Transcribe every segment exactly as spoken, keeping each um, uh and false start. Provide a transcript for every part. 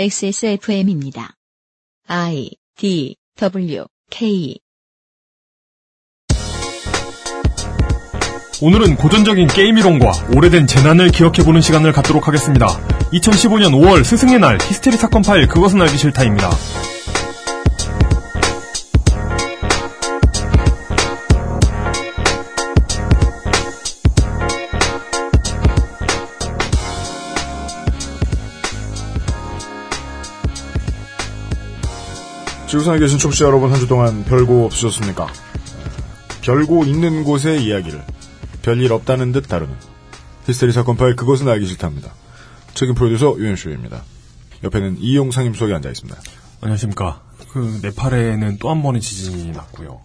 엑스에스에프엠입니다. 아이 디 더블유 케이 오늘은 고전적인 게임이론과 오래된 재난을 기억해보는 시간을 갖도록 하겠습니다. 이천십오년 오월 스승의 날 히스테리 사건 파일 그것은 알기 싫다입니다. 지구상에 계신 청취자 여러분, 한 주 동안 별거 없으셨습니까? 별거 있는 곳의 이야기를 별일 없다는 듯 다루는 히스테리 사건 파일 그것은 알기 싫답니다. 책임 프로듀서 유현수입니다. 옆에는 이용 상임수석이 앉아있습니다. 안녕하십니까. 그 네팔에는 또 한 번의 지진이 났고요.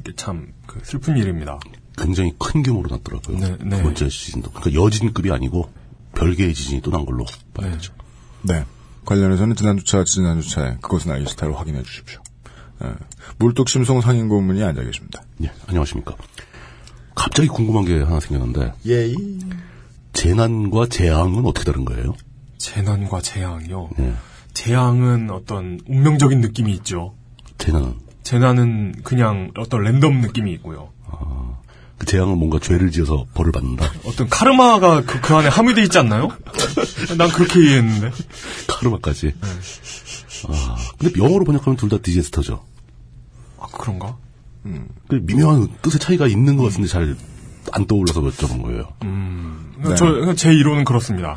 이게 참 그 슬픈 일입니다. 굉장히 큰 규모로 났더라고요. 네, 네. 두 번째 지진도. 그러니까 여진급이 아니고 별개의 지진이 또 난 걸로 봐야죠. 네. 네. 관련해서는 지난주차, 지난주차에 그것은 알기 싫다로 확인해 주십시오. 네. 물뚝심송 상임고문이 앉아 계십니다. 예, 안녕하십니까. 갑자기 궁금한 게 하나 생겼는데. 예이. 재난과 재앙은 어떻게 다른 거예요? 재난과 재앙이요? 예. 재앙은 어떤 운명적인 느낌이 있죠. 재난은? 재난은 그냥 어떤 랜덤 느낌이 있고요. 아, 그 재앙은 뭔가 죄를 지어서 벌을 받는다? 어떤 카르마가 그, 그 안에 함유되어 있지 않나요? 난 그렇게 이해했는데. 카르마까지? 네. 아, 근데 영어로 번역하면 둘 다 디제스터죠. 아, 그런가? 음, 그 미묘한 뜻의 차이가 있는 것 같은데 잘 안 떠올라서 여쭤본 거예요. 음, 네. 저, 제 이론은 그렇습니다.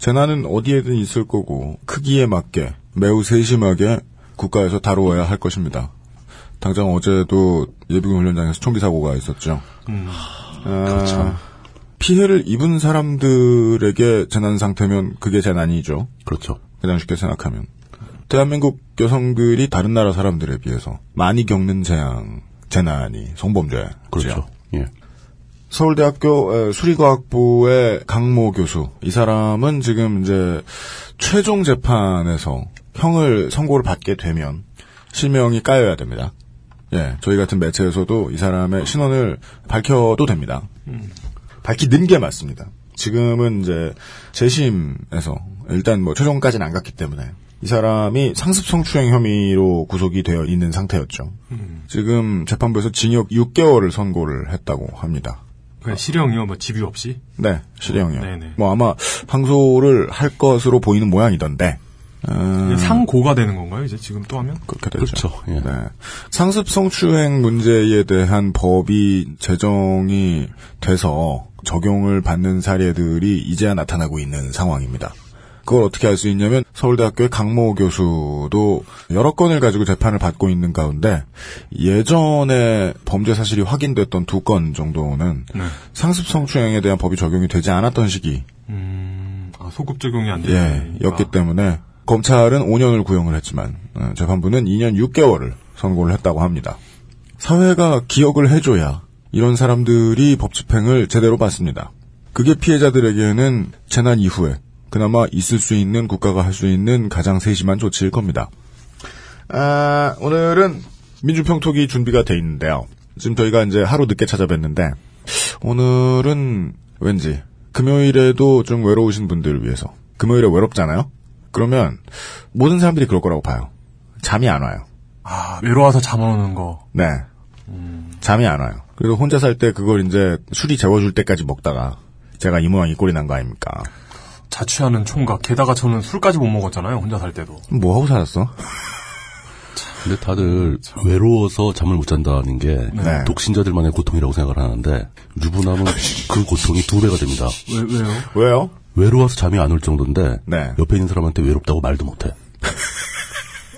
재난은 어디에든 있을 거고 크기에 맞게 매우 세심하게 국가에서 다루어야 할 것입니다. 당장 어제도 예비군 훈련장에서 총기 사고가 있었죠. 음, 아, 그렇죠. 피해를 입은 사람들에게 재난 상태면 그게 재난이죠. 그렇죠. 그냥 쉽게 생각하면. 대한민국 여성들이 다른 나라 사람들에 비해서 많이 겪는 재앙, 재난이 성범죄. 그렇죠. 예. 서울대학교 수리과학부의 강모 교수. 이 사람은 지금 이제 최종 재판에서 형을 선고를 받게 되면 실명이 까여야 됩니다. 예, 저희 같은 매체에서도 이 사람의 신원을 밝혀도 됩니다. 음. 밝히는 게 맞습니다. 지금은 이제 재심에서 일단 뭐 최종까지는 안 갔기 때문에. 이 사람이 상습 성추행 혐의로 구속이 되어 있는 상태였죠. 음. 지금 재판부에서 징역 육 개월을 선고를 했다고 합니다. 그냥 실형이요? 뭐 집유 없이? 네, 실형이요. 음, 뭐 아마 항소를 할 것으로 보이는 모양이던데. 음... 상고가 되는 건가요? 이제 지금 또 하면? 그렇게 되죠. 그렇죠. 예. 네. 상습 성추행 문제에 대한 법이 제정이 돼서 적용을 받는 사례들이 이제야 나타나고 있는 상황입니다. 그걸 어떻게 알 수 있냐면 서울대학교의 강모 교수도 여러 건을 가지고 재판을 받고 있는 가운데 예전에 범죄 사실이 확인됐던 두 건 정도는 네. 상습 성추행에 대한 법이 적용이 되지 않았던 시기. 음, 아, 소급 적용이 안 되는 예, 였기 때문에 검찰은 오 년을 구형을 했지만 재판부는 이 년 육 개월을 선고를 했다고 합니다. 사회가 기억을 해줘야 이런 사람들이 법 집행을 제대로 받습니다. 그게 피해자들에게는 재난 이후에 그나마 있을 수 있는 국가가 할 수 있는 가장 세심한 조치일 겁니다. 아, 오늘은 민주평톡이 준비가 돼 있는데요. 지금 저희가 이제 하루 늦게 찾아뵀는데 오늘은 왠지 금요일에도 좀 외로우신 분들을 위해서 금요일에 외롭잖아요? 그러면 모든 사람들이 그럴 거라고 봐요. 잠이 안 와요. 아, 외로워서 잠 안 오는 거. 네. 음. 잠이 안 와요. 그리고 혼자 살 때 그걸 이제 술이 재워줄 때까지 먹다가 제가 이 모양 이 꼴이 난 거 아닙니까? 자취하는 총각. 게다가 저는 술까지 못 먹었잖아요. 혼자 살 때도. 뭐하고 살았어? 근데 다들 참... 외로워서 잠을 못 잔다는 게 네. 독신자들만의 고통이라고 생각을 하는데 유부남은 그 고통이 두 배가 됩니다. 왜, 왜요? 왜요? 외로워서 잠이 안 올 정도인데 네. 옆에 있는 사람한테 외롭다고 말도 못해.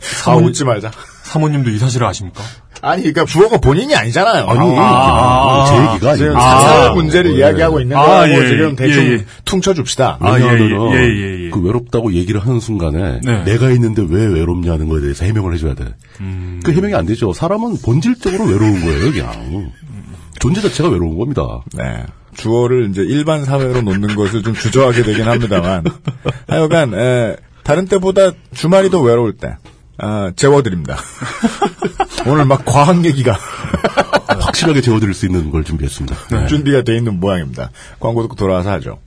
사모님, 아, 웃지 말자. 사모님도 이 사실을 아십니까? 아니, 그러니까 주어가 본인이 아니잖아요. 아니, 아, 제 얘기가 아니에요. 지금 사회 문제를 아, 이야기하고 예. 있는 거고 아, 예, 지금 대충 예, 예. 퉁쳐줍시다. 아, 예, 예, 예, 예. 그 외롭다고 얘기를 하는 순간에 네. 내가 있는데 왜 외롭냐는 거에 대해서 해명을 해줘야 돼. 음... 그 해명이 안 되죠. 사람은 본질적으로 외로운 거예요, 그냥. 존재 자체가 외로운 겁니다. 네. 주어를 이제 일반 사회로 놓는 것을 좀 주저하게 되긴 합니다만. 하여간, 에, 다른 때보다 주말이 더 외로울 때. 아, 재워드립니다. 오늘 막 과학 얘기가 확실하게 재워드릴 수 있는 걸 준비했습니다. 네. 준비가 돼 있는 모양입니다. 광고 듣고 돌아와서 하죠.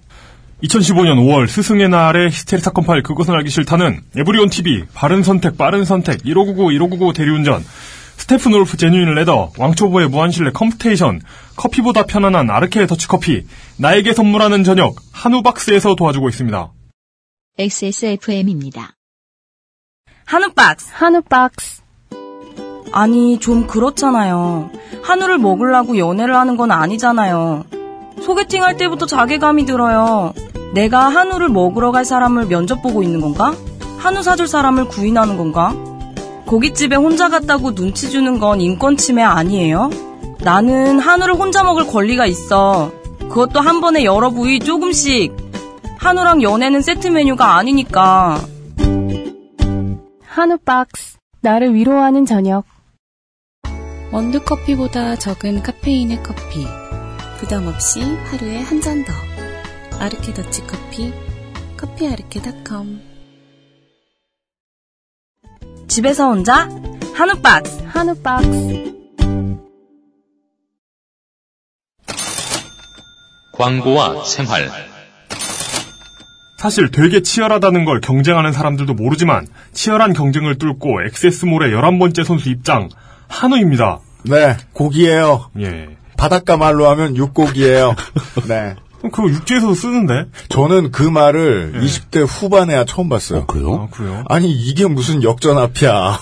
이천십오년 오월 스승의 날의 히스테리 사건 파일 그것은 알기 싫다는 에브리온 티비 바른 선택 빠른 선택 일오구구 일오구구 대리운전 스테픈 올프 제뉴인 레더 왕초보의 무한실내 컴퓨테이션 커피보다 편안한 아르케 더치커피 나에게 선물하는 저녁 한우박스에서 도와주고 있습니다. 엑스에스에프엠입니다. 한우박스 한우박스 아니 좀 그렇잖아요. 한우를 먹으려고 연애를 하는 건 아니잖아요. 소개팅 할 때부터 자괴감이 들어요. 내가 한우를 먹으러 갈 사람을 면접 보고 있는 건가? 한우 사줄 사람을 구인하는 건가? 고깃집에 혼자 갔다고 눈치 주는 건 인권침해 아니에요? 나는 한우를 혼자 먹을 권리가 있어. 그것도 한 번에 여러 부위 조금씩. 한우랑 연애는 세트 메뉴가 아니니까. 한우박스. 나를 위로하는 저녁. 원두커피보다 적은 카페인의 커피. 부담 없이 하루에 한 잔 더. 아르케 더치 커피, 커피아르케닷컴. 집에서 혼자 한우박스, 한우박스. 광고와 생활. 사실 되게 치열하다는 걸 경쟁하는 사람들도 모르지만 치열한 경쟁을 뚫고 엑세스몰의 열한 번째 선수 입장, 한우입니다. 네, 고기예요. 예. 바닷가 말로 하면 육고기예요. 네. 그거 육지에서도 쓰는데? 저는 그 말을 예. 이십 대 후반에야 처음 봤어요. 어, 그래요? 아, 그래요? 아니 이게 무슨 역전 앞이야.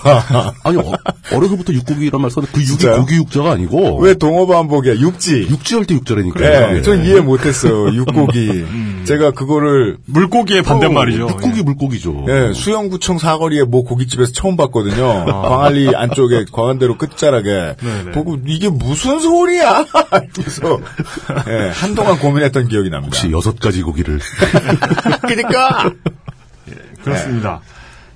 아니 어, 어려서부터 육고기 이런 말 썼는데 그 육이 고기 육자가 아니고 왜 동어반복이야? 육지. 육지할 때 육자라니까요. 네, 예. 전 이해 못했어요. 육고기. 음. 제가 그거를 물고기의 반대말이죠. 어, 육고기 예. 물고기죠. 예, 수영구청 사거리에 뭐 고깃집에서 처음 봤거든요. 아. 광안리 안쪽에 광안대로 끝자락에 네네. 보고 이게 무슨 소리야? 그래서 예, 한동안 고민했던. 기억이 납니다. 혹시 여섯 가지 고기를. 그러니까. 예, 그렇습니다.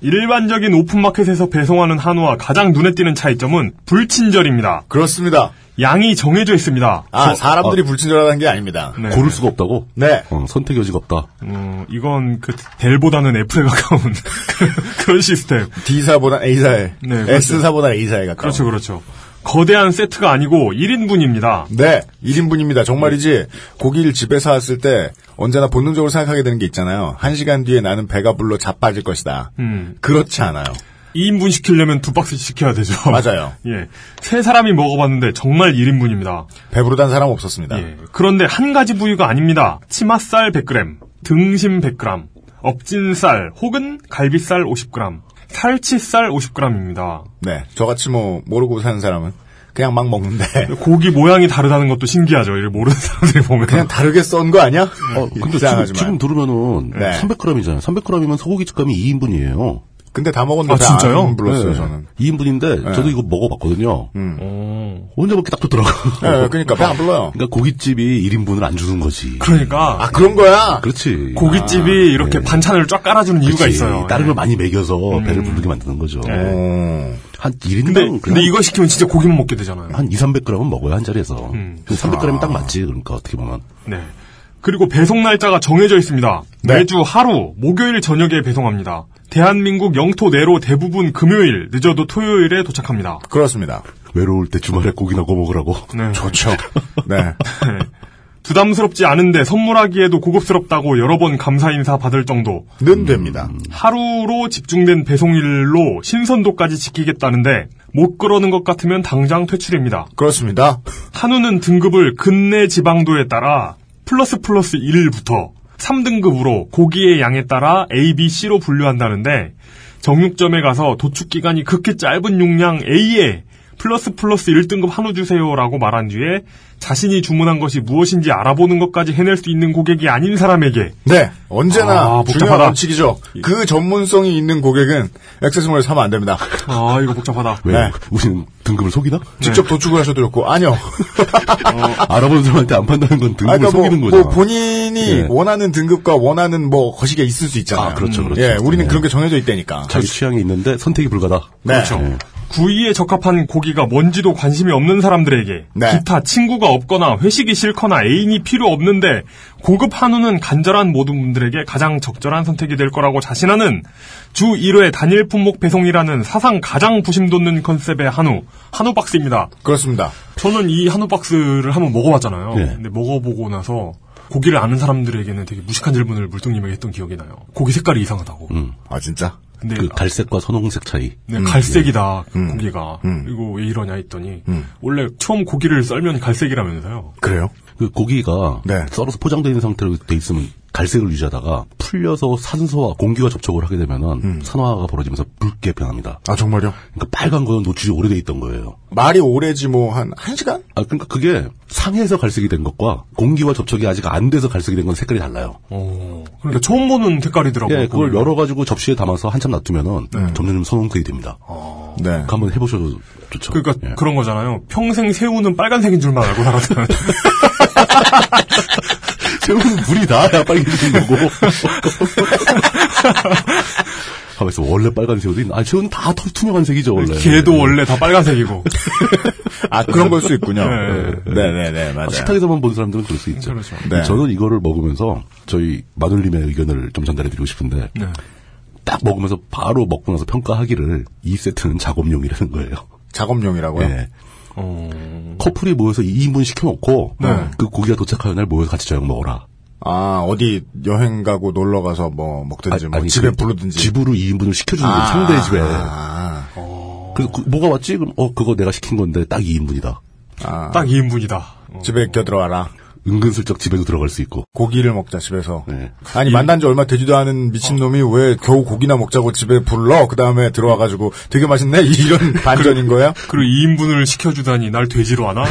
네. 일반적인 오픈마켓에서 배송하는 한우와 가장 눈에 띄는 차이점은 불친절입니다. 그렇습니다. 양이 정해져 있습니다. 아, 저, 사람들이 아, 불친절하다는 게 아닙니다. 네. 고를 수가 없다고? 네. 어, 선택 여지가 없다. 어, 이건 그 델보다는 애플에 가까운 그런 시스템. D사보다 A사에. 네, S사보다 A사에 가까운. 그렇죠, 그렇죠. 거대한 세트가 아니고 일인분입니다. 네, 일인분입니다. 정말이지 고기를 집에서 왔을 때 언제나 본능적으로 생각하게 되는 게 있잖아요. 한 시간 뒤에 나는 배가 불러 자빠질 것이다. 음. 그렇지 않아요. 이인분 시키려면 두 박스씩 시켜야 되죠. 맞아요. 예, 세 사람이 먹어봤는데 정말 일인분입니다. 배부르단 사람 없었습니다. 예. 그런데 한 가지 부위가 아닙니다. 치맛살 백 그램, 등심 백 그램, 업진살 혹은 갈비살 오십 그램. 살치살 오십 그램입니다. 네, 저같이 뭐 모르고 사는 사람은 그냥 막 먹는데 고기 모양이 다르다는 것도 신기하죠. 이를 모르는 사람들이 보면 그냥 다르게 썬 거 아니야? 어, 근데 지금, 지금 들으면은 네. 삼백 그램이잖아요. 삼백 그램이면 소고기 집감이 이인분이에요. 근데 다 먹었는데 아, 진짜요? 안 불렀어요. 네. 저는 이인분인데 네. 저도 이거 먹어봤거든요. 음. 혼자 먹기 딱 좋더라고. 네, 그러니까 배 안 불러요. 그러니까 고깃집이 일인분을 안 주는 거지. 그러니까 아 그런 거야. 그렇지. 고깃집이 아, 이렇게 네. 반찬을 쫙 깔아주는 그치. 이유가 있어요. 다른 걸 많이 먹여서 음. 배를 부르게 만드는 거죠. 네. 한 일인분. 근데, 근데 이거 시키면 진짜 고기만 먹게 되잖아요. 한 이삼백 그램은 먹어요 한 자리에서. 음. 삼백 그램이 아. 딱 맞지. 그러니까 어떻게 보면. 네. 그리고 배송 날짜가 정해져 있습니다. 네. 매주 하루 목요일 저녁에 배송합니다. 대한민국 영토 내로 대부분 금요일, 늦어도 토요일에 도착합니다. 그렇습니다. 외로울 때 주말에 고기나 구워 먹으라고. 네. 좋죠. 네. 부담스럽지 않은데 선물하기에도 고급스럽다고 여러 번 감사 인사 받을 정도. 는 됩니다. 음, 하루로 집중된 배송일로 신선도까지 지키겠다는데 못 그러는 것 같으면 당장 퇴출입니다. 그렇습니다. 한우는 등급을 근내 지방도에 따라 플러스 플러스 일부터 삼등급으로 고기의 양에 따라 A, B, C로 분류한다는데 정육점에 가서 도축기간이 극히 짧은 용량 A에 플러스 플러스 일등급 한우 주세요라고 말한 뒤에 자신이 주문한 것이 무엇인지 알아보는 것까지 해낼 수 있는 고객이 아닌 사람에게 네 언제나 아, 중요한 원칙이죠. 그 전문성이 있는 고객은 액세스몰에서 사면 안 됩니다. 아 이거 복잡하다. 왜? 네. 우리는 등급을 속이나? 직접 네. 도축을 하셔도 좋고 아니요. 어, 알아보는 사람한테 안 판다는 건 등급을 그러니까 속이는 뭐, 거죠. 뭐 본인이 네. 원하는 등급과 원하는 뭐 거시기가 있을 수 있잖아요. 아, 그렇죠, 그렇죠. 예, 우리는 네. 그런 게 정해져 있다니까. 자기 취향이 있는데 선택이 불가다. 네. 그렇죠. 네. 구이에 적합한 고기가 뭔지도 관심이 없는 사람들에게 네. 기타 친구가 없거나 회식이 싫거나 애인이 필요 없는데 고급 한우는 간절한 모든 분들에게 가장 적절한 선택이 될 거라고 자신하는 주 일 회 단일 품목 배송이라는 사상 가장 부심돋는 컨셉의 한우, 한우박스입니다. 그렇습니다. 저는 이 한우박스를 한번 먹어봤잖아요. 네. 근데 먹어보고 나서 고기를 아는 사람들에게는 되게 무식한 질문을 물뚱님에게 했던 기억이 나요. 고기 색깔이 이상하다고. 음. 아 진짜? 근데 그 갈색과 선홍색 차이. 네, 음. 갈색이다 음. 고기가. 음. 그리고 왜 이러냐 했더니 음. 원래 처음 고기를 썰면 갈색이라면서요. 그래요? 그 고기가 네. 썰어서 포장되어 있는 상태로 돼 있으면 갈색을 유지하다가 풀려서 산소와 공기와 접촉을 하게 되면은 음. 산화가 벌어지면서 붉게 변합니다. 아 정말요? 그러니까 빨간 거는 노출이 오래돼 있던 거예요. 말이 오래지 뭐 한 한 시간? 아 그러니까 그게 상해서 갈색이 된 것과 공기와 접촉이 아직 안 돼서 갈색이 된 건 색깔이 달라요. 오, 그러니까 처음 보는 색깔이더라고요. 예, 그걸 열어 가지고 접시에 담아서 한참 놔두면은 네. 점점 선홍색이 됩니다. 아, 네. 그 한번 해보셔도 좋죠. 그러니까 예. 그런 거잖아요. 평생 새우는 빨간색인 줄만 알고 살았잖아요. 새우는 물이 나야 빨개지는 거고. 가만있어, 원래 빨간 새우도 있나? 아, 새우는 다 투명한 색이죠, 원래. 걔도 원래 다 빨간색이고. 아, 그런 걸 수 있군요. 네네네, 네, 네, 맞아요. 식탁에서만 본 사람들은 그럴 수 있죠. 그렇죠. 네. 저는 이거를 먹으면서 저희 마눌님의 의견을 좀 전달해드리고 싶은데, 네. 딱 먹으면서 바로 먹고 나서 평가하기를 이 세트는 작업용이라는 거예요. 작업용이라고요? 네. 어... 커플이 모여서 이 인분 시켜놓고 네. 그 고기가 도착하는 날 모여서 같이 저녁 먹어라. 아 어디 여행 가고 놀러 가서 뭐 먹든지 아, 뭐 아니, 집에 부르든지 집으로 이 인분을 시켜주는 거예요. 아~ 상대 집에. 아~ 어... 그래서 그, 뭐가 왔지? 그럼 어 그거 내가 시킨 건데 딱 이 인분이다. 아~ 딱 이 인분이다. 어... 집에 껴들어와라. 은근슬쩍 집에도 들어갈 수 있고. 고기를 먹자, 집에서. 네. 아니, 만난 지 얼마 되지도 않은 미친놈이 어. 왜 겨우 고기나 먹자고 집에 불러? 그 다음에 들어와가지고 되게 맛있네? 이런 반전인 거야? 그리고 이 인분을 시켜주다니 날 돼지로 하나?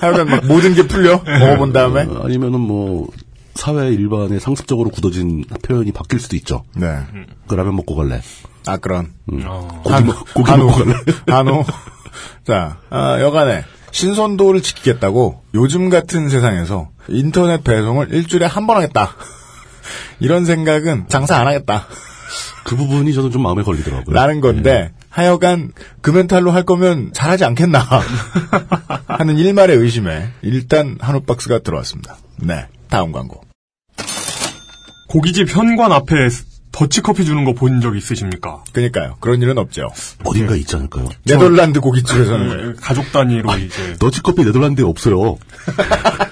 하여간 막 모든 게 풀려? 먹어본 다음에? 어, 아니면은 뭐, 사회 일반에 상습적으로 굳어진 표현이 바뀔 수도 있죠. 네. 음. 그 라면 먹고 갈래? 아, 그런. 음. 어. 고기, 한, 먹, 고기 한우, 먹고 갈래? 한우. 자, 아, 여간에. 신선도를 지키겠다고 요즘 같은 세상에서 인터넷 배송을 일주일에 한 번 하겠다. 이런 생각은 장사 안 하겠다. 그 부분이 저는 좀 마음에 걸리더라고요. 라는 건데 네. 하여간 그 멘탈로 할 거면 잘하지 않겠나 하는 일말의 의심에 일단 한우 박스가 들어왔습니다. 네, 다음 광고. 고깃집 현관 앞에 더치커피 주는 거 본 적 있으십니까? 그러니까요. 그런 일은 없죠. 어딘가 있지 않을까요? 네덜란드 고깃집에서는. 가족 단위로 아, 이제. 더치커피 네덜란드에 없어요.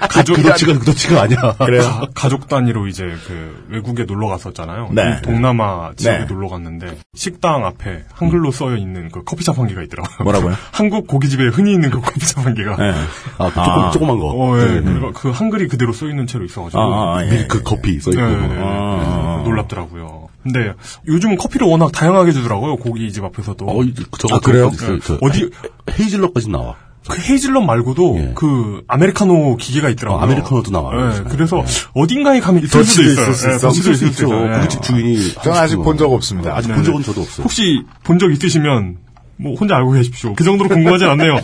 가족, 그 더치가, 그 더치가 아니야. 그래요? 가족 단위로 이제 그 외국에 놀러 갔었잖아요. 네. 동남아 지역에 네. 놀러 갔는데 식당 앞에 한글로 써여 있는 그 커피숍 한 개가 있더라고요. 뭐라고요? 한국 고깃집에 흔히 있는 그 커피숍 한 개가. 네. 아, 그 아, 조금, 조그만 거. 어, 예. 네. 네. 그 한글이 그대로 써있는 채로 있어가지고. 아, 아, 예. 밀크 커피 써있고. 네. 네. 아, 놀랍더라고요. 근데 요즘 커피를 워낙 다양하게 주더라고요. 고깃집 앞에서도. 어, 저거 아, 그래요? 그, 그, 어디 헤이즐넛까지 나와. 그 헤이즐넛 말고도 예. 그 아메리카노 기계가 있더라고요. 어, 아메리카노도 나와요. 예, 그래서 예. 어딘가에 가면 있을 수도 있어요. 있을 예, 수도 있을 수 있어요. 고깃집 주인이 저는 아직 본 적 없습니다. 아직 네, 본 적은 저도 없어요. 혹시 본 적 있으시면 뭐 혼자 알고 계십시오. 그 정도로 궁금하진 않네요.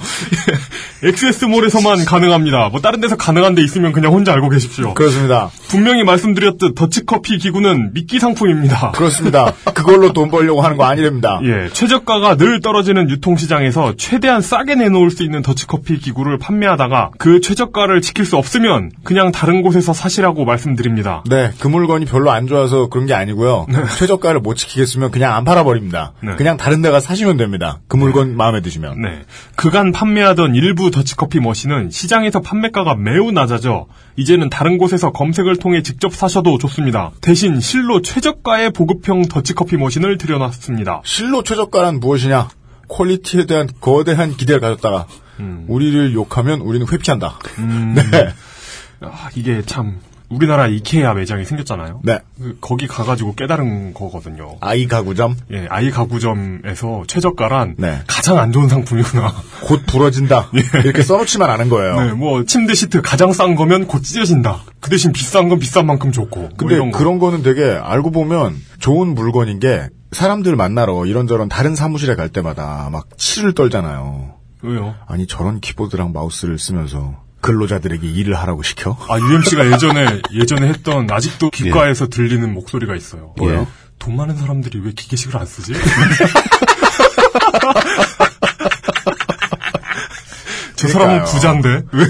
엑스에스몰에서만 가능합니다. 뭐 다른 데서 가능한 데 있으면 그냥 혼자 알고 계십시오. 그렇습니다. 분명히 말씀드렸듯 더치커피 기구는 미끼 상품입니다. 그렇습니다. 그걸로 돈 벌려고 하는 거 아니랍니다. 예, 최저가가 늘 떨어지는 유통시장에서 최대한 싸게 내놓을 수 있는 더치커피 기구를 판매하다가 그 최저가를 지킬 수 없으면 그냥 다른 곳에서 사시라고 말씀드립니다. 네, 그 물건이 별로 안 좋아서 그런 게 아니고요. 네. 최저가를 못 지키겠으면 그냥 안 팔아버립니다. 네. 그냥 다른 데가 사시면 됩니다. 그 물건 네. 마음에 드시면. 네. 그간 판매하던 일부 더치커피 머신은 시장에서 판매가가 매우 낮아져 이제는 다른 곳에서 검색을 통해 직접 사셔도 좋습니다. 대신 실로 최저가의 보급형 더치커피 머신을 들여놨습니다. 실로 최저가란 무엇이냐? 퀄리티에 대한 거대한 기대를 가졌다가 음. 우리를 욕하면 우리는 회피한다. 음. 네. 아, 이게 참... 우리나라 이케아 매장이 생겼잖아요. 네. 그, 거기 가가지고 깨달은 거거든요. 아이 가구점? 예, 아이 가구점에서 최저가란 네. 가장 안 좋은 상품이구나. 곧 부러진다. 예. 이렇게 써놓지만 않은 거예요. 네, 뭐 침대 시트 가장 싼 거면 곧 찢어진다. 그 대신 비싼 건 비싼 만큼 좋고. 근데 뭐 그런 거. 거는 되게 알고 보면 좋은 물건인 게 사람들 만나러 이런저런 다른 사무실에 갈 때마다 막 치를 떨잖아요. 왜요? 아니 저런 키보드랑 마우스를 쓰면서. 근로자들에게 일을 하라고 시켜? 아, 유엠씨가 예전에, 예전에 했던, 아직도 귓가에서 예. 들리는 목소리가 있어요. 뭐요? 예. 돈 많은 사람들이 왜 기계식을 안 쓰지? 저 그러니까요. 사람은 부자인데? 왜?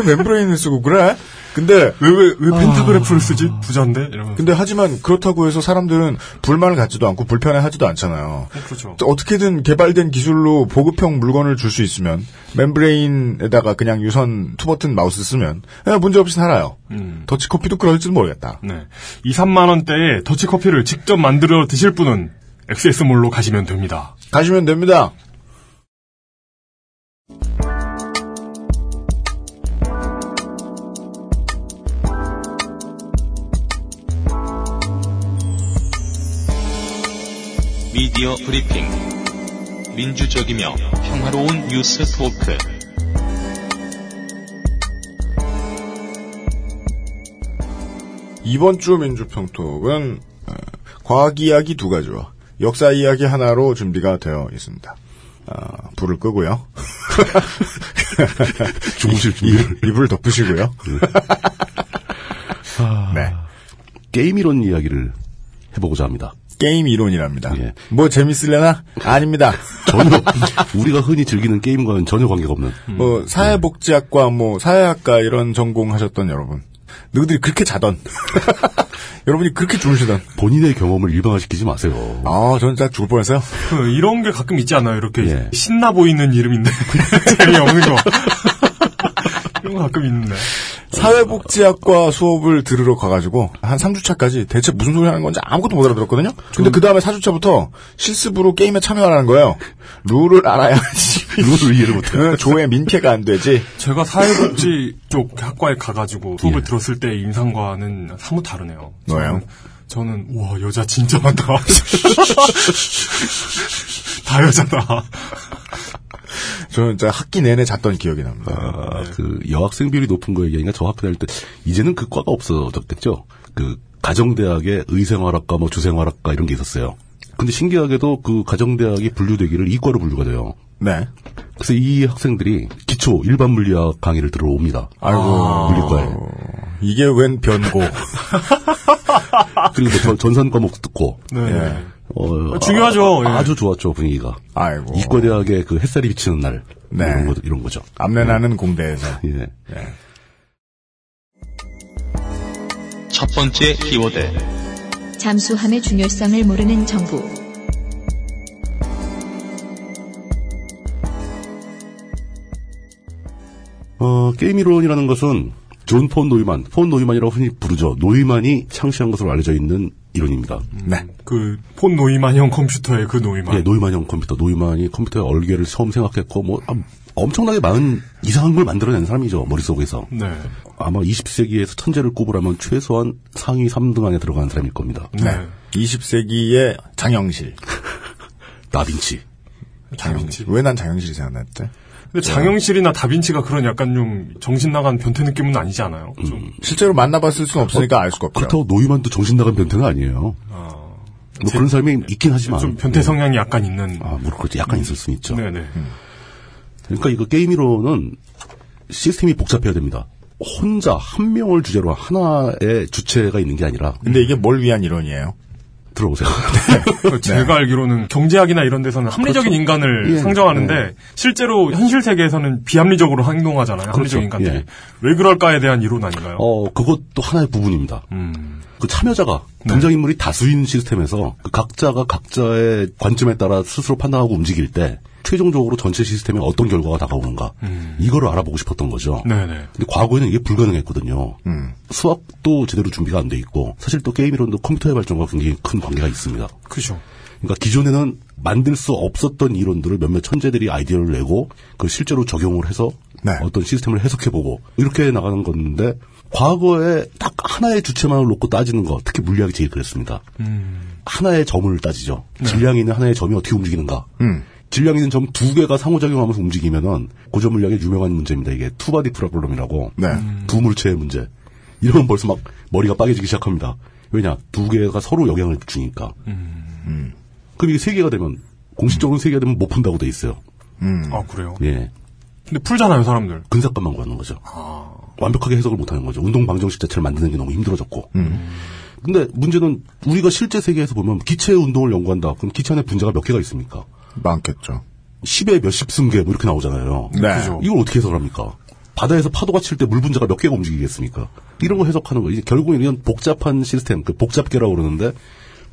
왜 멤브레인을 쓰고 그래? 근데 왜 왜 왜 펜타그래프를 쓰지? 부자인데. 이러면서. 근데 하지만 그렇다고 해서 사람들은 불만을 갖지도 않고 불편해하지도 않잖아요. 그렇죠. 어떻게든 개발된 기술로 보급형 물건을 줄 수 있으면 멤브레인에다가 그냥 유선 투버튼 마우스 쓰면 그냥 문제 없이 살아요. 음. 더치커피도 그럴지는 모르겠다. 네. 이, 삼만 원대에 더치커피를 직접 만들어 드실 분은 엑스에스몰로 가시면 됩니다. 가시면 됩니다. 미디어 브리핑. 민주적이며 평화로운 뉴스 토크. 이번 주 민주평톡은 과학 이야기 두 가지와 역사 이야기 하나로 준비가 되어 있습니다. 아, 불을 끄고요. 주무실 준비를. 이불 덮으시고요. 네. 게임이론 이야기를 해보고자 합니다. 게임이론이랍니다. 예. 뭐 재밌으려나? 아닙니다. 전혀 우리가 흔히 즐기는 게임과는 전혀 관계가 없는. 음. 뭐 사회복지학과, 뭐 사회학과 이런 전공하셨던 여러분, 너희들이 그렇게 자던 여러분이 그렇게 주무시던 본인의 경험을 일반화시키지 마세요. 아, 저는 딱 죽을 뻔했어요. 그, 이런 게 가끔 있지 않아요? 이렇게 예. 신나 보이는 이름인데 재미없는 거. 이런 거 가끔 있는데. 사회복지학과 수업을 들으러 가가지고 한 삼 주차까지 대체 무슨 소리 하는 건지 아무것도 못 알아들었거든요. 근데 그 다음에 사 주차부터 실습으로 게임에 참여하라는 거예요. 룰을 알아야지. 룰을 이해를 못해. 조의 민폐가 안 되지. 제가 사회복지 쪽 학과에 가가지고 수업을 예. 들었을 때의 인상과는 사뭇 다르네요. 뭐예요? 저는, 저는 와 여자 진짜 많다. 다 여자다. 저는 학기 내내 잤던 기억이 납니다. 아, 네. 그 여학생 비율이 높은 거 얘기하니까 저 학교 다닐 때 이제는 그 과가 없어졌겠죠. 그 가정대학에 의생활학과, 뭐 주생활학과 이런 게 있었어요. 근데 신기하게도 그 가정대학이 분류되기를 이과로 분류가 돼요. 네. 그래서 이 학생들이 기초 일반 물리학 강의를 들어옵니다. 아이고 아~ 물리과에. 이게 웬 변고. 그리고 전, 전산 과목도 듣고. 네. 네. 어, 중요하죠. 아, 예. 아주 좋았죠 분위기가. 아이고. 이과대학의 그 햇살이 비치는 날 네. 이런 거 이런 거죠. 암내나는 네. 공대에서. 예. 예. 첫 번째 키워드. 잠수함의 중요성을 모르는 정부. 어, 게임이론이라는 것은 존 폰 노이만, 폰 노이만이라고 흔히 부르죠. 노이만이 창시한 것으로 알려져 있는 이론입니다. 네. 그 폰 노이만형 컴퓨터의 그 노이만. 네, 노이만형 컴퓨터. 노이만이 컴퓨터의 얼개를 처음 생각했고 뭐 아, 엄청나게 많은 이상한 걸 만들어낸 사람이죠. 머릿속에서. 네. 아마 이십 세기에서 천재를 꼽으라면 최소한 상위 삼 등 안에 들어간 사람일 겁니다. 네. 네. 이십 세기의 장영실. 다빈치. 장영실. 왜 난 장영실이 생각났대? 근데 장영실이나 다빈치가 그런 약간 좀 정신 나간 변태 느낌은 아니지 않아요? 좀. 음. 실제로 만나봤을 수는 없으니까 어, 알 수가 없죠. 그렇다고 노이만도 정신 나간 변태는 아니에요. 아. 뭐 제, 그런 사람이 있긴 하지만. 좀 변태 성향이 네. 약간 있는. 아, 뭐 그렇지. 약간 음. 있을 수는 있죠. 네네. 음. 그러니까 이거 게임이론은 시스템이 복잡해야 됩니다. 혼자 한 명을 주제로 하나의 주체가 있는 게 아니라. 근데 이게 뭘 위한 이론이에요? 들어오세요. 네. 제가 네. 알기로는 경제학이나 이런 데서는 합리적인 그렇죠. 인간을 예. 상정하는데 예. 실제로 현실 세계에서는 비합리적으로 행동하잖아요. 그렇죠. 합리적 인간들이. 예. 왜 그럴까에 대한 이론 아닌가요? 어, 그것도 하나의 부분입니다. 음. 그 참여자가 등장인물이 네. 다수인 시스템에서 그 각자가 각자의 관점에 따라 스스로 판단하고 움직일 때 최종적으로 전체 시스템에 어떤 결과가 다가오는가 음. 이거를 알아보고 싶었던 거죠. 네네. 근데 과거에는 이게 불가능했거든요. 음. 수학도 제대로 준비가 안 돼 있고 사실 또 게임이론도 컴퓨터의 발전과 굉장히 큰 관계가 있습니다. 그렇죠. 그러니까 기존에는 만들 수 없었던 이론들을 몇몇 천재들이 아이디어를 내고 그 실제로 적용을 해서 네. 어떤 시스템을 해석해보고 이렇게 나가는 건데 과거에 딱 하나의 주체만을 놓고 따지는 거 특히 물리학이 제일 그랬습니다. 음. 하나의 점을 따지죠. 네. 질량이 있는 하나의 점이 어떻게 움직이는가. 음. 질량 있는 점 두 개가 상호작용하면서 움직이면은 고전 물리학의 유명한 문제입니다. 이게 투바디 프로블럼이라고. 네. 두 물체의 문제. 이러면 벌써 막 머리가 빠개지기 시작합니다. 왜냐? 두 개가 서로 영향을 주니까. 음. 음. 그럼 이게 세 개가 되면 공식적으로 세 개가 되면 못 푼다고 돼 있어요. 음. 아 그래요? 예. 근데 풀잖아요, 사람들. 근사값만 구하는 거죠. 아. 완벽하게 해석을 못 하는 거죠. 운동 방정식 자체를 만드는 게 너무 힘들어졌고. 음. 근데 문제는 우리가 실제 세계에서 보면 기체의 운동을 연구한다. 그럼 기체 안에 분자가 몇 개가 있습니까? 많겠죠. 십의 몇십 승계 뭐 이렇게 나오잖아요. 네. 그죠? 이걸 어떻게 해석을 합니까? 바다에서 파도가 칠 때 물 분자가 몇 개가 움직이겠습니까? 이런 거 해석하는 거. 이제 결국은 이건 복잡한 시스템, 그 복잡계라고 그러는데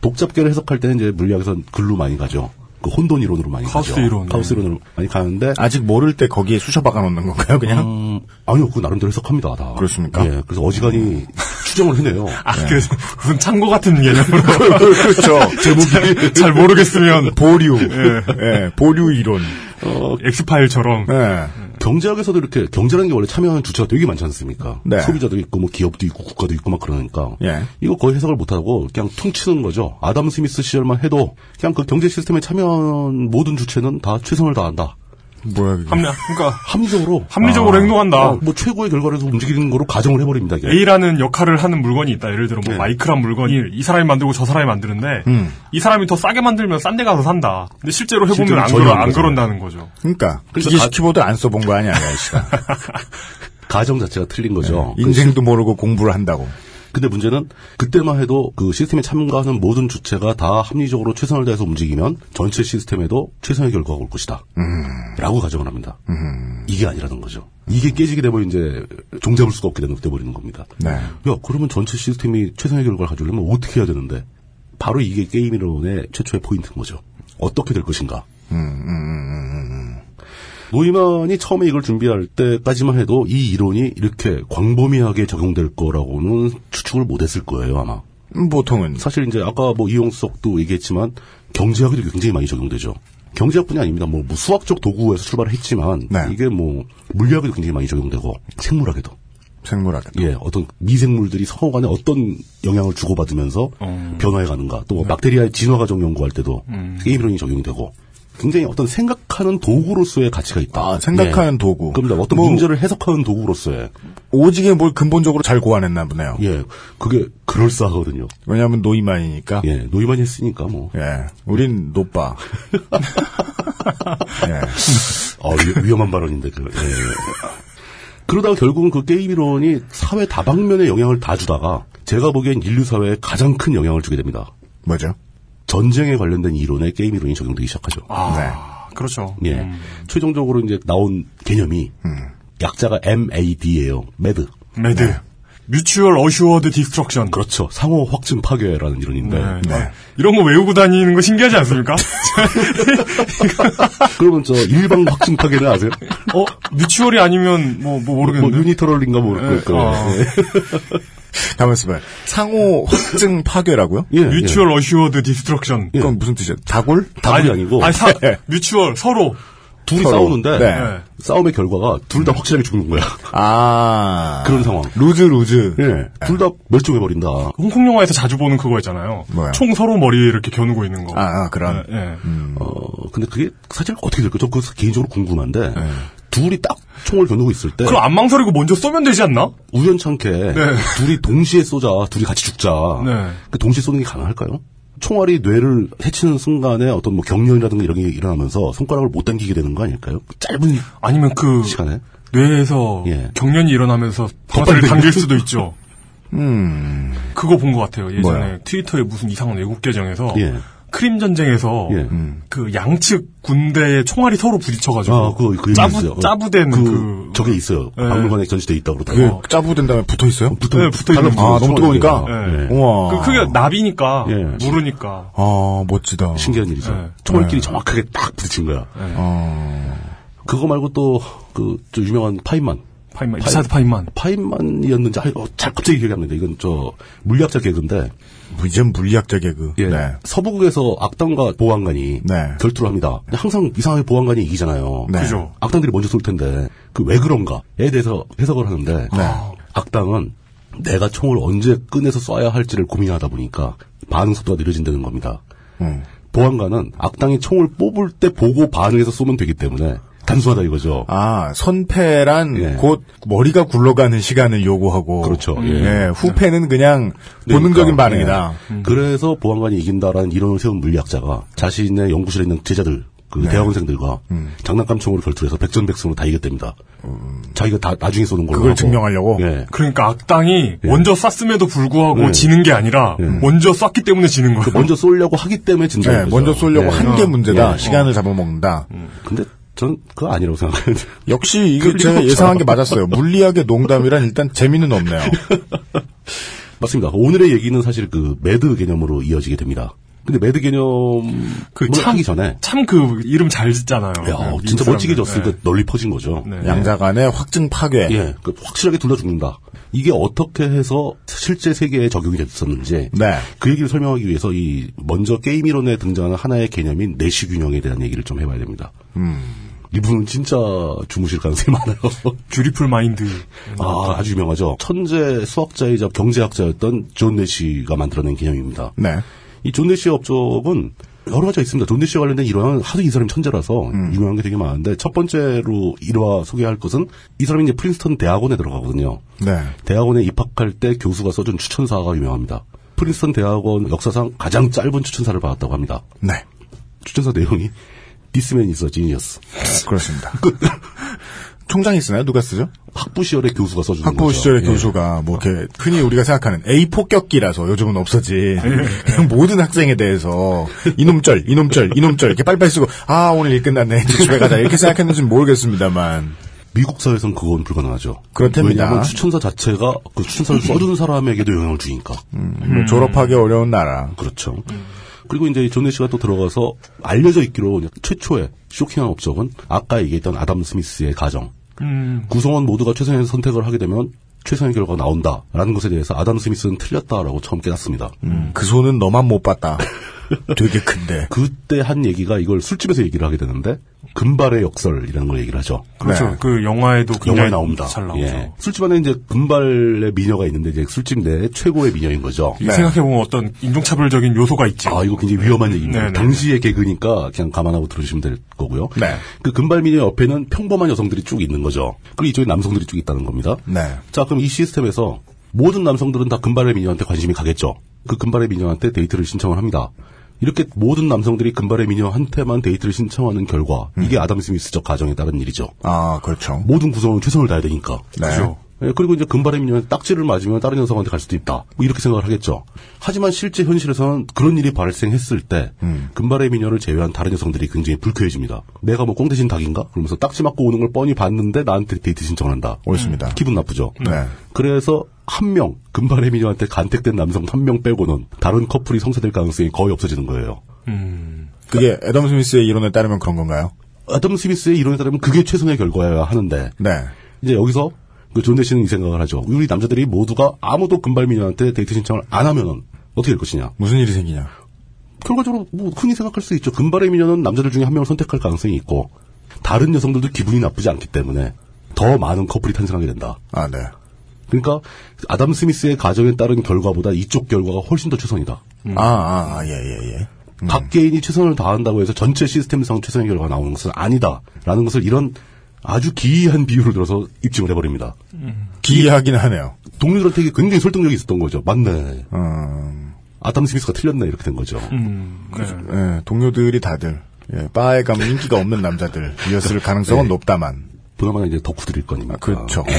복잡계를 해석할 때는 이제 물리학에서는 글로 많이 가죠. 그 혼돈 이론으로 많이 가죠. 이론, 카오스 이론으로 많이 가는데 아직 모를 때 거기에 쑤셔박아 놓는 건가요, 그냥? 음, 아니요, 그 나름대로 해석합니다, 다. 그렇습니까? 예, 그래서 어지간히 음. 추정을 해내요. 아, 네. 그래서 무슨 창고 같은 개념으로 그렇죠. 제목이 잘 모르겠으면 보류, 예, 예, 보류 이론, 어, 엑스파일처럼. 예. 경제학에서도 이렇게 경제라는 게 원래 참여하는 주체가 되게 많지 않습니까? 네. 소비자도 있고 뭐 기업도 있고 국가도 있고 막 그러니까 예. 이거 거의 해석을 못하고 그냥 퉁치는 거죠. 아담 스미스 시절만 해도 그냥 그 경제 시스템에 참여한 모든 주체는 다 최선을 다한다. 뭐야 이게? 합리, 그러니까 합리적으로 합리적으로 아, 행동한다. 아, 뭐 최고의 결과를 움직이는 거로 가정을 해버립니다. 이게. A라는 역할을 하는 물건이 있다. 예를 들어 뭐 네. 마이크란 물건이 이 사람이 만들고 저 사람이 만드는데 음. 이 사람이 더 싸게 만들면 싼 데 가서 산다. 근데 실제로 해보면 실제로 안, 그러, 안 그런다는 거죠. 그러니까 기계 키보드 안 써본 거 아니야, 아저씨가. 가정 자체가 틀린 거죠. 네. 인생도 모르고 공부를 한다고. 근데 문제는 그때만 해도 그 시스템에 참가하는 모든 주체가 다 합리적으로 최선을 다해서 움직이면 전체 시스템에도 최선의 결과가 올 것이다. 음. 라고 가정을 합니다. 음. 이게 아니라는 거죠. 이게 깨지게 되면 이제 종잡을 수가 없게 되어버리는 겁니다. 네. 야, 그러면 전체 시스템이 최선의 결과를 가져오려면 어떻게 해야 되는데? 바로 이게 게임이론의 최초의 포인트인 거죠. 어떻게 될 것인가? 음, 음, 음, 음. 노이만이 처음에 이걸 준비할 때까지만 해도 이 이론이 이렇게 광범위하게 적용될 거라고는 추측을 못했을 거예요, 아마. 보통은. 사실 이제 아까 뭐 이용석도 얘기했지만 경제학에도 굉장히 많이 적용되죠. 경제학뿐이 아닙니다. 뭐 수학적 도구에서 출발을 했지만 네. 이게 뭐 물리학에도 굉장히 많이 적용되고 생물학에도. 생물학에도. 예, 어떤 미생물들이 서로 간에 어떤 영향을 주고받으면서 음. 변화해가는가. 또 네. 박테리아의 진화 과정 연구할 때도 음. 게임이론이 적용이 되고. 굉장히 어떤 생각하는 도구로서의 가치가 있다. 아, 생각하는 예. 도구. 그럼 어떤 뭐, 문제를 해석하는 도구로서의. 오직에 뭘 근본적으로 잘 고안했나 보네요. 예. 그게 그럴싸하거든요. 왜냐하면 노이만이니까. 예. 노이만이 했으니까 뭐. 예. 우린 노빠. 예. 아, 위험한 발언인데 그. 예. 그러다가 결국은 그 게임 이론이 사회 다방면에 영향을 다 주다가 제가 보기엔 인류 사회에 가장 큰 영향을 주게 됩니다. 맞아요. 전쟁에 관련된 이론에 게임 이론이 적용되기 시작하죠. 아, 네. 그렇죠. 예. 음. 최종적으로 이제 나온 개념이, 음. 약자가 엠 에이 디예요. 매드. 매드. 네. Mutual Assured Destruction. 그렇죠. 상호 확증 파괴라는 이론인데. 네. 네. 이런 거 외우고 다니는 거 신기하지 않습니까? 그러면 저 일방 확증 파괴는 아세요? 어? 뮤추얼이 아니면 뭐, 뭐 모르겠는데. 뭐, 유니터럴인가 모를 거니까. 가만있어 봐요. 상호 확증 파괴라고요? 예. Mutual Assured Destruction. 예. 그건 무슨 뜻이야? 다골? 다골이 아니, 아니고. 아니, 사, 뮤추얼, 서로. 둘이 서로. 싸우는데, 네. 네. 싸움의 결과가 둘 다 확실하게 죽는 거야. 아. 그런 상황. 루즈, 루즈. 예. 네. 둘 다 멸종해버린다. 홍콩 영화에서 자주 보는 그거 있잖아요. 뭐야? 총 서로 머리에 이렇게 겨누고 있는 거. 아, 아 그런. 예. 네. 네. 음. 어, 근데 그게 사실 어떻게 될까? 저 그거 개인적으로 궁금한데. 네. 둘이 딱 총을 겨누고 있을 때. 그럼 안 망설이고 먼저 쏘면 되지 않나? 우연찮게. 네. 둘이 동시에 쏘자. 둘이 같이 죽자. 네. 그 동시에 쏘는 게 가능할까요? 총알이 뇌를 해치는 순간에 어떤 뭐 경련이라든가 이런 게 일어나면서 손가락을 못 당기게 되는 거 아닐까요? 짧은 아니면 그 시간에 뇌에서 예. 경련이 일어나면서 방아쇠를 당길 수도 있죠. 음 그거 본 것 같아요. 예전에 뭐야? 트위터에 무슨 이상한 외국 계정에서 예. 크림 전쟁에서 예. 음. 그 양측 군대의 총알이 서로 부딪혀가지고 아, 그, 그 짜부 짜부된 그, 그 저게 있어요. 예. 박물관에 전시돼 있다고 그러더라고요. 짜부된 다음에 붙어 있어요? 붙어 네, 붙어 있는 거. 아 너무 뜨거우니까. 예. 예. 우와. 그게 나비니까 예. 무르니까. 아 멋지다. 신기한 일이죠. 예. 총알끼리 예. 정확하게 딱 부딪힌 거야. 예. 아 그거 말고 또 그 저 유명한 파인만. 파인만. 이사드 파인만. 파인만이었는지 아, 어, 잘 갑자기 기억이 안 나는데 이건 저 물리학자 개그인데. 이젠 물리학자 개그. 예. 네. 서부국에서 악당과 보안관이 네. 결투를 합니다. 항상 이상하게 보안관이 이기잖아요. 네. 그죠. 악당들이 먼저 쏠 텐데 그 왜 그런가에 대해서 해석을 하는데 네. 악당은 내가 총을 언제 꺼내서 쏴야 할지를 고민하다 보니까 반응 속도가 느려진다는 겁니다. 음. 보안관은 악당이 총을 뽑을 때 보고 반응해서 쏘면 되기 때문에 단순하다 이거죠. 아, 선패란 예. 곧 머리가 굴러가는 시간을 요구하고. 그렇죠. 예. 예. 후패는 그냥 본능적인 그러니까, 반응이다. 예. 음. 그래서 보안관이 이긴다라는 이론을 세운 물리학자가 자신의 연구실에 있는 제자들, 그 네. 대학원생들과 음. 장난감 총으로 결투해서 백전백승으로 다 이겼답니다. 음. 자기가 다 나중에 쏘는 걸로. 그걸 하고. 증명하려고? 예. 그러니까 악당이 예. 먼저 쐈음에도 불구하고 예. 지는 게 아니라 예. 먼저 쐈기 때문에 지는 거예요. 먼저 쏘려고 하기 때문에 진다. 예. 먼저 쏘려고 예. 한 게 문제다. 예. 시간을 어. 잡아먹는다. 음. 근데 전 그거 아니라고 생각합니다. 역시 이게 제가 예상한 게 맞았어요. 물리학의 농담이란 일단 재미는 없네요. 맞습니다. 오늘의 얘기는 사실 그 매드 개념으로 이어지게 됩니다. 근데 매드 개념을 그 하기 전에 참 그 이름 잘 짓잖아요. 야, 진짜 멋지게 졌으니까 네. 널리 퍼진 거죠. 네. 양자간의 확증 파괴. 예, 그 확실하게 둘러 죽는다. 이게 어떻게 해서 실제 세계에 적용이 됐었는지 네. 그 얘기를 설명하기 위해서 이 먼저 게임이론에 등장하는 하나의 개념인 내시균형에 대한 얘기를 좀 해봐야 됩니다. 음. 이분은 진짜 주무실 가능성이 많아요. 듀리풀 마인드. 아, 아주 유명하죠. 천재 수학자이자 경제학자였던 존 내시가 만들어낸 개념입니다. 네. 이 존 내시의 업적은 여러 가지가 있습니다. 존 내시와 관련된 일화는 하도 이 사람이 천재라서 음. 유명한 게 되게 많은데 첫 번째로 일화 소개할 것은 이 사람이 이제 프린스턴 대학원에 들어가거든요. 네. 대학원에 입학할 때 교수가 써준 추천사가 유명합니다. 프린스턴 대학원 역사상 가장 짧은 추천사를 받았다고 합니다. 네. 추천사 내용이 디스맨 있어 지니어스. 그렇습니다. 총장이 쓰나요? 누가 쓰죠? 학부 시절의 교수가 써주는 학부 거죠. 학부 시절의 예. 교수가 뭐 이렇게 흔히 우리가 생각하는 A 폭격기라서 요즘은 없어지. 그냥 모든 학생에 대해서 이놈절, 이놈절, 이놈절 이렇게 빨빨 쓰고 아 오늘 일 끝났네 이제 집에 가자 이렇게 생각했는지는 모르겠습니다만 미국 사회에서는 그건 불가능하죠. 그렇답니다. 왜냐하면 추천사 자체가 그 추천사를 써주는 사람에게도 영향을 주니까. 음, 뭐 졸업하기 어려운 나라. 그렇죠. 그리고 이제 존 내시가 또 들어가서 알려져 있기로 최초의 쇼킹한 업적은 아까 얘기했던 아담 스미스의 가정. 음. 구성원 모두가 최선의 선택을 하게 되면 최선의 결과가 나온다라는 것에 대해서 아담 스미스는 틀렸다라고 처음 깨닫습니다. 음. 그 손은 너만 못 봤다. 되게 큰데. 그때 한 얘기가 이걸 술집에서 얘기를 하게 되는데 금발의 역설이라는 걸 얘기를 하죠. 그렇죠. 네. 그 영화에도 영화에 나옵니다. 잘 나오죠. 예. 술집 안에 이제 금발의 미녀가 있는데 이제 술집 내 최고의 미녀인 거죠. 네. 생각해보면 어떤 인종차별적인 요소가 있죠. 아 이거 굉장히 위험한 얘기입니다. 네네. 당시의 개그니까 그냥 감안하고 들으시면 될 거고요. 네. 그 금발 미녀 옆에는 평범한 여성들이 쭉 있는 거죠. 그리고 이쪽에 남성들이 쭉 있다는 겁니다. 네. 자 그럼 이 시스템에서 모든 남성들은 다 금발의 미녀한테 관심이 가겠죠. 그 금발의 미녀한테 데이트를 신청을 합니다. 이렇게 모든 남성들이 금발의 미녀한테만 데이트를 신청하는 결과 음. 이게 아담 스미스적 가정에 따른 일이죠. 아, 그렇죠. 모든 구성원은 최선을 다해야 되니까. 네. 그렇죠. 그리고 이제 금발의 미녀는 딱지를 맞으면 다른 여성한테 갈 수도 있다. 뭐 이렇게 생각을 하겠죠. 하지만 실제 현실에서는 그런 일이 발생했을 때 음. 금발의 미녀를 제외한 다른 여성들이 굉장히 불쾌해집니다. 내가 뭐 꽁 대신 닭인가? 그러면서 딱지 맞고 오는 걸 뻔히 봤는데 나한테 데이트 신청을 한다. 옳습니다. 기분 나쁘죠. 네. 그래서 한 명, 금발의 미녀한테 간택된 남성 한 명 빼고는 다른 커플이 성사될 가능성이 거의 없어지는 거예요. 음. 그게 애덤 스미스의 이론에 따르면 그런 건가요? 애덤 스미스의 이론에 따르면 그게 최선의 결과여야 하는데 네. 이제 여기서 그 존 내시는 이 생각을 하죠. 우리 남자들이 모두가 아무도 금발 미녀한테 데이트 신청을 안 하면은 어떻게 될 것이냐. 무슨 일이 생기냐. 결과적으로 뭐 흔히 생각할 수 있죠. 금발의 미녀는 남자들 중에 한 명을 선택할 가능성이 있고 다른 여성들도 기분이 나쁘지 않기 때문에 더 많은 커플이 탄생하게 된다. 아, 네. 그러니까 아담 스미스의 가정에 따른 결과보다 이쪽 결과가 훨씬 더 최선이다. 음. 아, 아, 아, 예, 예, 예. 음. 각 개인이 최선을 다한다고 해서 전체 시스템상 최선의 결과가 나오는 것은 아니다라는 것을 이런 아주 기이한 비유를 들어서 입증을 해버립니다. 음. 기이하긴 하네요. 동료들한테 굉장히 설득력이 있었던 거죠. 맞네. 음. 아담 스미스가 틀렸네 이렇게 된 거죠. 음. 그렇죠. 네. 예, 동료들이 다들 예, 바에 가면 인기가 없는 남자들이었을 가능성은 네. 높다만. 그나마 이제 덕후들일 거니까. 아, 그렇죠. 네.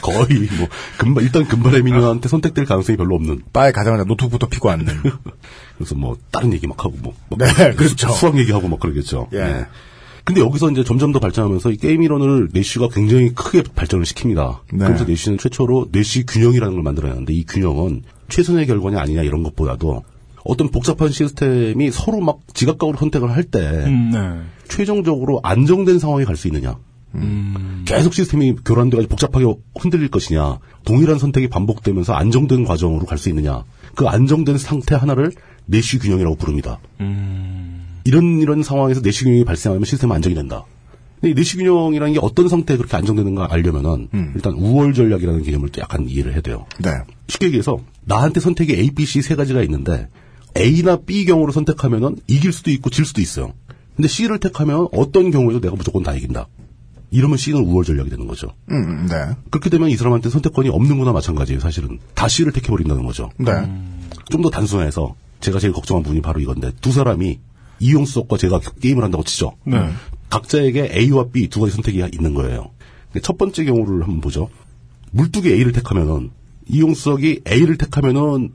거의 뭐 금발 일단 금발의 미녀한테 선택될 가능성이 별로 없는. 바에 가자마자 노트북부터 피고 앉는. 그래서 뭐 다른 얘기 막 하고 뭐. 막 네, 그렇죠. 수학 얘기하고 막 그러겠죠. 예. 네. 근데 여기서 이제 점점 더 발전하면서 이 게임 이론을 내시가 굉장히 크게 발전을 시킵니다. 네. 그래서 내시는 최초로 내시 균형이라는 걸 만들어냈는데 이 균형은 최선의 결과냐 아니냐 이런 것보다도 어떤 복잡한 시스템이 서로 막 지각각으로 선택을 할 때 음, 네. 최종적으로 안정된 상황에 갈 수 있느냐. 음. 계속 시스템이 교란돼가지고 복잡하게 흔들릴 것이냐, 동일한 선택이 반복되면서 안정된 과정으로 갈 수 있느냐, 그 안정된 상태 하나를 내시 균형이라고 부릅니다. 음. 이런 이런 상황에서 내시 균형이 발생하면 시스템은 안정이 된다. 근데 이 내시 균형이라는 게 어떤 상태에 그렇게 안정되는가 알려면은 음. 일단 우월 전략이라는 개념을 또 약간 이해를 해야 돼요. 네. 쉽게 얘기해서 나한테 선택이 A, B, C 세 가지가 있는데 A나 B 경우로 선택하면은 이길 수도 있고 질 수도 있어요. 근데 C를 택하면 어떤 경우에도 내가 무조건 다 이긴다. 이러면 C는 우월 전략이 되는 거죠. 음, 네. 그렇게 되면 이 사람한테 선택권이 없는 거나 마찬가지예요, 사실은. 다 C를 택해버린다는 거죠. 네. 좀 더 단순해서 제가 제일 걱정한 부분이 바로 이건데 두 사람이 이용수석과 제가 게임을 한다고 치죠. 네. 각자에게 A와 B 두 가지 선택이 있는 거예요. 첫 번째 경우를 한번 보죠. 물뚝이 A를 택하면은 이용수석이 A를 택하면은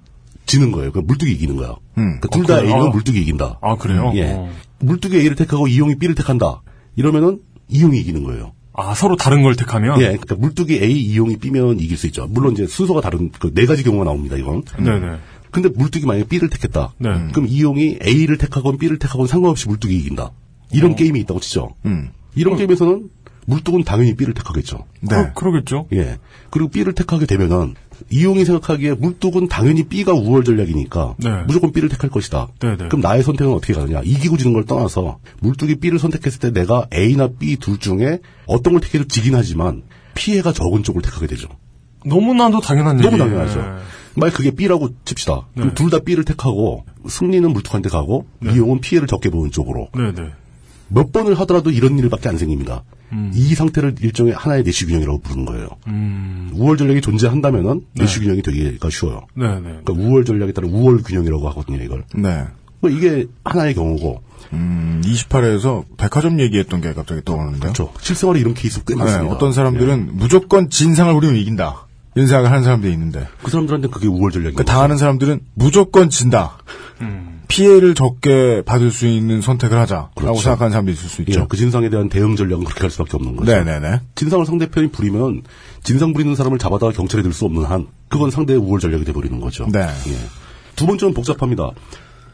지는 거예요. 그러니까 물뚝이 이기는 거야. 음. 그러니까 둘 다 아, A면 아. 물뚝이 이긴다. 아, 그래요? 예. 어. 물뚝이 A를 택하고 이용이 B를 택한다. 이러면은 이용이 이기는 거예요. 아, 서로 다른 걸 택하면? 예, 그러니까 물뚝이 A, 이용이 B면 이길 수 있죠. 물론 이제 순서가 다른, 그 네 가지 경우가 나옵니다, 이건. 네네. 근데 물뚝이 만약에 B를 택했다. 네. 그럼 이용이 A를 택하건 B를 택하건 상관없이 물뚝이 이긴다. 이런 어. 게임이 있다고 치죠. 음. 이런 그럼. 게임에서는 물뚝은 당연히 B를 택하겠죠. 네. 아, 그러겠죠. 예. 그리고 B를 택하게 되면은, 이용이 생각하기에 물뚝은 당연히 B가 우월 전략이니까, 네. 무조건 B를 택할 것이다. 네네. 그럼 나의 선택은 어떻게 가느냐. 이기고 지는 걸 떠나서, 물뚝이 B를 선택했을 때 내가 A나 B 둘 중에 어떤 걸 택해도 지긴 하지만, 피해가 적은 쪽을 택하게 되죠. 너무나도 당연한 얘기예요. 너무 당연하죠. 네. 만약 그게 B라고 칩시다. 네. 그럼 둘 다 B를 택하고, 승리는 물뚝한테 가고, 네. 이용은 피해를 적게 보는 쪽으로. 네네. 몇 번을 하더라도 이런 일밖에 안 생깁니다. 음. 이 상태를 일종의 하나의 내시균형이라고 부르는 거예요. 음. 우월 전략이 존재한다면은 네. 내시균형이 되기가 쉬워요. 네, 네, 네. 그러니까 우월 전략에 따른 우월 균형이라고 하거든요, 이걸. 네. 그러니까 이게 하나의 경우고. 음, 이십팔 회에서 백화점 얘기했던 게 갑자기 떠오르는데요. 그렇죠. 실생활에 이런 케이스 꽤 많습니다. 네, 어떤 사람들은 네. 무조건 진 상을 우리는 이긴다. 이런 생각을 하는 사람들이 있는데. 그 사람들한테 그게 우월 전략이에요. 그러니까 당하는 사람들은 무조건 진다. 음. 피해를 적게 받을 수 있는 선택을 하자라고 그렇죠. 생각하는 사람도 있을 수 있죠. 예, 그 진상에 대한 대응 전략은 그렇게 할 수밖에 없는 거죠. 네네네. 진상을 상대편이 부리면 진상 부리는 사람을 잡아다가 경찰에 들 수 없는 한 그건 상대의 우월 전략이 돼버리는 거죠. 네. 예. 두 번째는 복잡합니다.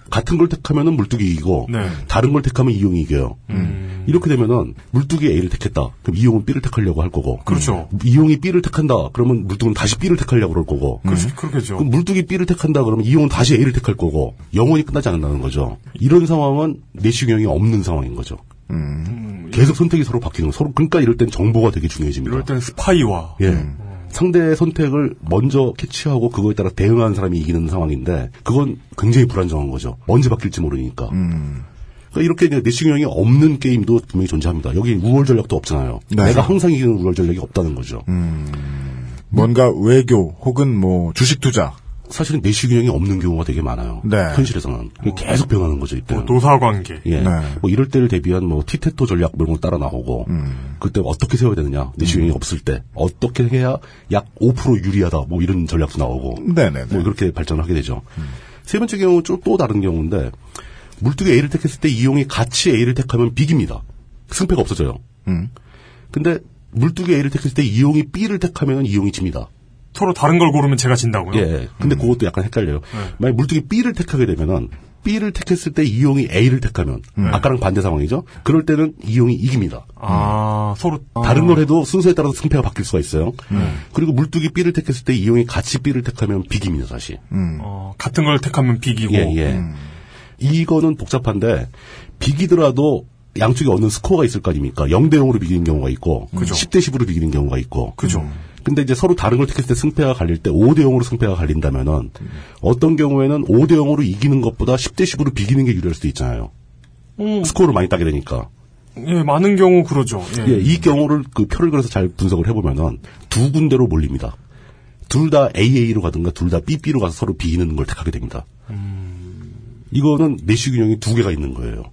같은 걸 택하면 물뚝이 이기고 네. 다른 걸 택하면 이용이 이겨요. 음. 이렇게 되면은 물뚝이 A를 택했다. 그럼 이용은 B를 택하려고 할 거고. 그렇죠. 음. 이용이 B를 택한다. 그러면 물뚝은 다시 B를 택하려고 그럴 거고. 음. 그렇겠죠. 그럼 물뚝이 B를 택한다. 그러면 이용은 다시 A를 택할 거고. 영원히 끝나지 않는다는 거죠. 이런 상황은 내시균형이 없는 상황인 거죠. 음. 계속 선택이 서로 바뀌는 서로 그러니까 이럴 땐 정보가 되게 중요해집니다. 이럴 땐 스파이와. 예. 음. 상대의 선택을 먼저 캐치하고 그거에 따라 대응하는 사람이 이기는 상황인데 그건 굉장히 불안정한 거죠. 언제 바뀔지 모르니까. 음. 그러니까 이렇게 내시균형이 없는 게임도 분명히 존재합니다. 여기 우월 전략도 없잖아요. 네. 내가 항상 이기는 우월 전략이 없다는 거죠. 음. 뭔가 외교 혹은 뭐 주식 투자. 사실은 내시균형이 없는 경우가 되게 많아요. 네. 현실에서는. 계속 변하는 거죠, 이때. 뭐 노사관계. 예. 네. 뭐 이럴 때를 대비한 뭐 티테토 전략 뭐 이런 거 따라 나오고, 음. 그때 어떻게 세워야 되느냐, 내시균형이 음. 없을 때, 어떻게 해야 약 오 퍼센트 유리하다, 뭐 이런 전략도 나오고, 네네네. 뭐 그렇게 발전을 하게 되죠. 음. 세 번째 경우는 좀 또 다른 경우인데, 물뚝이 A를 택했을 때 이용이 같이 A를 택하면 비깁니다. 승패가 없어져요. 음. 근데 물뚝이 A를 택했을 때 이용이 B를 택하면 이용이 집니다. 서로 다른 걸 고르면 제가 진다고요? 예. 근데 음. 그것도 약간 헷갈려요. 네. 만약 물뚝이 B를 택하게 되면은, B를 택했을 때 이용이 A를 택하면, 네. 아까랑 반대 상황이죠? 그럴 때는 이용이 이깁니다. 아, 음. 서로. 다른 아. 걸 해도 순서에 따라서 승패가 바뀔 수가 있어요. 네. 그리고 물뚝이 B를 택했을 때 이용이 같이 B를 택하면 비깁니다, 다시. 음. 어, 같은 걸 택하면 비기고. 예, 예. 음. 이거는 복잡한데, 비기더라도, 양쪽에 얻는 스코어가 있을 거 아닙니까? 영 대 영으로 비기는 경우가 있고, 그죠. 십 대 십으로 비기는 경우가 있고. 그죠. 음. 근데 이제 서로 다른 걸 택했을 때 승패가 갈릴 때 오 대 영으로 승패가 갈린다면은, 음. 어떤 경우에는 오 대 영으로 이기는 것보다 십 대 십으로 비기는 게 유리할 수도 있잖아요. 음. 스코어를 많이 따게 되니까. 예, 많은 경우 그러죠. 예. 예, 이 경우를 그 표를 그려서 잘 분석을 해보면은, 두 군데로 몰립니다. 둘 다 에이에이로 가든가, 둘 다 비비로 가서 서로 비기는 걸 택하게 됩니다. 음. 이거는 내시균형이 두 개가 있는 거예요.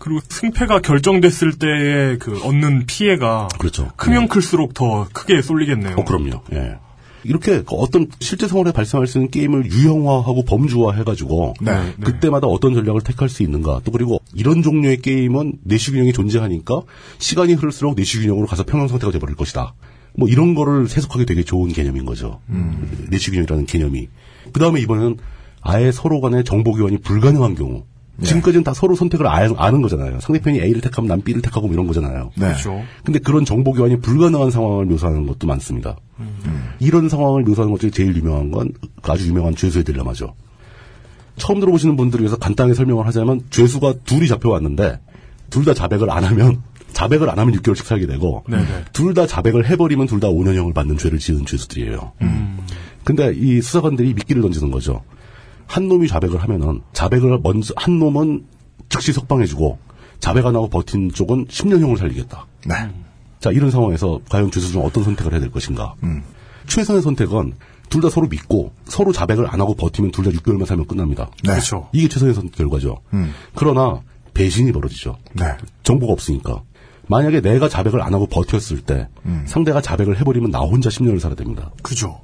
그리고 승패가 결정됐을 때의 그 얻는 피해가 그렇죠. 크면 클수록 더 크게 쏠리겠네요. 어, 그럼요. 예. 이렇게 어떤 실제 생활에 발생할 수 있는 게임을 유형화하고 범주화 해가지고 네, 네. 그때마다 어떤 전략을 택할 수 있는가. 또 그리고 이런 종류의 게임은 내시균형이 존재하니까 시간이 흐를수록 내시균형으로 가서 평형 상태가 돼버릴 것이다. 뭐 이런 거를 세속하기 되게 좋은 개념인 거죠. 음. 내시균형이라는 개념이. 그 다음에 이번에는 아예 서로 간의 정보교환이 불가능한 경우. 네. 지금까지는 다 서로 선택을 아는 거잖아요. 상대편이 A를 택하면 난 B를 택하고 이런 거잖아요. 네. 그렇죠. 근데 그런 정보 교환이 불가능한 상황을 묘사하는 것도 많습니다. 음. 이런 상황을 묘사하는 것 중에 제일 유명한 건 아주 유명한 죄수의 딜레마죠. 처음 들어보시는 분들을 위해서 간단하게 설명을 하자면 죄수가 둘이 잡혀왔는데 둘 다 자백을 안 하면 자백을 안 하면 육 개월씩 살게 되고 둘 다 자백을 해버리면 둘 다 오 년형을 받는 죄를 지은 죄수들이에요. 음. 근데 이 수사관들이 미끼를 던지는 거죠. 한 놈이 자백을 하면은, 자백을 먼저, 한 놈은 즉시 석방해주고, 자백 안 하고 버틴 쪽은 십 년형을 살리겠다. 네. 자, 이런 상황에서 과연 죄수 중 어떤 선택을 해야 될 것인가. 음. 최선의 선택은 둘 다 서로 믿고, 서로 자백을 안 하고 버티면 둘 다 육 개월만 살면 끝납니다. 네. 그렇죠. 이게 최선의 선택 결과죠. 음. 그러나, 배신이 벌어지죠. 네. 정보가 없으니까. 만약에 내가 자백을 안 하고 버텼을 때, 음. 상대가 자백을 해버리면 나 혼자 십 년을 살아야 됩니다. 그죠.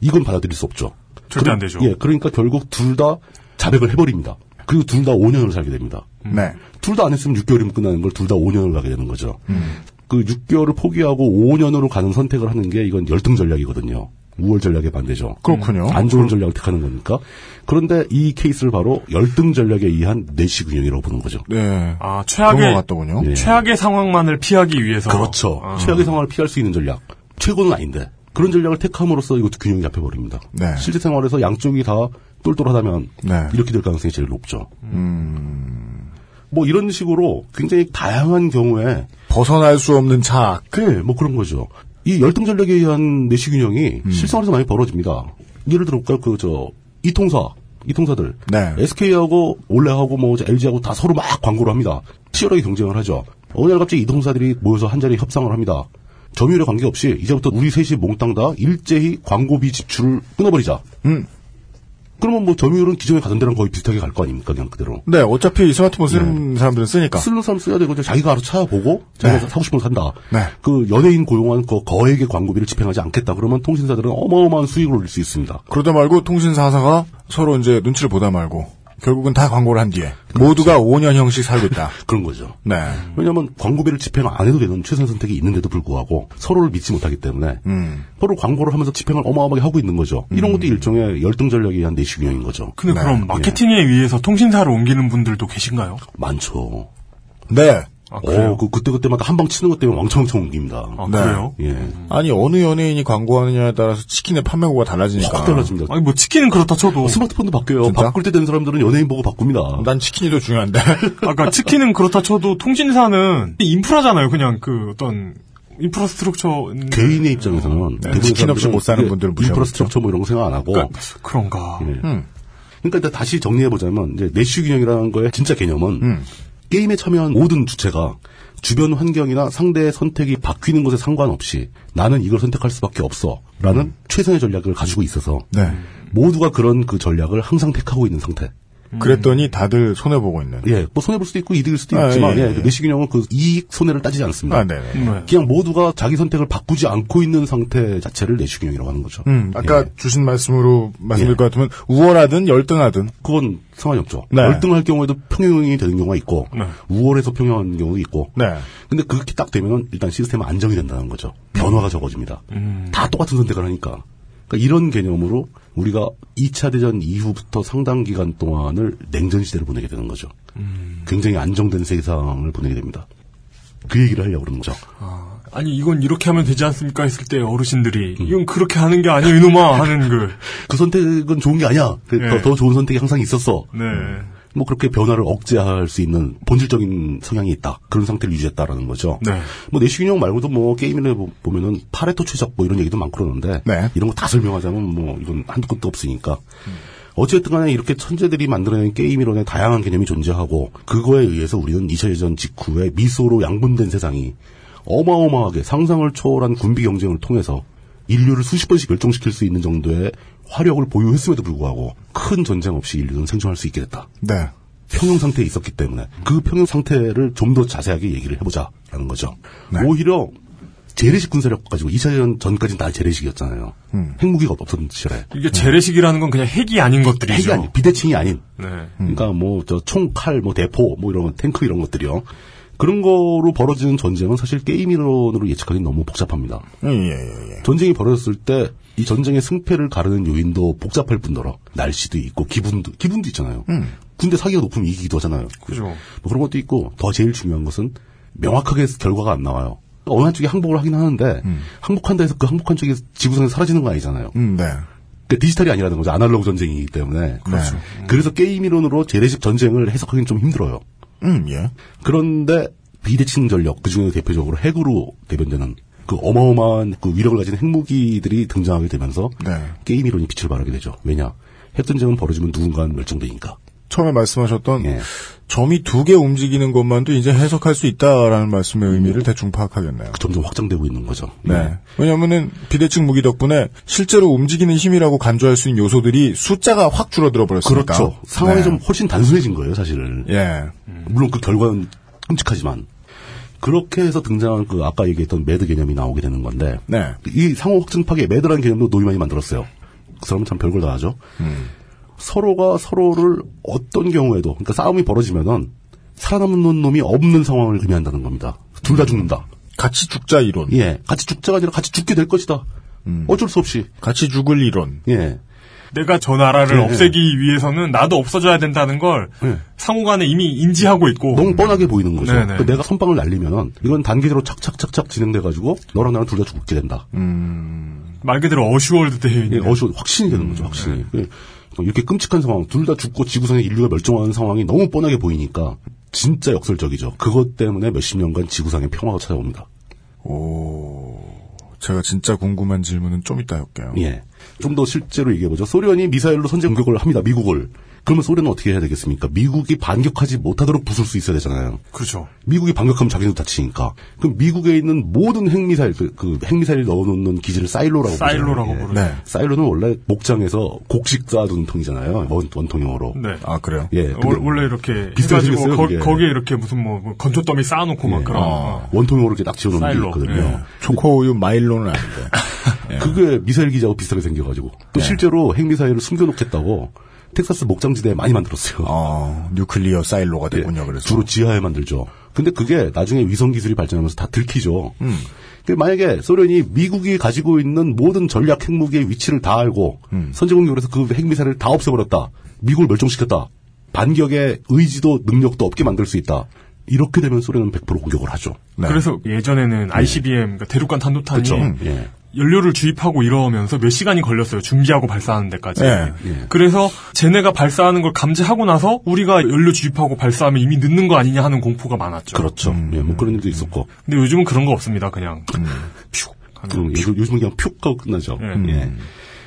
이건 받아들일 수 없죠. 절대 안 되죠. 예, 그러니까 결국 둘 다 자백을 해버립니다. 그리고 둘 다 오 년을 살게 됩니다. 네. 둘 다 안 했으면 육 개월이면 끝나는 걸 둘 다 오 년을 가게 되는 거죠. 음. 그 육 개월을 포기하고 오 년으로 가는 선택을 하는 게 이건 열등 전략이거든요. 우월 전략의 반대죠. 그렇군요. 안 좋은 전략을 택하는 겁니까? 그런데 이 케이스를 바로 열등 전략에 의한 내시균형이라고 보는 거죠. 네. 아, 최악의, 같더군요. 네. 최악의 상황만을 피하기 위해서. 그렇죠. 아. 최악의 상황을 피할 수 있는 전략. 최고는 아닌데. 그런 전략을 택함으로써 이것도 균형이 잡혀버립니다. 네. 실제 생활에서 양쪽이 다 똘똘하다면 네. 이렇게 될 가능성이 제일 높죠. 음... 뭐 이런 식으로 굉장히 다양한 경우에 벗어날 수 없는 착. 네, 뭐 그런 거죠. 이 열등 전략에 의한 내시균형이 음. 실생활에서 많이 벌어집니다. 예를 들어볼까요? 그 저 이통사, 이통사들, 네. 에스케이하고 올레하고 뭐 엘지하고 다 서로 막 광고를 합니다. 치열하게 경쟁을 하죠. 어느 날 갑자기 이통사들이 모여서 한 자리에 협상을 합니다. 점유율에 관계없이 이제부터 우리 셋이 몽땅 다 일제히 광고비 지출을 끊어버리자. 음. 그러면 뭐 점유율은 기존에 가던 데랑 거의 비슷하게 갈 거 아닙니까? 그냥 그대로. 네. 어차피 스마트폰 쓰는 네. 사람들은 쓰니까. 쓰는 사람 써야 되고 자기가 알아서 찾아보고 자기가 네. 사고 싶은 거 산다. 네. 그 연예인 고용한 그 거액의 광고비를 집행하지 않겠다. 그러면 통신사들은 어마어마한 수익을 올릴 수 있습니다. 그러다 말고 통신사 하사가 서로 이제 눈치를 보다 말고 결국은 다 광고를 한 뒤에 그렇지. 모두가 오 년형씩 살고 있다. 그런 거죠. 네. 왜냐하면 광고비를 집행 안 해도 되는 최선 선택이 있는데도 불구하고 서로를 믿지 못하기 때문에 음. 서로 광고를 하면서 집행을 어마어마하게 하고 있는 거죠. 음. 이런 것도 일종의 열등 전략에 의한 내시균형인 거죠. 근데 네. 그럼 마케팅에 의해서 통신사를 옮기는 분들도 계신가요? 많죠. 네. 아, 그래요? 어, 그, 그때그때마다 한 방 치는 것 때문에 왕창왕창 옮깁니다. 아, 네. 그래요? 예. 아니, 어느 연예인이 광고하느냐에 따라서 치킨의 판매고가 달라지니까. 확 달라집니다. 아니, 뭐, 치킨은 그렇다 쳐도. 어, 스마트폰도 바뀌어요. 진짜? 바꿀 때 된 사람들은 연예인 보고 바꿉니다. 난 치킨이 더 중요한데. 아까 치킨은 그렇다 쳐도 통신사는 인프라잖아요. 그냥 그 어떤. 인프라스트럭처 개인의 입장에서는 네, 치킨 없이 못 사는 분들은 무시하고 인프라스트럭처 뭐 이런 거 생각 안 하고 그러니까, 그런가. 예. 음. 그러니까 일단 다시 정리해 보자면 이제 내시균형이라는 거의 진짜 개념은 음. 게임에 참여한 모든 주체가 주변 환경이나 상대의 선택이 바뀌는 것에 상관없이 나는 이걸 선택할 수밖에 없어 라는 음. 최선의 전략을 가지고 있어서 네. 모두가 그런 그 전략을 항상 택하고 있는 상태. 음. 그랬더니 다들 손해보고 있는. 예, 뭐 손해볼 수도 있고 이득일 수도 아, 있지만 예, 예, 예. 내시균형은 그 이익 손해를 따지지 않습니다. 아, 음. 그냥 모두가 자기 선택을 바꾸지 않고 있는 상태 자체를 내시균형이라고 하는 거죠. 음, 아까 예. 주신 말씀으로 말씀드릴 예. 것 같으면 우월하든 열등하든 그건 상관이 없죠. 네. 열등할 경우에도 평형이 되는 경우가 있고 네. 우월해서 평형하는 경우도 있고 네. 근데 그렇게 딱 되면 일단 시스템은 안정이 된다는 거죠. 변화가 적어집니다. 음. 다 똑같은 선택을 하니까. 그러니까 이런 개념으로 우리가 이 차 대전 이후부터 상당 기간 동안을 냉전 시대를 보내게 되는 거죠. 음. 굉장히 안정된 세상을 보내게 됩니다. 그 얘기를 하려고 그러는 거죠. 아, 아니 이건 이렇게 하면 되지 않습니까 했을 때 어르신들이 음. 이건 그렇게 하는 게 아니야 이놈아 하는 그. 그 선택은 좋은 게 아니야. 네. 더, 더 좋은 선택이 항상 있었어. 네. 음. 뭐 그렇게 변화를 억제할 수 있는 본질적인 성향이 있다. 그런 상태를 유지했다라는 거죠. 네. 뭐 내시균형 말고도 뭐 게임을 보면은 파레토 최적 뭐 이런 얘기도 많고 그러는데 네. 이런 거 다 설명하자면 뭐 이건 한두 끝도 없으니까. 음. 어쨌든 간에 이렇게 천재들이 만들어낸 게임이론의 다양한 개념이 존재하고 그거에 의해서 우리는 이 차 대전 직후에 미소로 양분된 세상이 어마어마하게 상상을 초월한 군비 경쟁을 통해서 인류를 수십 번씩 멸종시킬 수 있는 정도의 화력을 보유했음에도 불구하고 큰 전쟁 없이 인류는 생존할 수 있게 됐다. 네. 평형 상태에 있었기 때문에 그 평형 상태를 좀 더 자세하게 얘기를 해보자라는 거죠. 네. 오히려 재래식 군사력 가지고 이 차 대전 전까지는 다 재래식이었잖아요. 음. 핵무기가 없었던 시절에. 이게 재래식이라는 건 그냥 핵이 아닌 것들이죠. 핵이 아닌, 비대칭이 아닌. 네. 음. 그러니까 뭐 저 총, 칼, 뭐 대포, 뭐 이런 탱크 이런 것들이요. 그런 거로 벌어지는 전쟁은 사실 게임이론으로 예측하기는 너무 복잡합니다. 예, 예, 예. 전쟁이 벌어졌을 때 이 전쟁의 승패를 가르는 요인도 복잡할 뿐더러 날씨도 있고 기분도 기분도 있잖아요. 음. 군대 사기가 높으면 이기기도 하잖아요. 그죠. 뭐 그런 것도 있고 더 제일 중요한 것은 명확하게 결과가 안 나와요. 어느 한쪽이 항복을 하긴 하는데 음. 항복한다 해서 그 항복한 쪽이 지구상에서 사라지는 건 아니잖아요. 음, 네. 그러니까 디지털이 아니라는 거죠. 아날로그 전쟁이기 때문에. 그렇죠. 네. 그래서 게임이론으로 재래식 전쟁을 해석하기는 좀 힘들어요. 음, 예. 그런데 비대칭 전력, 그중에 대표적으로 핵으로 대변되는 그 어마어마한 그 위력을 가진 핵무기들이 등장하게 되면서 네. 게임 이론이 빛을 발하게 되죠. 왜냐? 핵전쟁은 벌어지면 누군가는 멸종되니까. 처음에 말씀하셨던 예. 점이 두 개 움직이는 것만도 이제 해석할 수 있다라는 말씀의 의미를 대충 파악하겠네요. 점점 확장되고 있는 거죠. 네. 네. 왜냐하면은 비대칭 무기 덕분에 실제로 움직이는 힘이라고 간주할 수 있는 요소들이 숫자가 확 줄어들어 버렸으니까. 그렇죠. 상황이 네. 좀 훨씬 단순해진 거예요, 사실은. 예. 물론 그 결과는 끔찍하지만 그렇게 해서 등장한 그 아까 얘기했던 매드 개념이 나오게 되는 건데. 네. 이 상호 확증 파괴 매드라는 개념도 노이만이 만들었어요. 그 사람은 참 별걸 다 하죠. 음. 서로가 서로를 어떤 경우에도 그러니까 싸움이 벌어지면은 살아남는 놈이 없는 상황을 의미한다는 겁니다. 둘 다 죽는다. 같이 죽자 이론. 예. 같이 죽자가 아니라 같이 죽게 될 것이다. 음. 어쩔 수 없이. 같이 죽을 이론. 예. 내가 저 나라를 예, 없애기 예. 위해서는 나도 없어져야 된다는 걸 예. 상호간에 이미 인지하고 있고 너무 뻔하게 보이는 거죠. 그러니까 내가 선빵을 날리면은 이건 단기대로 착착착착 진행돼가지고 너랑 나랑 둘 다 죽게 된다. 음, 말 그대로 어슈월드 대회. 예, 어슈 확신이 되는 거죠. 확신이. 음, 네. 이렇게 끔찍한 상황, 둘 다 죽고 지구상의 인류가 멸종하는 상황이 너무 뻔하게 보이니까 진짜 역설적이죠. 그것 때문에 몇십 년간 지구상의 평화가 찾아옵니다. 오, 제가 진짜 궁금한 질문은 좀 이따 할게요. 예. 좀 더 실제로 얘기해보죠. 소련이 미사일로 선제 공격을 합니다. 미국을. 그러면 소련은 어떻게 해야 되겠습니까? 미국이 반격하지 못하도록 부술 수 있어야 되잖아요. 그렇죠. 미국이 반격하면 자기네도 다치니까. 그럼 미국에 있는 모든 핵미사일, 그, 그 핵미사일 넣어놓는 기지를 사일로라고 부르죠. 사일로라고 부르죠. 네. 사일로는 원래 목장에서 곡식 쌓아둔 통이잖아요. 원, 원통형으로. 네. 아, 그래요? 예. 원래 이렇게. 비슷하게 생겼어요, 거, 거기에 이렇게 무슨 뭐, 건조더미 쌓아놓고 예. 막 그런. 아. 원통형으로 이렇게 딱 지어놓는 게 있거든요. 예. 초코우유 마일로는 아닌데. 예. 그게 미사일 기지하고 비슷하게 생겨가지고. 또 예. 실제로 핵미사일을 숨겨놓겠다고. 텍사스 목장지대에 많이 만들었어요. 아, 뉴클리어 사일로가 되군요. 예, 그래서 주로 지하에 만들죠. 근데 그게 나중에 위성 기술이 발전하면서 다 들키죠. 음. 근데 만약에 소련이 미국이 가지고 있는 모든 전략 핵무기의 위치를 다 알고 음. 선제 공격을 해서 그 핵미사일을 다 없애버렸다. 미국을 멸종시켰다. 반격의 의지도 능력도 없게 만들 수 있다. 이렇게 되면 소련은 백 퍼센트 공격을 하죠. 네. 그래서 예전에는 아이씨비엠, 네. 그러니까 대륙간 탄도탄이 그렇죠. 음. 예. 연료를 주입하고 이러면서 몇 시간이 걸렸어요. 준비하고 발사하는 데까지. 예, 예. 그래서 쟤네가 발사하는 걸 감지하고 나서 우리가 연료 주입하고 발사하면 이미 늦는 거 아니냐 하는 공포가 많았죠. 그렇죠. 음, 예, 뭐 그런 일도 있었고. 근데 요즘은 그런 거 없습니다. 그냥 음. 퓨. 음, 요즘은 그냥 퓨 하고 끝나죠. 예. 음. 예.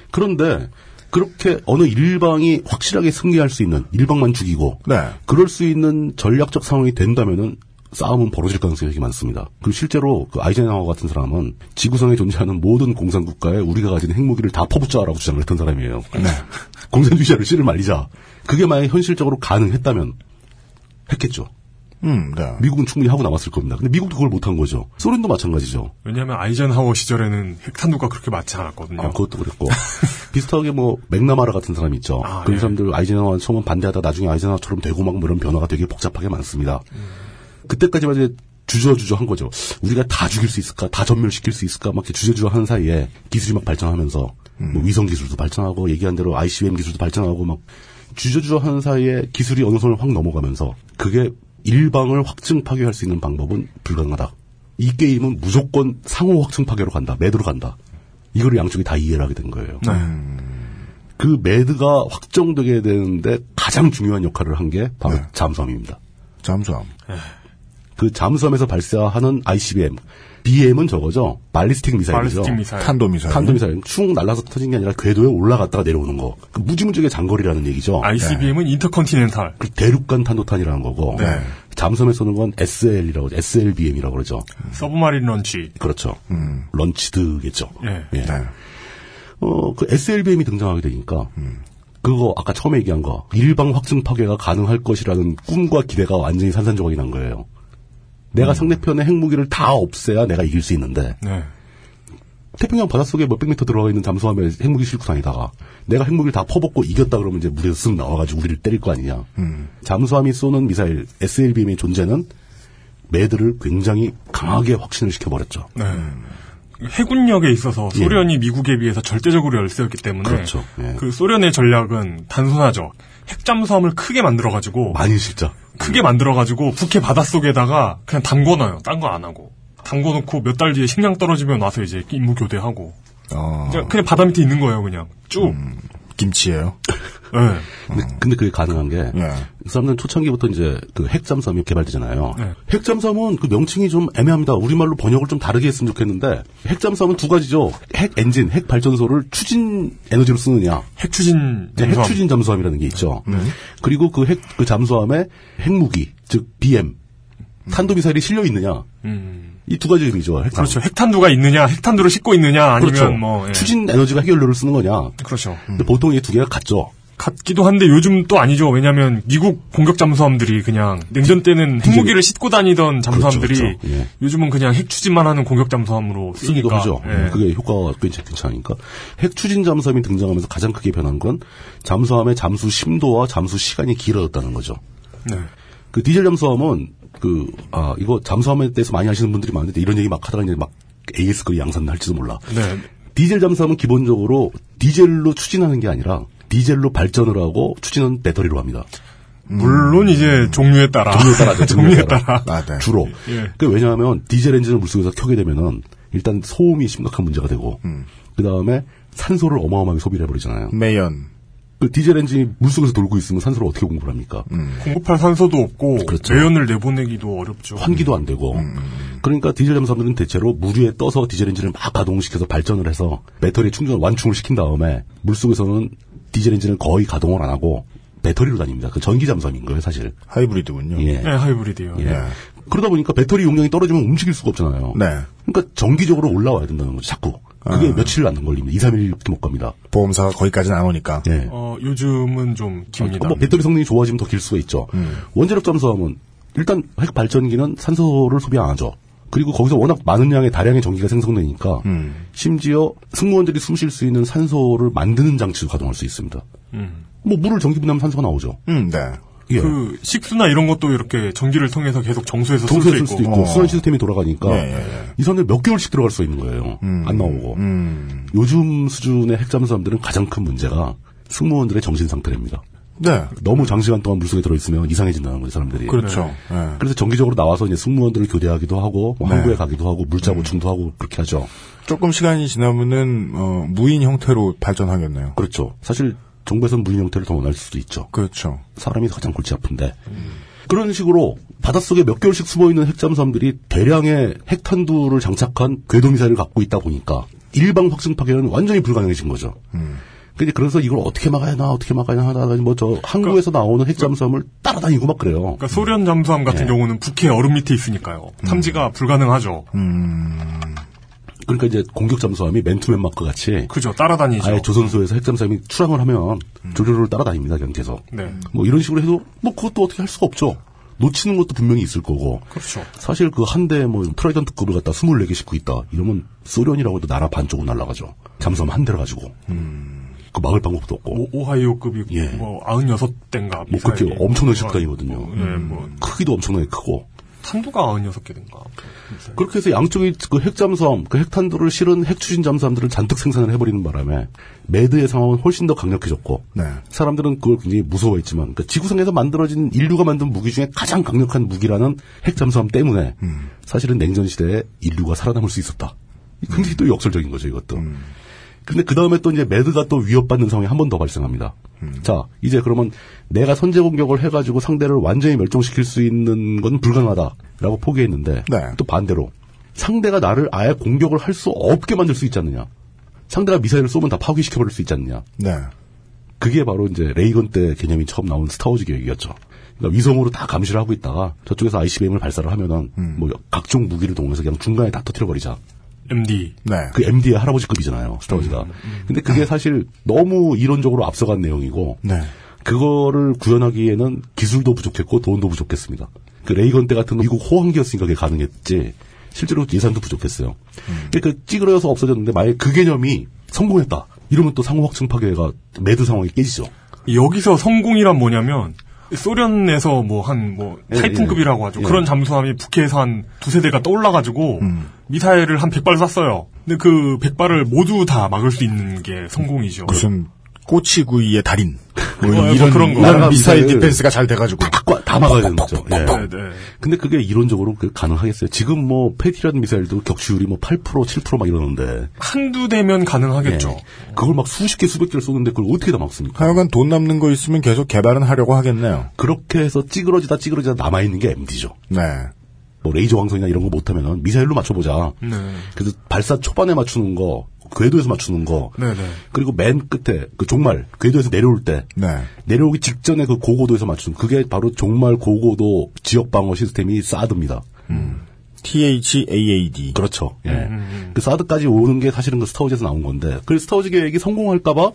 그런데 그렇게 어느 일방이 확실하게 승리할 수 있는 일방만 죽이고 네. 그럴 수 있는 전략적 상황이 된다면은 싸움은 벌어질 가능성이 되게 많습니다. 그리고 실제로 그 아이젠하워 같은 사람은 지구상에 존재하는 모든 공산국가에 우리가 가진 핵무기를 다 퍼붓자라고 주장을 했던 사람이에요. 네. 공산주의자를 씨를 말리자. 그게 만약에 현실적으로 가능했다면 했겠죠. 음, 네. 미국은 충분히 하고 남았을 겁니다. 근데 미국도 그걸 못한 거죠. 소련도 마찬가지죠. 왜냐하면 아이젠하워 시절에는 핵탄두가 그렇게 많지 않았거든요. 아, 그것도 그랬고 비슷하게 뭐 맥나마라 같은 사람이 있죠. 아, 그런 네. 사람들 아이젠하워 처음은 반대하다 나중에 아이젠하워처럼 되고 막 이런 변화가 되게 복잡하게 많습니다. 음. 그때까지만 이제 주저주저 한 거죠. 우리가 다 죽일 수 있을까? 다 전멸시킬 수 있을까? 막 이렇게 주저주저 하는 사이에 기술이 막 발전하면서, 음. 뭐 위성 기술도 발전하고, 얘기한 대로 아이씨비엠 기술도 발전하고, 막 주저주저 하는 사이에 기술이 어느 선을 확 넘어가면서, 그게 일방을 확증 파괴할 수 있는 방법은 불가능하다. 이 게임은 무조건 상호 확증 파괴로 간다. 매드로 간다. 이거를 양쪽이 다 이해를 하게 된 거예요. 음. 그 매드가 확정되게 되는데 가장 중요한 역할을 한 게 바로 네. 잠수함입니다. 잠수함. 에이. 그 잠수함에서 발사하는 아이씨비엠, 비엠은 저거죠. 발리스틱 미사일이죠. 발리스틱 미사일. 탄도 미사일. 탄도 미사일. 충 날라서 터진 게 아니라 궤도에 올라갔다가 내려오는 거. 그 무지무지하게 장거리라는 얘기죠. 아이씨비엠은 네. 인터컨티넨탈. 그 대륙간 탄도탄이라는 거고. 네. 잠수함에 쏘는 건 에스엘이라고, 에스엘비엠이라고 그러죠. 서브마린 런치. 그렇죠. 음. 런치드겠죠. 네. 예. 네. 어, 그 에스엘비엠이 등장하게 되니까. 음. 그거 아까 처음에 얘기한 거. 일방 확증 파괴가 가능할 것이라는 꿈과 기대가 완전히 산산조각이 난 거예요. 내가 음. 상대편의 핵무기를 다 없애야 내가 이길 수 있는데 네. 태평양 바닷속에 몇백 미터 들어가 있는 잠수함에 핵무기 싣고 다니다가 내가 핵무기를 다 퍼붓고 이겼다 그러면 이제 물에서 쓱 나와가지고 우리를 때릴 거 아니냐. 음. 잠수함이 쏘는 미사일 에스엘비엠의 존재는 매드를 굉장히 강하게 확신을 시켜버렸죠. 네. 해군력에 있어서 소련이 예. 미국에 비해서 절대적으로 열세였기 때문에 그렇죠. 예. 그 소련의 전략은 단순하죠. 핵잠수함을 크게 만들어가지고 많이 진짜 크게 만들어가지고 북해 바닷속에다가 그냥 담궈놔요. 딴 거 안 하고 담궈놓고 몇 달 뒤에 식량 떨어지면 와서 이제 임무 교대하고 어... 그냥, 그냥 바다 밑에 있는 거예요. 그냥 쭉 음, 김치예요. 네. 근데, 음. 근데 그게 가능한 게 네. 그 사람들은 초창기부터 이제 그 핵잠수함이 개발되잖아요. 네. 핵잠수함은 그 명칭이 좀 애매합니다. 우리말로 번역을 좀 다르게 했으면 좋겠는데 핵잠수함은 두 가지죠. 핵 엔진, 핵 발전소를 추진 에너지로 쓰느냐. 핵 추진 잠수함. 핵 추진 잠수함이라는 게 있죠. 네. 그리고 그 핵 그 잠수함에 핵무기, 즉 비엠, 음. 탄도 미사일이 실려 있느냐. 음. 이 두 가지 의미죠. 핵탄두. 그렇죠. 핵탄두가 있느냐, 핵탄두를 싣고 있느냐, 아니면 그렇죠. 뭐 예. 추진 에너지가 핵연료를 쓰는 거냐. 그렇죠. 음. 근데 보통 이 두 개가 같죠. 같기도 한데 요즘 또 아니죠. 왜냐하면 미국 공격 잠수함들이 그냥 냉전 때는 핵무기를 싣고 다니던 잠수함들이 그렇죠, 그렇죠. 예. 요즘은 그냥 핵 추진만 하는 공격 잠수함으로 쓰기도 하죠. 예. 그게 효과가 괜찮으니까. 핵 추진 잠수함이 등장하면서 가장 크게 변한 건 잠수함의 잠수 심도와 잠수 시간이 길어졌다는 거죠. 네. 그 디젤 잠수함은 그, 아, 이거 잠수함에 대해서 많이 하시는 분들이 많은데 이런 얘기 막 하다가 이제 막 에이에스급 양산 날지도 몰라. 네. 디젤 잠수함은 기본적으로 디젤로 추진하는 게 아니라 디젤로 발전을 하고 추진은 배터리로 합니다. 물론 이제 종류에 따라 종류에 따라 종류에 따라, 따라. 아, 네. 주로 예. 그 왜냐하면 디젤 엔진을 물속에서 켜게 되면은 일단 소음이 심각한 문제가 되고 음. 그 다음에 산소를 어마어마하게 소비를 해버리잖아요. 매연. 그 디젤 엔진이 물속에서 돌고 있으면 산소를 어떻게 공급을 합니까? 음. 공급할 산소도 없고 그렇죠. 매연을 내보내기도 어렵죠. 환기도 안 되고 음. 그러니까 디젤 잠수함들은 대체로 물 위에 떠서 디젤 엔진을 막 가동시켜서 발전을 해서 배터리 충전 완충을 시킨 다음에 물속에서는 디젤 엔진을 거의 가동을 안 하고 배터리로 다닙니다. 그 전기 잠수함인 거예요, 사실. 하이브리드군요. 예, 네, 하이브리드요. 예. 네. 그러다 보니까 배터리 용량이 떨어지면 움직일 수가 없잖아요. 네. 그러니까 정기적으로 올라와야 된다는 거죠, 자꾸. 그게 아. 며칠 안 걸립니다. 이, 삼일밖에 못 갑니다. 보험사가 거기까지는 안 오니까. 예. 어, 요즘은 좀 깁니다. 아, 뭐 배터리 성능이 좋아지면 더 길 수가 있죠. 음. 원자력 잠수함은 일단 핵 발전기는 산소를 소비 안 하죠. 그리고 거기서 워낙 많은 양의 다량의 전기가 생성되니까 음. 심지어 승무원들이 숨 쉴 수 있는 산소를 만드는 장치도 가동할 수 있습니다. 음. 뭐 물을 전기 분해하면 산소가 나오죠. 음, 네. 예. 그 식수나 이런 것도 이렇게 전기를 통해서 계속 정수해서 쓸 수 있고, 있고 어. 순환 시스템이 돌아가니까 예, 예, 예. 이 사람들 몇 개월씩 들어갈 수 있는 거예요. 음. 안 나오고. 음. 요즘 수준의 핵잠수함들은 가장 큰 문제가 승무원들의 정신 상태랍니다. 네. 너무 장시간 동안 물속에 들어있으면 이상해진다는 거예요, 사람들이. 그렇죠. 네. 그래서 정기적으로 나와서 이제 승무원들을 교대하기도 하고, 뭐 네. 항구에 가기도 하고, 물자 보충도 음. 하고, 그렇게 하죠. 조금 시간이 지나면은, 어, 무인 형태로 발전하겠네요. 그렇죠. 사실, 정부에서는 무인 형태를 더 원할 수도 있죠. 그렇죠. 사람이 가장 골치 아픈데. 음. 그런 식으로 바닷속에 몇 개월씩 숨어있는 핵잠수함들이 대량의 핵탄두를 장착한 궤도미사일을 갖고 있다 보니까, 일방 확증 파괴는 완전히 불가능해진 거죠. 음. 근데 그래서 이걸 어떻게 막아야 하나, 어떻게 막아야 하나, 뭐 저 항구에서 그러니까, 나오는 핵 잠수함을 따라다니고 막 그래요. 그러니까 소련 잠수함 같은 네. 경우는 북해 얼음 밑에 있으니까요. 탐지가 음. 불가능하죠. 음. 그러니까 이제 공격 잠수함이 맨투맨 마크 같이. 그죠, 따라다니죠. 아예 조선소에서 핵 잠수함이 출항을 하면 조조를 따라다닙니다, 그냥 계속. 네. 뭐 이런 식으로 해도 뭐 그것도 어떻게 할 수가 없죠. 놓치는 것도 분명히 있을 거고. 그렇죠. 사실 그 한 대 뭐 트라이던트급을 갖다 스물네 개씩 구 있다. 이러면 소련이라고 해도 나라 반쪽은 날아가죠. 잠수함 한 대를 가지고. 음. 그 막을 방법도 없고. 오, 오하이오급이 예. 뭐 구십육 대인가. 뭐 그렇게 엄청난 실탄이거든요. 뭐, 네, 뭐. 크기도 엄청나게 크고. 탄도가 구십육 개든가. 그렇게 해서 양쪽이 그 핵잠수함, 그 핵탄도를 실은 핵추진 잠수함들을 잔뜩 생산을 해버리는 바람에 매드의 상황은 훨씬 더 강력해졌고 네. 사람들은 그걸 굉장히 무서워했지만 그러니까 지구상에서 만들어진 인류가 만든 무기 중에 가장 강력한 무기라는 핵잠수함 때문에 음. 사실은 냉전시대에 인류가 살아남을 수 있었다. 굉장히 음. 또 역설적인 거죠, 이것도. 음. 근데 그 다음에 또 이제 매드가 또 위협받는 상황이 한 번 더 발생합니다. 음. 자, 이제 그러면 내가 선제 공격을 해가지고 상대를 완전히 멸종시킬 수 있는 건 불가능하다라고 포기했는데 네. 또 반대로 상대가 나를 아예 공격을 할 수 없게 만들 수 있지 않느냐. 상대가 미사일을 쏘면 다 파괴시켜버릴 수 있지 않느냐. 네. 그게 바로 이제 레이건 때 개념이 처음 나온 스타워즈 계획이었죠. 그러니까 위성으로 다 감시를 하고 있다가 저쪽에서 아이씨비엠을 발사를 하면은 음. 뭐 각종 무기를 동원해서 그냥 중간에 다 터뜨려버리자. 엠디. 네. 그 엠디의 할아버지급이잖아요, 스타워즈가. 음, 음. 근데 그게 사실 너무 이론적으로 앞서간 내용이고, 네. 그거를 구현하기에는 기술도 부족했고, 돈도 부족했습니다. 그 레이건 때 같은 미국 호황기였으니까 그게 가능했지, 실제로 예산도 부족했어요. 음. 그 찌그러져서 없어졌는데, 만약에 그 개념이 성공했다. 이러면 또 상호 확증 파괴가 매드 상황이 깨지죠. 여기서 성공이란 뭐냐면, 소련에서 뭐 한 뭐 예, 타이푼급이라고 예, 하죠. 예. 그런 잠수함이 북해에서 한 두세 대가 떠올라가지고 음. 미사일을 한 백 발 쐈어요. 근데 그 백 발을 모두 다 막을 수 있는 게 성공이죠. 무슨 꼬치구이의 달인 뭐 이런, 이런 그런 거. 미사일 디펜스가 잘 돼가지고 다, 다 막아야 되는 거죠. 네. 네, 네. 근데 그게 이론적으로 가능하겠어요. 지금 뭐 패티라는 미사일도 격추율이 뭐 팔 퍼센트 칠 퍼센트 막 이러는데 한두 대면 가능하겠죠. 네. 그걸 막 수십 개 수백 개를 쏘는데 그걸 어떻게 다 막습니까? 하여간 돈 남는 거 있으면 계속 개발은 하려고 하겠네요. 그렇게 해서 찌그러지다 찌그러지다 남아 있는 게 엠디죠. 네. 뭐 레이저 광선이나 이런 거 못하면은 미사일로 맞춰보자. 네. 그래서 발사 초반에 맞추는 거. 궤도에서 맞추는 거. 네네. 그리고 맨 끝에 그 종말 궤도에서 내려올 때 네. 내려오기 직전에 그 고고도에서 맞추는 그게 바로 종말 고고도 지역 방어 시스템이 사드입니다. 음. 티에이치에이에이디. 그렇죠. 예. 음. 그 사드까지 오는 게 사실은 그 스타워즈에서 나온 건데 그 스타워즈 계획이 성공할까봐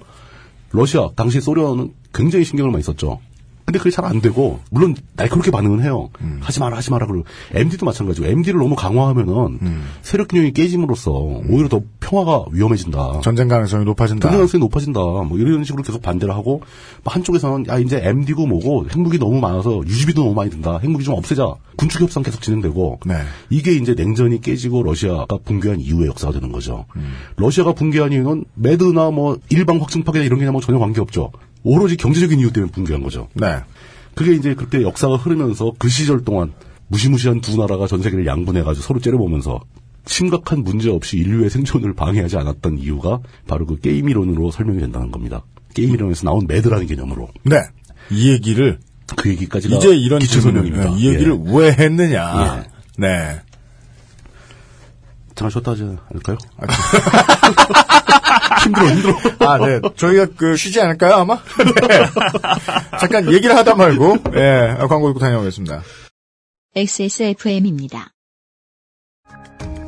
러시아 당시 소련은 굉장히 신경을 많이 썼죠. 근데 그게 잘 안 되고, 물론 날카롭게 반응은 해요. 음. 하지 마라, 하지 마라. 그리고 엠디도 마찬가지고, 엠디를 너무 강화하면은 음. 세력 균형이 깨짐으로써 오히려 더 평화가 위험해진다. 전쟁 가능성이 높아진다. 전쟁 가능성이 높아진다. 뭐 이런 식으로 계속 반대를 하고, 한쪽에서는 야 이제 엠디고 뭐고 핵무기 너무 많아서 유지비도 너무 많이 든다. 핵무기 좀 없애자. 군축 협상 계속 진행되고, 네. 이게 이제 냉전이 깨지고 러시아가 붕괴한 이후의 역사가 되는 거죠. 음. 러시아가 붕괴한 이유는 매드나 뭐 일방 확증 파괴나 이런 게냐 뭐 전혀 관계 없죠. 오로지 경제적인 이유 때문에 붕괴한 거죠. 네. 그게 이제 그렇게 역사가 흐르면서 그 시절 동안 무시무시한 두 나라가 전 세계를 양분해가지고 서로 째려보면서 심각한 문제 없이 인류의 생존을 방해하지 않았던 이유가 바로 그 게임이론으로 설명이 된다는 겁니다. 게임이론에서 나온 매드라는 개념으로. 네. 이 얘기를. 그 얘기까지가 이제 이런 기초 설명입니다. 이 얘기를 예. 왜 했느냐. 예. 네. 잠깐 쉬었다 하지 않을까요? 힘들어, 힘들어. 아, 네. 저희가 그, 쉬지 않을까요, 아마? 네. 잠깐 얘기를 하다 말고, 예. 네. 광고 읽고 다녀오겠습니다. 엑스에스에프엠입니다.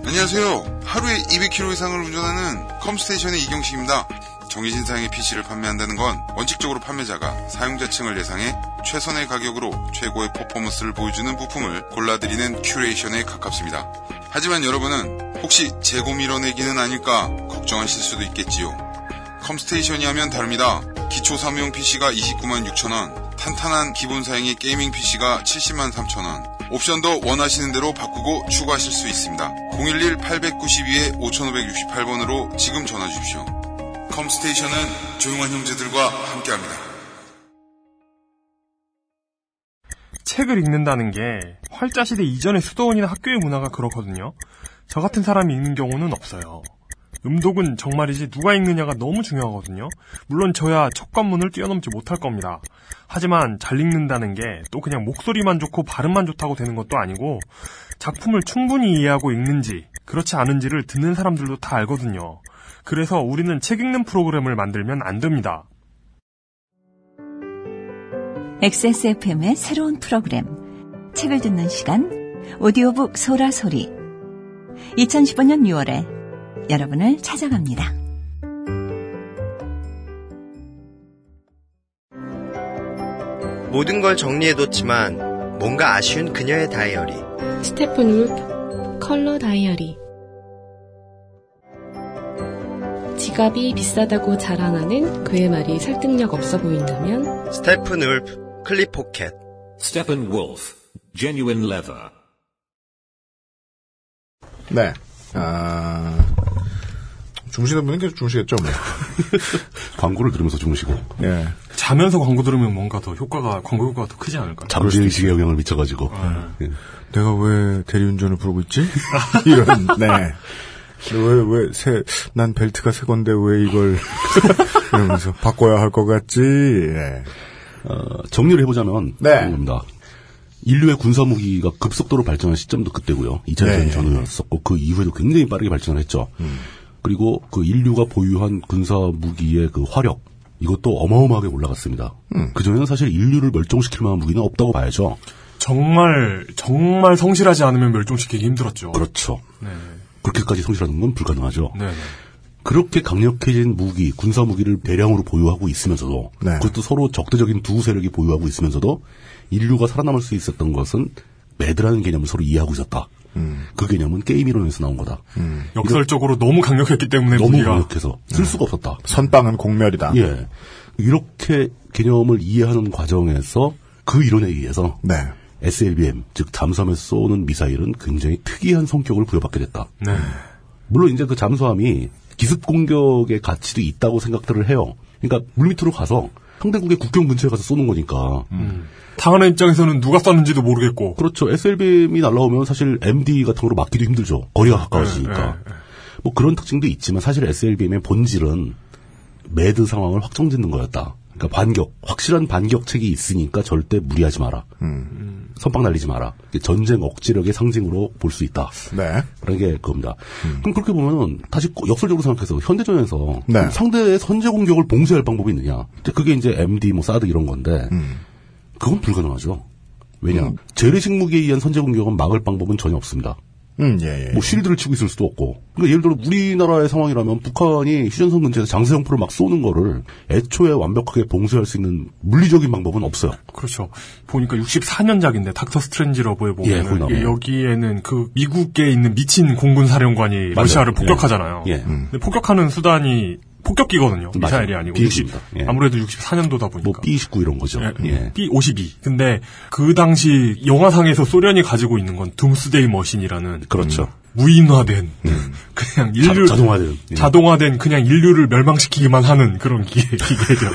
안녕하세요. 하루에 이백 킬로미터 이상을 운전하는 컴스테이션의 이경식입니다. 정해진 사양의 피시를 판매한다는 건 원칙적으로 판매자가 사용자층을 예상해 최선의 가격으로 최고의 퍼포먼스를 보여주는 부품을 골라드리는 큐레이션에 가깝습니다. 하지만 여러분은 혹시 재고 밀어내기는 아닐까 걱정하실 수도 있겠지요. 컴스테이션이 하면 다릅니다. 기초 사무용 피시가 이십구만 육천 원, 탄탄한 기본 사양의 게이밍 피시가 칠십만 삼천 원, 옵션도 원하시는 대로 바꾸고 추가하실 수 있습니다. 공일일 팔구이 오오육팔 번으로 지금 전화 주십시오. 컴스테이션은 조용한 형제들과 함께합니다. 책을 읽는다는 게 활자시대 이전의 수도원이나 학교의 문화가 그렇거든요. 저 같은 사람이 읽는 경우는 없어요. 음독은 정말이지 누가 읽느냐가 너무 중요하거든요. 물론 저야 척관문을 뛰어넘지 못할 겁니다. 하지만 잘 읽는다는 게 또 그냥 목소리만 좋고 발음만 좋다고 되는 것도 아니고 작품을 충분히 이해하고 읽는지 그렇지 않은지를 듣는 사람들도 다 알거든요. 그래서 우리는 책 읽는 프로그램을 만들면 안 됩니다. 엑스에스에프엠의 새로운 프로그램 책을 듣는 시간 오디오북 소라소리 이천십오 년 유월에 여러분을 찾아갑니다. 모든 걸 정리해뒀지만 뭔가 아쉬운 그녀의 다이어리 스테픈 울프 컬러 다이어리 지갑이 비싸다고 자랑하는 그의 말이 설득력 없어 보인다면 스테픈 울프 클립 포켓 스테픈 울프 Genuine Leather 네. 아... 주무시는 분은 계속 주무시겠죠. 뭐. 광고를 들으면서 주무시고. 예. 자면서 광고 들으면 뭔가 더 효과가 광고 효과가 더 크지 않을까요? 잠재의식에 영향을 미쳐가지고. 아, 네. 내가 왜 대리운전을 부르고 있지? 이런. 네. 왜, 왜, 새, 난 벨트가 새 건데 왜 이걸, 이러면서 바꿔야 할 것 같지, 네. 어, 정리를 해보자면, 네. 그런 겁니다. 인류의 군사무기가 급속도로 발전한 시점도 그때고요. 이 차 대전 네. 전후였었고, 그 이후에도 굉장히 빠르게 발전을 했죠. 음. 그리고 그 인류가 보유한 군사무기의 그 화력, 이것도 어마어마하게 올라갔습니다. 음. 그전에는 사실 인류를 멸종시킬 만한 무기는 없다고 봐야죠. 정말, 정말 성실하지 않으면 멸종시키기 힘들었죠. 그렇죠. 네. 그렇게까지 성실하는 건 불가능하죠. 네네. 그렇게 강력해진 무기, 군사 무기를 대량으로 보유하고 있으면서도 네. 그것도 서로 적대적인 두 세력이 보유하고 있으면서도 인류가 살아남을 수 있었던 것은 매드라는 개념을 서로 이해하고 있었다. 음. 그 개념은 게임이론에서 나온 거다. 음. 역설적으로 이렇게, 너무 강력했기 때문에 너무 무기가. 강력해서 쓸 수가 없었다. 선빵은 공멸이다. 예, 이렇게 개념을 이해하는 과정에서 그 이론에 의해서 네. 에스엘비엠, 즉 잠수함에 쏘는 미사일은 굉장히 특이한 성격을 부여받게 됐다. 네. 물론 이제 그 잠수함이 기습 공격의 가치도 있다고 생각들을 해요. 그러니까 물밑으로 가서 상대국의 국경 근처에 가서 쏘는 거니까. 음. 당하는 입장에서는 누가 쐈는지도 모르겠고. 그렇죠. 에스엘비엠이 날아오면 사실 엠디 같은 거로 막기도 힘들죠. 거리가 가까워지니까. 네, 네, 네. 뭐 그런 특징도 있지만 사실 에스엘비엠의 본질은 매드 상황을 확정짓는 거였다. 그러니까 반격, 확실한 반격책이 있으니까 절대 무리하지 마라. 음. 선빵 날리지 마라. 전쟁 억지력의 상징으로 볼 수 있다. 네. 그런 게 그겁니다. 음. 그럼 그렇게 보면은 다시 역설적으로 생각해서 현대전에서 네. 상대의 선제 공격을 봉쇄할 방법이 있느냐. 그게 이제 엠디, 뭐 사드 이런 건데 음. 그건 불가능하죠. 왜냐? 음. 재래식 무기에 의한 선제 공격은 막을 방법은 전혀 없습니다. 음, 예, 예. 뭐 시리드를 치고 있을 수도 없고. 그러니까 예를 들어 우리나라의 상황이라면 북한이 휴전선 근처에서 장사정포를 막 쏘는 거를 애초에 완벽하게 봉쇄할 수 있는 물리적인 방법은 없어요. 그렇죠. 보니까 육십사 년작인데 닥터 스트레인지 러브에 보면 예, 예, 여기에는 그 미국에 있는 미친 공군 사령관이 맞아요. 러시아를 폭격하잖아요. 예. 예. 음. 근데 폭격하는 수단이 폭격기거든요. 미사일이 아니고. 육십, 예. 아무래도 육십사 년도다 보니까. 뭐 비 이십구 이런 거죠. 예. 예. 비 오십이. 근데 그 당시 영화상에서 소련이 가지고 있는 건 둠스데이 머신이라는. 그렇죠. 음, 무인화된 음. 그냥 인류 자, 자동화된 예. 자동화된 그냥 인류를 멸망시키기만 하는 그런 기계 기계죠.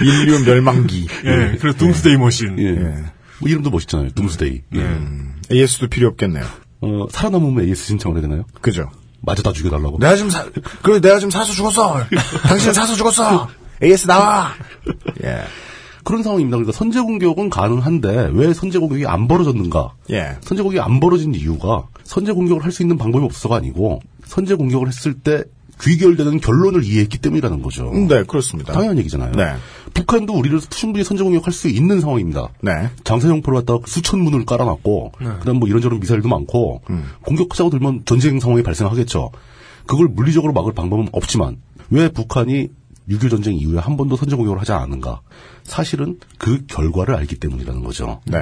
인류 멸망기. 예. 그래서 둠스데이 예. 머신. 예. 예. 뭐 이름도 멋있잖아요. 둠스데이. 예. 음. 에이에스도 필요 없겠네요. 어 살아남으면 에이에스 신청을 해야 되나요? 그죠. 맞아 다 죽여달라고. 내가 지금 사, 그래 내가 지금 사서 죽었어. 당신은 사서 죽었어. 에이에스 나와. 예. 그런 상황입니다. 그러니까 선제 공격은 가능한데 왜 선제 공격이 안 벌어졌는가? 예. 선제 공격이 안 벌어진 이유가 선제 공격을 할 수 있는 방법이 없어서가 아니고 선제 공격을 했을 때 귀결되는 결론을 이해했기 때문이라는 거죠. 네, 그렇습니다. 당연한 얘기잖아요. 네. 북한도 우리를 충분히 선제 공격할 수 있는 상황입니다. 네. 장사정포를 갖다가 수천 문을 깔아놨고, 네. 그다음 뭐 이런저런 미사일도 많고, 음. 공격하자고 들면 전쟁 상황이 발생하겠죠. 그걸 물리적으로 막을 방법은 없지만, 왜 북한이 육이오 전쟁 이후에 한 번도 선제 공격을 하지 않았는가? 사실은 그 결과를 알기 때문이라는 거죠. 네.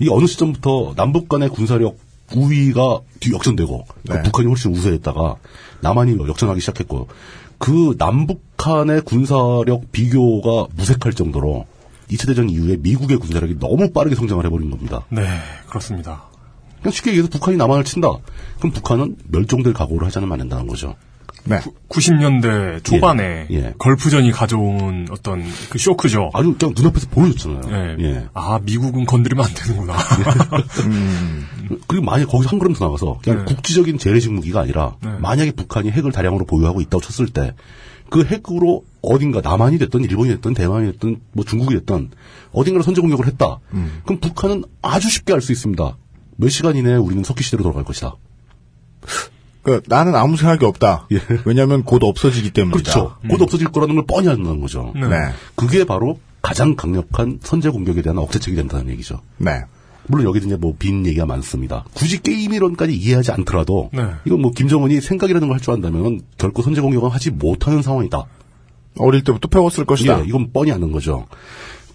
이게 어느 시점부터 남북 간의 군사력 우위가 역전되고 네. 북한이 훨씬 우세했다가 남한이 역전하기 시작했고 그 남북한의 군사력 비교가 무색할 정도로 이 차 대전 이후에 미국의 군사력이 너무 빠르게 성장을 해버린 겁니다. 네, 그렇습니다. 그냥 쉽게 얘기해서 북한이 남한을 친다. 그럼 북한은 멸종될 각오를 하지 않는다는 거죠. 네. 구십 년대 초반에 예. 예. 걸프전이 가져온 어떤 그 쇼크죠. 아주 그냥 눈앞에서 보여줬잖아요. 예. 예. 아 미국은 건드리면 안 되는구나. 음. 그리고 만약에 거기서 한 걸음 더 나가서 그냥 예. 국지적인 재래식 무기가 아니라 예. 만약에 북한이 핵을 다량으로 보유하고 있다고 쳤을 때 그 핵으로 어딘가 남한이 됐든 일본이 됐든 대만이 됐든 뭐 중국이 됐든 어딘가로 선제 공격을 했다. 음. 그럼 북한은 아주 쉽게 알 수 있습니다. 몇 시간 이내에 우리는 석기시대로 돌아갈 것이다. 그, 나는 아무 생각이 없다. 예. 왜냐면 곧 없어지기 때문이다. 그렇죠. 음. 곧 없어질 거라는 걸 뻔히 아는 거죠. 네. 네. 그게 바로 가장 강력한 선제 공격에 대한 억제책이 된다는 얘기죠. 네. 물론 여기도 이제 뭐 빈 얘기가 많습니다. 굳이 게임이론까지 이해하지 않더라도, 네. 이건 뭐 김정은이 생각이라는 걸 할 줄 안다면 결코 선제 공격은 하지 못하는 상황이다. 어릴 때부터 배웠을 것이다. 예. 이건 뻔히 아는 거죠.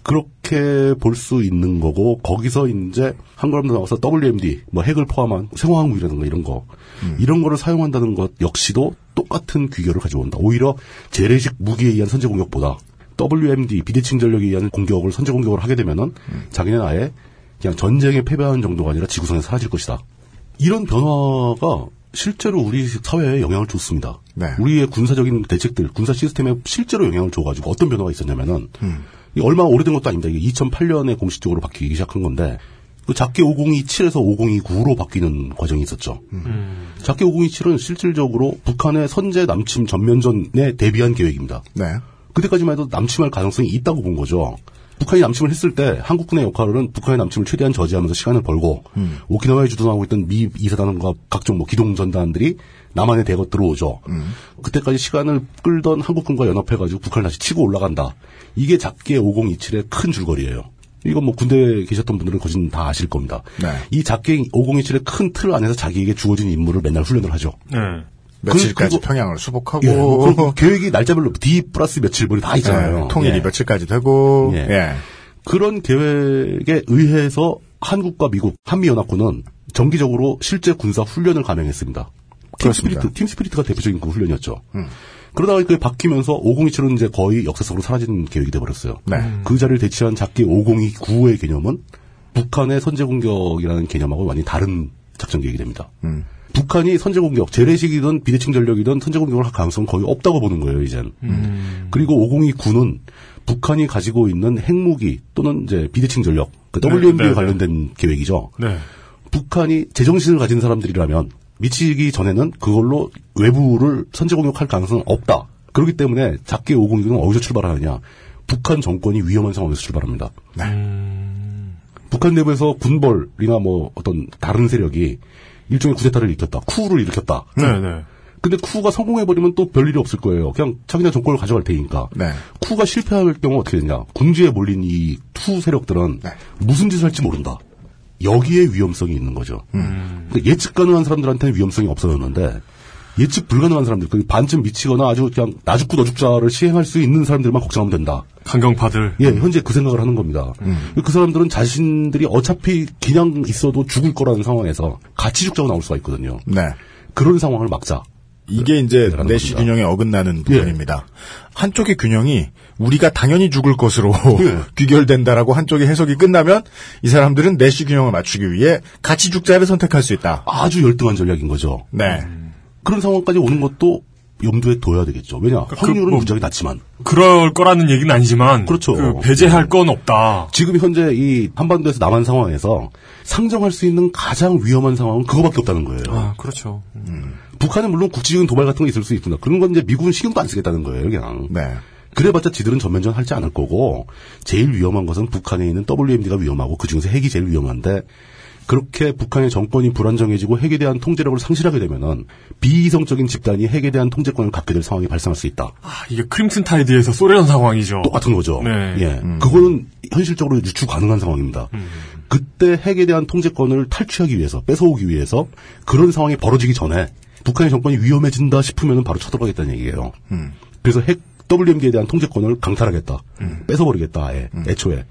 그렇게 볼 수 있는 거고 거기서 이제 한 걸음 더 나와서 더블유엠디 뭐 핵을 포함한 생화학무기라든가 이런 거 음. 이런 거를 사용한다는 것 역시도 똑같은 귀결을 가져온다. 오히려 재래식 무기에 의한 선제 공격보다 더블유엠디 비대칭 전력에 의한 공격을 선제 공격을 하게 되면은 음. 자기는 아예 그냥 전쟁에 패배하는 정도가 아니라 지구상에서 사라질 것이다. 이런 변화가 실제로 우리 사회에 영향을 줬습니다. 네. 우리의 군사적인 대책들, 군사 시스템에 실제로 영향을 줘가지고 어떤 변화가 있었냐면은. 음. 얼마 오래된 것도 아닙니다. 이게 이천팔 년에 공식적으로 바뀌기 시작한 건데 그 작게 오공이칠에서 오공이구로 바뀌는 과정이 있었죠. 음. 작게 오공이칠은 실질적으로 북한의 선제 남침 전면전에 대비한 계획입니다. 네. 그때까지만 해도 남침할 가능성이 있다고 본 거죠. 북한이 남침을 했을 때 한국군의 역할은 북한의 남침을 최대한 저지하면서 시간을 벌고 음. 오키나와에 주둔하고 있던 미 이사단과 각종 뭐 기동전단들이 남한에 대거 들어오죠. 음. 그때까지 시간을 끌던 한국군과 연합해가지고 북한을 다시 치고 올라간다. 이게 작게 오공이칠의 큰 줄거리예요. 이건 뭐 군대에 계셨던 분들은 거진 다 아실 겁니다. 네. 이 작게 오공이칠의 큰 틀 안에서 자기에게 주어진 임무를 맨날 훈련을 하죠. 네. 며칠까지 그, 평양을 수복하고 예, 뭐 계획이 날짜별로 D 플러스 며칠 뭐 다 있잖아요. 예, 통일이 예. 며칠까지 되고 예. 예. 그런 계획에 의해서 한국과 미국, 한미연합군은 정기적으로 실제 군사 훈련을 감행했습니다. 팀스피릿, 팀스피릿가 대표적인 그 훈련이었죠. 음. 그러다가 그게 바뀌면서 오공이칠은 이제 거의 역사적으로 사라진 계획이 돼버렸어요. 네. 그 자리를 대체한 작게 오공이구의 개념은 북한의 선제 공격이라는 개념하고 완전히 다른 작전 계획이 됩니다. 음. 북한이 선제 공격, 재래식이든 비대칭 전력이든 선제 공격을 할 가능성은 거의 없다고 보는 거예요, 이젠. 음. 그리고 오공이구는 북한이 가지고 있는 핵무기 또는 이제 비대칭 전력, 그 더블유엠디에 네, 관련된 네. 계획이죠. 네. 북한이 제정신을 가진 사람들이라면 미치기 전에는 그걸로 외부를 선제 공격할 가능성은 없다. 그렇기 때문에 작게 오공이구는 어디서 출발하느냐. 북한 정권이 위험한 상황에서 출발합니다. 네. 음. 북한 내부에서 군벌이나 뭐 어떤 다른 세력이 일종의 구데타를 일으켰다. 쿠를 일으켰다. 네네. 근데 쿠가 성공해버리면 또 별일이 없을 거예요. 그냥 자기네 정권을 가져갈 테니까. 네. 쿠가 실패할 경우 어떻게 되냐. 궁지에 몰린 이 투 세력들은 네. 무슨 짓을 할지 모른다. 여기에 위험성이 있는 거죠. 음. 그러니까 예측 가능한 사람들한테는 위험성이 없어졌는데 예측 불가능한 사람들, 그 반쯤 미치거나 아주 그냥 나 죽고 너 죽자를 시행할 수 있는 사람들만 걱정하면 된다. 강경파들. 예, 현재 그 생각을 하는 겁니다. 음. 그 사람들은 자신들이 어차피 그냥 있어도 죽을 거라는 상황에서 같이 죽자고 나올 수가 있거든요. 네. 그런 상황을 막자. 이게 이제 내시 균형에 어긋나는 부분입니다. 예. 한쪽의 균형이 우리가 당연히 죽을 것으로 예. 귀결된다라고 한쪽의 해석이 끝나면 이 사람들은 내시 균형을 맞추기 위해 같이 죽자를 선택할 수 있다. 아주 열등한 전략인 거죠. 네. 그런 상황까지 오는 것도 염두에 둬야 되겠죠. 왜냐, 그러니까 확률은 그 뭐 무지하게 낮지만. 그럴 거라는 얘기는 아니지만. 그렇죠. 그 배제할 건 없다. 지금 현재 이 한반도에서 남한 상황에서 상정할 수 있는 가장 위험한 상황은 그거밖에 없다는 거예요. 아, 그렇죠. 음. 북한은 물론 국지적인 도발 같은 거 있을 수 있구나. 그런 건 이제 미국은 신경도 안 쓰겠다는 거예요, 그냥. 네. 그래봤자 지들은 전면전 하지 않을 거고, 제일 위험한 것은 북한에 있는 더블유엠디가 위험하고, 그 중에서 핵이 제일 위험한데, 그렇게 북한의 정권이 불안정해지고 핵에 대한 통제력을 상실하게 되면은 비이성적인 집단이 핵에 대한 통제권을 갖게 될 상황이 발생할 수 있다. 아, 이게 크림슨 타이드에서 소련 상황이죠. 똑같은 거죠. 네. 예. 음. 그거는 현실적으로 유추 가능한 상황입니다. 음. 그때 핵에 대한 통제권을 탈취하기 위해서, 뺏어오기 위해서 그런 상황이 벌어지기 전에 북한의 정권이 위험해진다 싶으면은 바로 쳐들어가겠다는 얘기예요. 음. 그래서 핵 더블유엠디에 대한 통제권을 강탈하겠다. 음. 뺏어버리겠다. 아예. 음. 애초에.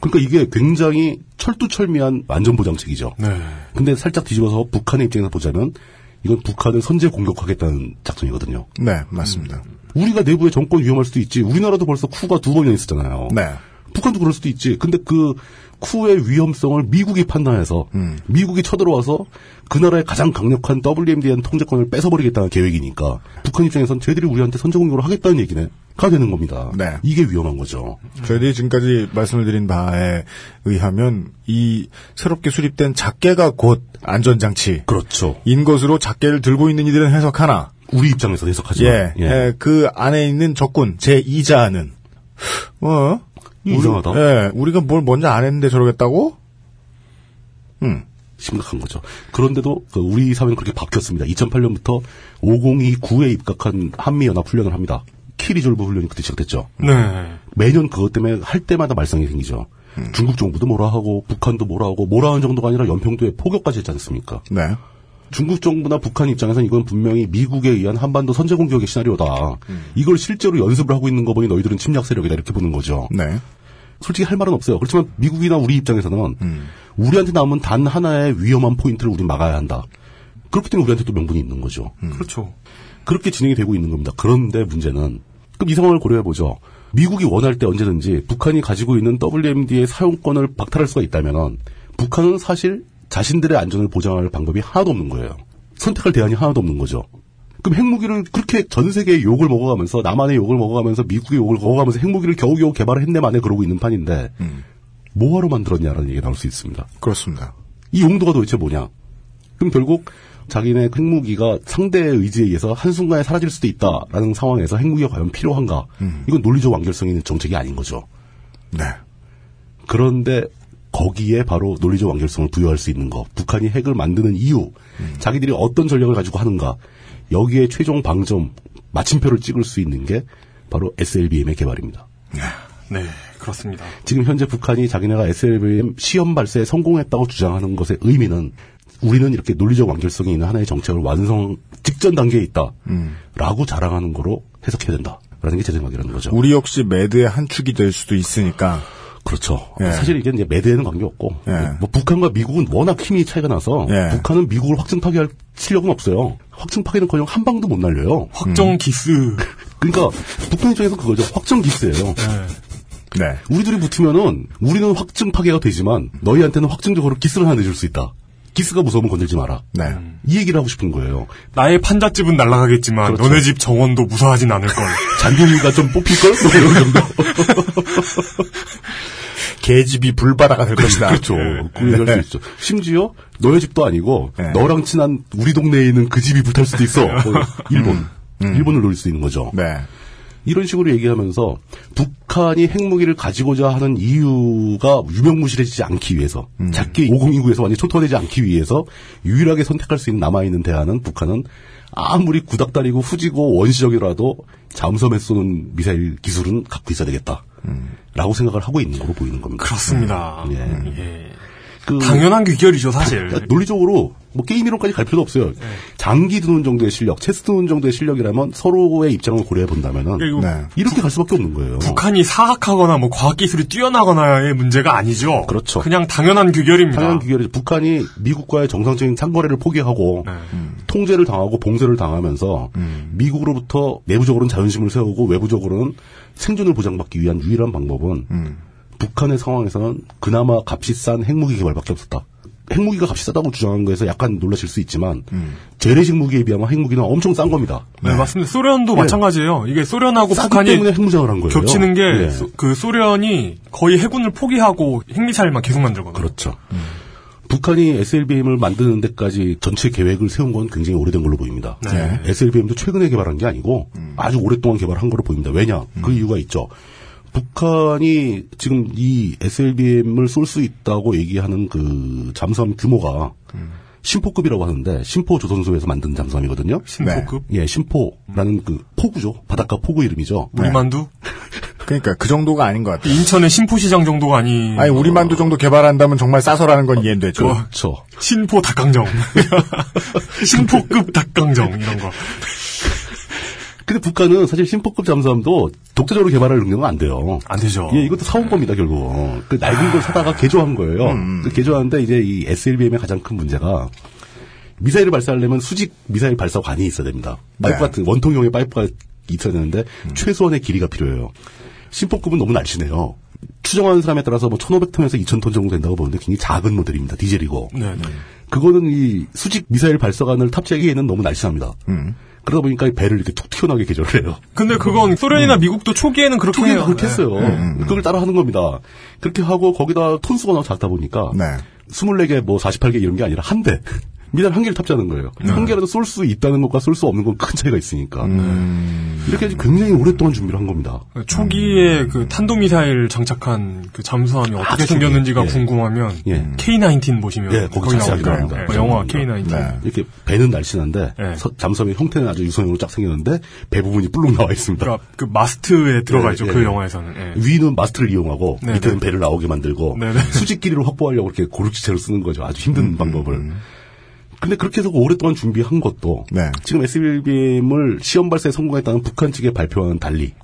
그러니까 이게 굉장히 철두철미한 안전보장책이죠. 네. 근데 살짝 뒤집어서 북한의 입장에서 보자면 이건 북한을 선제 공격하겠다는 작전이거든요. 네, 맞습니다. 음. 우리가 내부에 정권 위험할 수도 있지. 우리나라도 벌써 쿠가 두 번이나 있었잖아요. 네. 북한도 그럴 수도 있지. 근데 그 쿠의 위험성을 미국이 판단해서 음. 미국이 쳐들어와서 그 나라의 가장 강력한 더블유엠디의 통제권을 뺏어버리겠다는 계획이니까 북한 입장에서는 쟤들이 우리한테 선제 공격을 하겠다는 얘기네. 가 되는 겁니다. 네. 이게 위험한 거죠. 저희들이 지금까지 말씀을 드린 바에 의하면 이 새롭게 수립된 작계가 곧 안전장치. 그렇죠. 인 것으로 작계를 들고 있는 이들은 해석하나. 우리 입장에서 해석하지만. 예. 예. 예. 그 안에 있는 적군, 제이자는. 어? 이상하다. 우리, 예. 우리가 뭘 먼저 안 했는데 저러겠다고? 음. 심각한 거죠. 그런데도 우리 사회는 그렇게 바뀌었습니다. 이천팔 년부터 오공이구에 입각한 한미연합훈련을 합니다. 키리졸브 훈련이 그때 시작됐죠. 네. 매년 그것 때문에 할 때마다 말썽이 생기죠. 음. 중국 정부도 뭐라 하고 북한도 뭐라 하고 뭐라 하는 정도가 아니라 연평도에 포격까지 했지 않습니까? 네. 중국 정부나 북한 입장에서는 이건 분명히 미국에 의한 한반도 선제 공격의 시나리오다. 음. 이걸 실제로 연습을 하고 있는 거 보니 너희들은 침략 세력이다 이렇게 보는 거죠. 네. 솔직히 할 말은 없어요. 그렇지만 미국이나 우리 입장에서는 음. 우리한테 남은 단 하나의 위험한 포인트를 우린 막아야 한다. 그렇기 때문에 우리한테 또 명분이 있는 거죠. 음. 그렇죠. 그렇게 진행이 되고 있는 겁니다. 그런데 문제는 그럼 이 상황을 고려해보죠. 미국이 원할 때 언제든지 북한이 가지고 있는 더블유엠디의 사용권을 박탈할 수가 있다면 북한은 사실 자신들의 안전을 보장할 방법이 하나도 없는 거예요. 선택할 대안이 하나도 없는 거죠. 그럼 핵무기를 그렇게 전 세계의 욕을 먹어가면서 남한의 욕을 먹어가면서 미국의 욕을 먹어가면서 핵무기를 겨우겨우 개발을 했네만에 그러고 있는 판인데 음. 뭐하러 만들었냐라는 얘기가 나올 수 있습니다. 그렇습니다. 이 용도가 도대체 뭐냐. 그럼 결국 자기네 핵무기가 상대의 의지에 의해서 한순간에 사라질 수도 있다라는 상황에서 핵무기가 과연 필요한가. 음. 이건 논리적 완결성이 있는 정책이 아닌 거죠. 네. 그런데 거기에 바로 논리적 완결성을 부여할 수 있는 거. 북한이 핵을 만드는 이유. 음. 자기들이 어떤 전략을 가지고 하는가. 여기에 최종 방점, 마침표를 찍을 수 있는 게 바로 에스엘비엠의 개발입니다. 네, 그렇습니다. 지금 현재 북한이 자기네가 에스엘비엠 시험 발사에 성공했다고 주장하는 것의 의미는 우리는 이렇게 논리적 완결성이 있는 하나의 정책을 완성 직전 단계에 있다라고 음. 자랑하는 거로 해석해야 된다라는 게 제 생각이라는 거죠. 우리 역시 매드의 한 축이 될 수도 있으니까. 그렇죠. 예. 사실 이게 이제 매드에는 관계없고 예. 뭐 북한과 미국은 워낙 힘이 차이가 나서 예. 북한은 미국을 확증 파괴할 실력은 없어요. 확증 파괴는커녕 한 방도 못 날려요. 확정 기스. 음. 그러니까 북한 입장에서 그거죠. 확정 기스예요. 예. 네. 우리들이 붙으면은 우리는 확증 파괴가 되지만 너희한테는 확증적으로 기스를 하나 내줄 수 있다. 기스가 무서우면 건들지 마라. 네. 이 얘기를 하고 싶은 거예요. 나의 판잣집은 날아가겠지만 그렇죠. 너네 집 정원도 무사하진 않을 걸. 잔디미가 좀 뽑힐 걸. 개집이 불바다가 될 것이다. 그렇죠. 그럴 네. 수 있죠. 심지어 너네 집도 아니고 네. 너랑 친한 우리 동네에 있는 그 집이 불탈 수도 있어. 일본, 음. 음. 일본을 노릴 수 있는 거죠. 네. 이런 식으로 얘기하면서 북한이 핵무기를 가지고자 하는 이유가 유명무실해지지 않기 위해서 음. 작게 오공이구에서 완전히 초토화되지 않기 위해서 유일하게 선택할 수 있는 남아있는 대안은 북한은 아무리 구닥다리고 후지고 원시적이라도 잠수함에 쏘는 미사일 기술은 갖고 있어야 되겠다. 음. 라고 생각을 하고 있는 걸로 보이는 겁니다. 그렇습니다. 음. 예. 음. 예. 그 당연한 귀결이죠, 사실. 논리적으로 뭐 게임이론까지 갈 필요도 없어요. 네. 장기 두는 정도의 실력, 체스 두는 정도의 실력이라면 서로의 입장을 고려해 본다면은 네. 이렇게 갈 수밖에 없는 거예요. 북한이 사학하거나 뭐 과학기술이 뛰어나거나의 문제가 아니죠. 그렇죠. 그냥 당연한 귀결입니다. 당연한 귀결이죠. 북한이 미국과의 정상적인 상거래를 포기하고 네. 음. 통제를 당하고 봉쇄를 당하면서 음. 미국으로부터 내부적으로는 자존심을 세우고 외부적으로는 생존을 보장받기 위한 유일한 방법은 음. 북한의 상황에서는 그나마 값이 싼 핵무기 개발밖에 없었다. 핵무기가 값이 싸다고 주장한 거에서 약간 놀라실 수 있지만 음. 재래식 무기에 비하면 핵무기는 엄청 싼 겁니다. 네, 네. 맞습니다. 소련도 네. 마찬가지예요. 이게 소련하고 북한이 때문에 핵무장을 한 거예요. 겹치는 게 그 네. 소련이 거의 해군을 포기하고 핵미사일만 계속 만들거든요. 그렇죠. 음. 북한이 에스엘비엠을 만드는 데까지 전체 계획을 세운 건 굉장히 오래된 걸로 보입니다. 네. 에스엘비엠도 최근에 개발한 게 아니고 음. 아주 오랫동안 개발한 걸로 보입니다. 왜냐? 음. 그 이유가 있죠. 북한이 지금 이 에스엘비엠을 쏠 수 있다고 얘기하는 그 잠수함 규모가 음. 신포급이라고 하는데 신포 조선소에서 만든 잠수함이거든요. 신포급? 네. 예, 신포라는 그 포구죠. 바닷가 포구 이름이죠. 네. 우리만두? 그러니까 그 정도가 아닌 것 같아요. 인천의 신포시장 정도가 아닌. 아니 우리만두 정도 개발한다면 정말 싸서라는 건 이해되죠. 그렇죠. 신포 닭강정. 신포급 닭강정 이런 거. 근데 북한은 사실 신포급 잠수함도 독자적으로 개발할 능력은 안 돼요. 안 되죠. 예, 이것도 사온 겁니다, 결국. 그 낡은 걸 사다가 개조한 거예요. 음. 그 개조하는데 이제 이 에스엘비엠의 가장 큰 문제가 미사일을 발사하려면 수직 미사일 발사관이 있어야 됩니다. 파이프 네. 같은, 원통형의 파이프가 있어야 되는데 음. 최소한의 길이가 필요해요. 신포급은 너무 날씬해요. 추정하는 사람에 따라서 뭐 천오백 톤에서 이천 톤 정도 된다고 보는데 굉장히 작은 모델입니다, 디젤이고. 네, 네. 그거는 이 수직 미사일 발사관을 탑재하기에는 너무 날씬합니다. 음. 그러다 보니까 배를 이렇게 툭 튀어나오게 개조를 해요. 근데 그건 소련이나 음. 미국도 초기에는 그렇게 초기에는 해요. 그렇게 했어요. 네. 음, 음. 그걸 따라 하는 겁니다. 그렇게 하고 거기다 톤수가 너무 작다 보니까 네. 스물네 개, 뭐 사십팔 개 이런 게 아니라 한 대. 미사일 한 개를 탑재하는 거예요. 네. 한 개라도 쏠 수 있다는 것과 쏠 수 없는 건 큰 차이가 있으니까. 음. 이렇게 굉장히 오랫동안 준비를 한 겁니다. 초기에 음. 그 탄도미사일 장착한 그 잠수함이 어떻게 아, 생겼는지가 예. 궁금하면 예. 케이 나인틴 보시면 예, 거기 나옵니다. 네. 네. 영화 케이 나인틴. 네. 이렇게 배는 날씬한데 네. 잠수함의 형태는 아주 유선형으로 쫙 생겼는데 배 부분이 뿔룩 나와 있습니다. 그러니까 그 마스트에 들어가 있죠. 네. 그 네. 영화에서는. 네. 위는 마스트를 이용하고 네. 밑에는 네. 배를 나오게 만들고 네. 네. 수직 길이를 확보하려고 이렇게 고륙지체로 쓰는 거죠. 아주 힘든 음. 방법을. 음. 근데 그렇게 해서 오랫동안 준비한 것도 네. 지금 에스엘비엠을 시험 발사에 성공했다는 북한 측의 발표와는 달리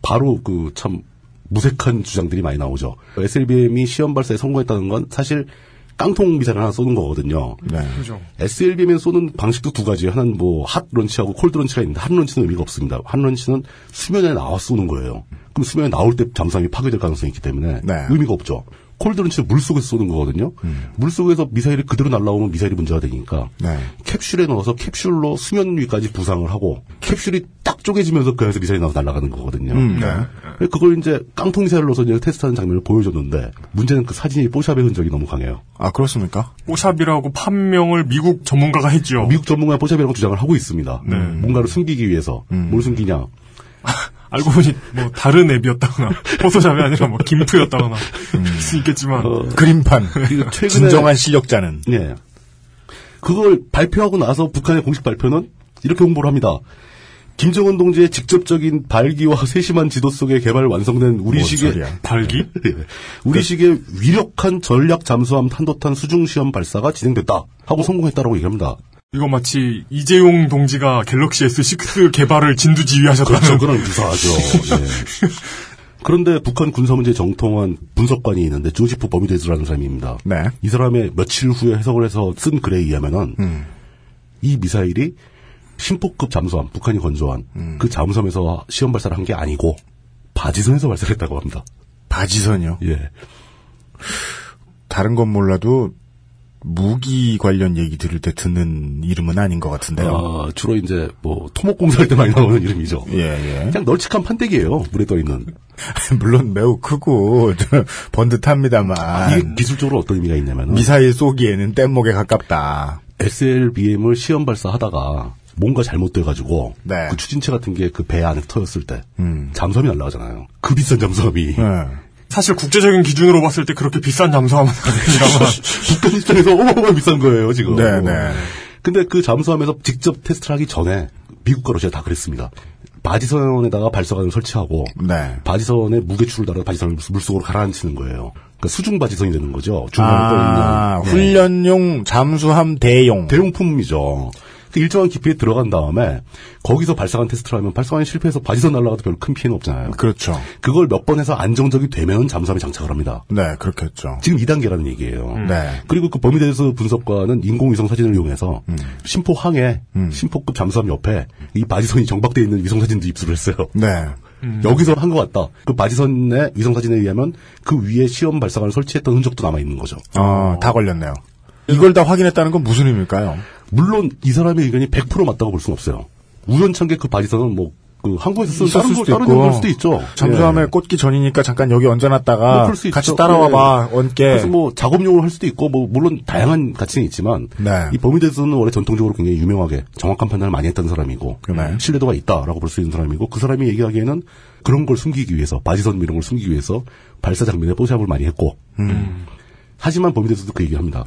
바로 그 참 무색한 주장들이 많이 나오죠. 에스엘비엠이 시험 발사에 성공했다는 건 사실 깡통 미사일 하나 쏘는 거거든요. 네. 그렇죠. 에스엘비엠에 쏘는 방식도 두 가지예요. 하나는 뭐 핫 런치하고 콜드 런치가 있는데 핫 런치는 의미가 없습니다. 핫 런치는 수면에 나와 쏘는 거예요. 그럼 수면에 나올 때 잠수함이 파괴될 가능성이 있기 때문에 네. 의미가 없죠. 콜드런치는 물속에서 쏘는 거거든요. 음. 물속에서 미사일이 그대로 날아오면 미사일이 문제가 되니까 네. 캡슐에 넣어서 캡슐로 수면 위까지 부상을 하고 캡슐이 딱 쪼개지면서 그 안에서 미사일이 나와서 날아가는 거거든요. 음, 네. 그걸 이제 깡통 미사일로 넣어서 이제 테스트하는 장면을 보여줬는데 문제는 그 사진이 뽀샵의 흔적이 너무 강해요. 아 그렇습니까? 뽀샵이라고 판명을 미국 전문가가 했죠. 미국 전문가가 뽀샵이라고 주장을 하고 있습니다. 네. 뭔가를 숨기기 위해서. 음. 뭘 숨기냐. 알고 보니 뭐 다른 앱이었다거나 포토샵이 아니라 뭐 김프였다거나 음. 할 수 있겠지만 어, 그림판 최근에 진정한 실력자는 예. 그걸 발표하고 나서 북한의 공식 발표는 이렇게 홍보를 합니다. 김정은 동지의 직접적인 발기와 세심한 지도 속에 개발 완성된 우리식의 발기? 우리식의 위력한 전략 잠수함 탄도탄 수중 시험 발사가 진행됐다 하고 성공했다라고 얘기합니다. 이거 마치 이재용 동지가 갤럭시 에스 식스 개발을 진두지휘하셨다는. 그렇죠. 그런 유사하죠. 예. 그런데 북한 군사 문제 정통한 분석관이 있는데 조지프 버미데즈라는 사람입니다. 네. 이 사람의 며칠 후에 해석을 해서 쓴 글에 의하면은 음. 이 미사일이 신포급 잠수함, 북한이 건조한 음. 그 잠수함에서 시험 발사를 한 게 아니고 바지선에서 발사를 했다고 합니다. 바지선이요? 예. 다른 건 몰라도 무기 관련 얘기 들을 때 듣는 이름은 아닌 것 같은데요. 아, 주로 이제 뭐 토목공사할 때 많이 나오는 이름이죠. 예, 예. 그냥 널찍한 판때기예요. 물에 떠 있는. 물론 매우 크고 번듯합니다만. 아, 이게 기술적으로 어떤 의미가 있냐면 미사일 쏘기에는 뗏목에 가깝다. 에스엘비엠을 시험 발사하다가 뭔가 잘못돼가지고 네. 그 추진체 같은 게 그 배 안에 터였을 때 음. 잠수함이 날아가잖아요. 그 비싼 잠수함이. 네. 사실 국제적인 기준으로 봤을 때 그렇게 비싼 잠수함은 북한 입장에서 어마어마하게 비싼 거예요, 지금. 네, 네. 근데 그 잠수함에서 직접 테스트를 하기 전에 미국과 러시아 다 그랬습니다. 바지선에다가 발사관을 설치하고 네. 바지선에 무게추를 달아 바지선을 물속으로 가라앉히는 거예요. 그러니까 수중 바지선이 되는 거죠. 아, 네. 훈련용 잠수함 대용. 대용품이죠. 그 일정한 깊이에 들어간 다음에 거기서 발사관 테스트를 하면 발사관이 실패해서 바지선 날아가도 별로 큰 피해는 없잖아요. 그렇죠. 그걸 몇 번 해서 안정적이 되면 잠수함에 장착을 합니다. 네, 그렇겠죠. 지금 이 단계라는 얘기예요. 음. 네. 그리고 그 범위대에서 분석과는 인공위성 사진을 이용해서 음. 신포항에 음. 신포급 잠수함 옆에 이 바지선이 정박되어 있는 위성사진도 입수를 했어요. 네. 음. 여기서 한 것 같다. 그 바지선의 위성사진에 의하면 그 위에 시험 발사관을 설치했던 흔적도 남아있는 거죠. 아, 어. 다 걸렸네요. 이걸 다 확인했다는 건 무슨 의미일까요? 물론 이 사람의 의견이 백 퍼센트 맞다고 볼 수는 없어요. 우연찮게 그 바지선은 뭐 그 항구에서 쓰는 다른 걸 다른 걸 수도 있죠. 잠수함에 예. 꽂기 전이니까 잠깐 여기 얹어놨다가 뭐 같이 따라와봐 예. 얹게. 그래서 뭐 작업용으로 할 수도 있고 뭐 물론 다양한 가치는 있지만 네. 이 범위대에서는 원래 전통적으로 굉장히 유명하게 정확한 판단을 많이 했던 사람이고 네. 신뢰도가 있다라고 볼 수 있는 사람이고 그 사람이 얘기하기에는 그런 걸 숨기기 위해서 바지선 이런 걸 숨기기 위해서 발사 장면에 포샵을 많이 했고 음. 하지만 범위대에서도 그 얘기합니다.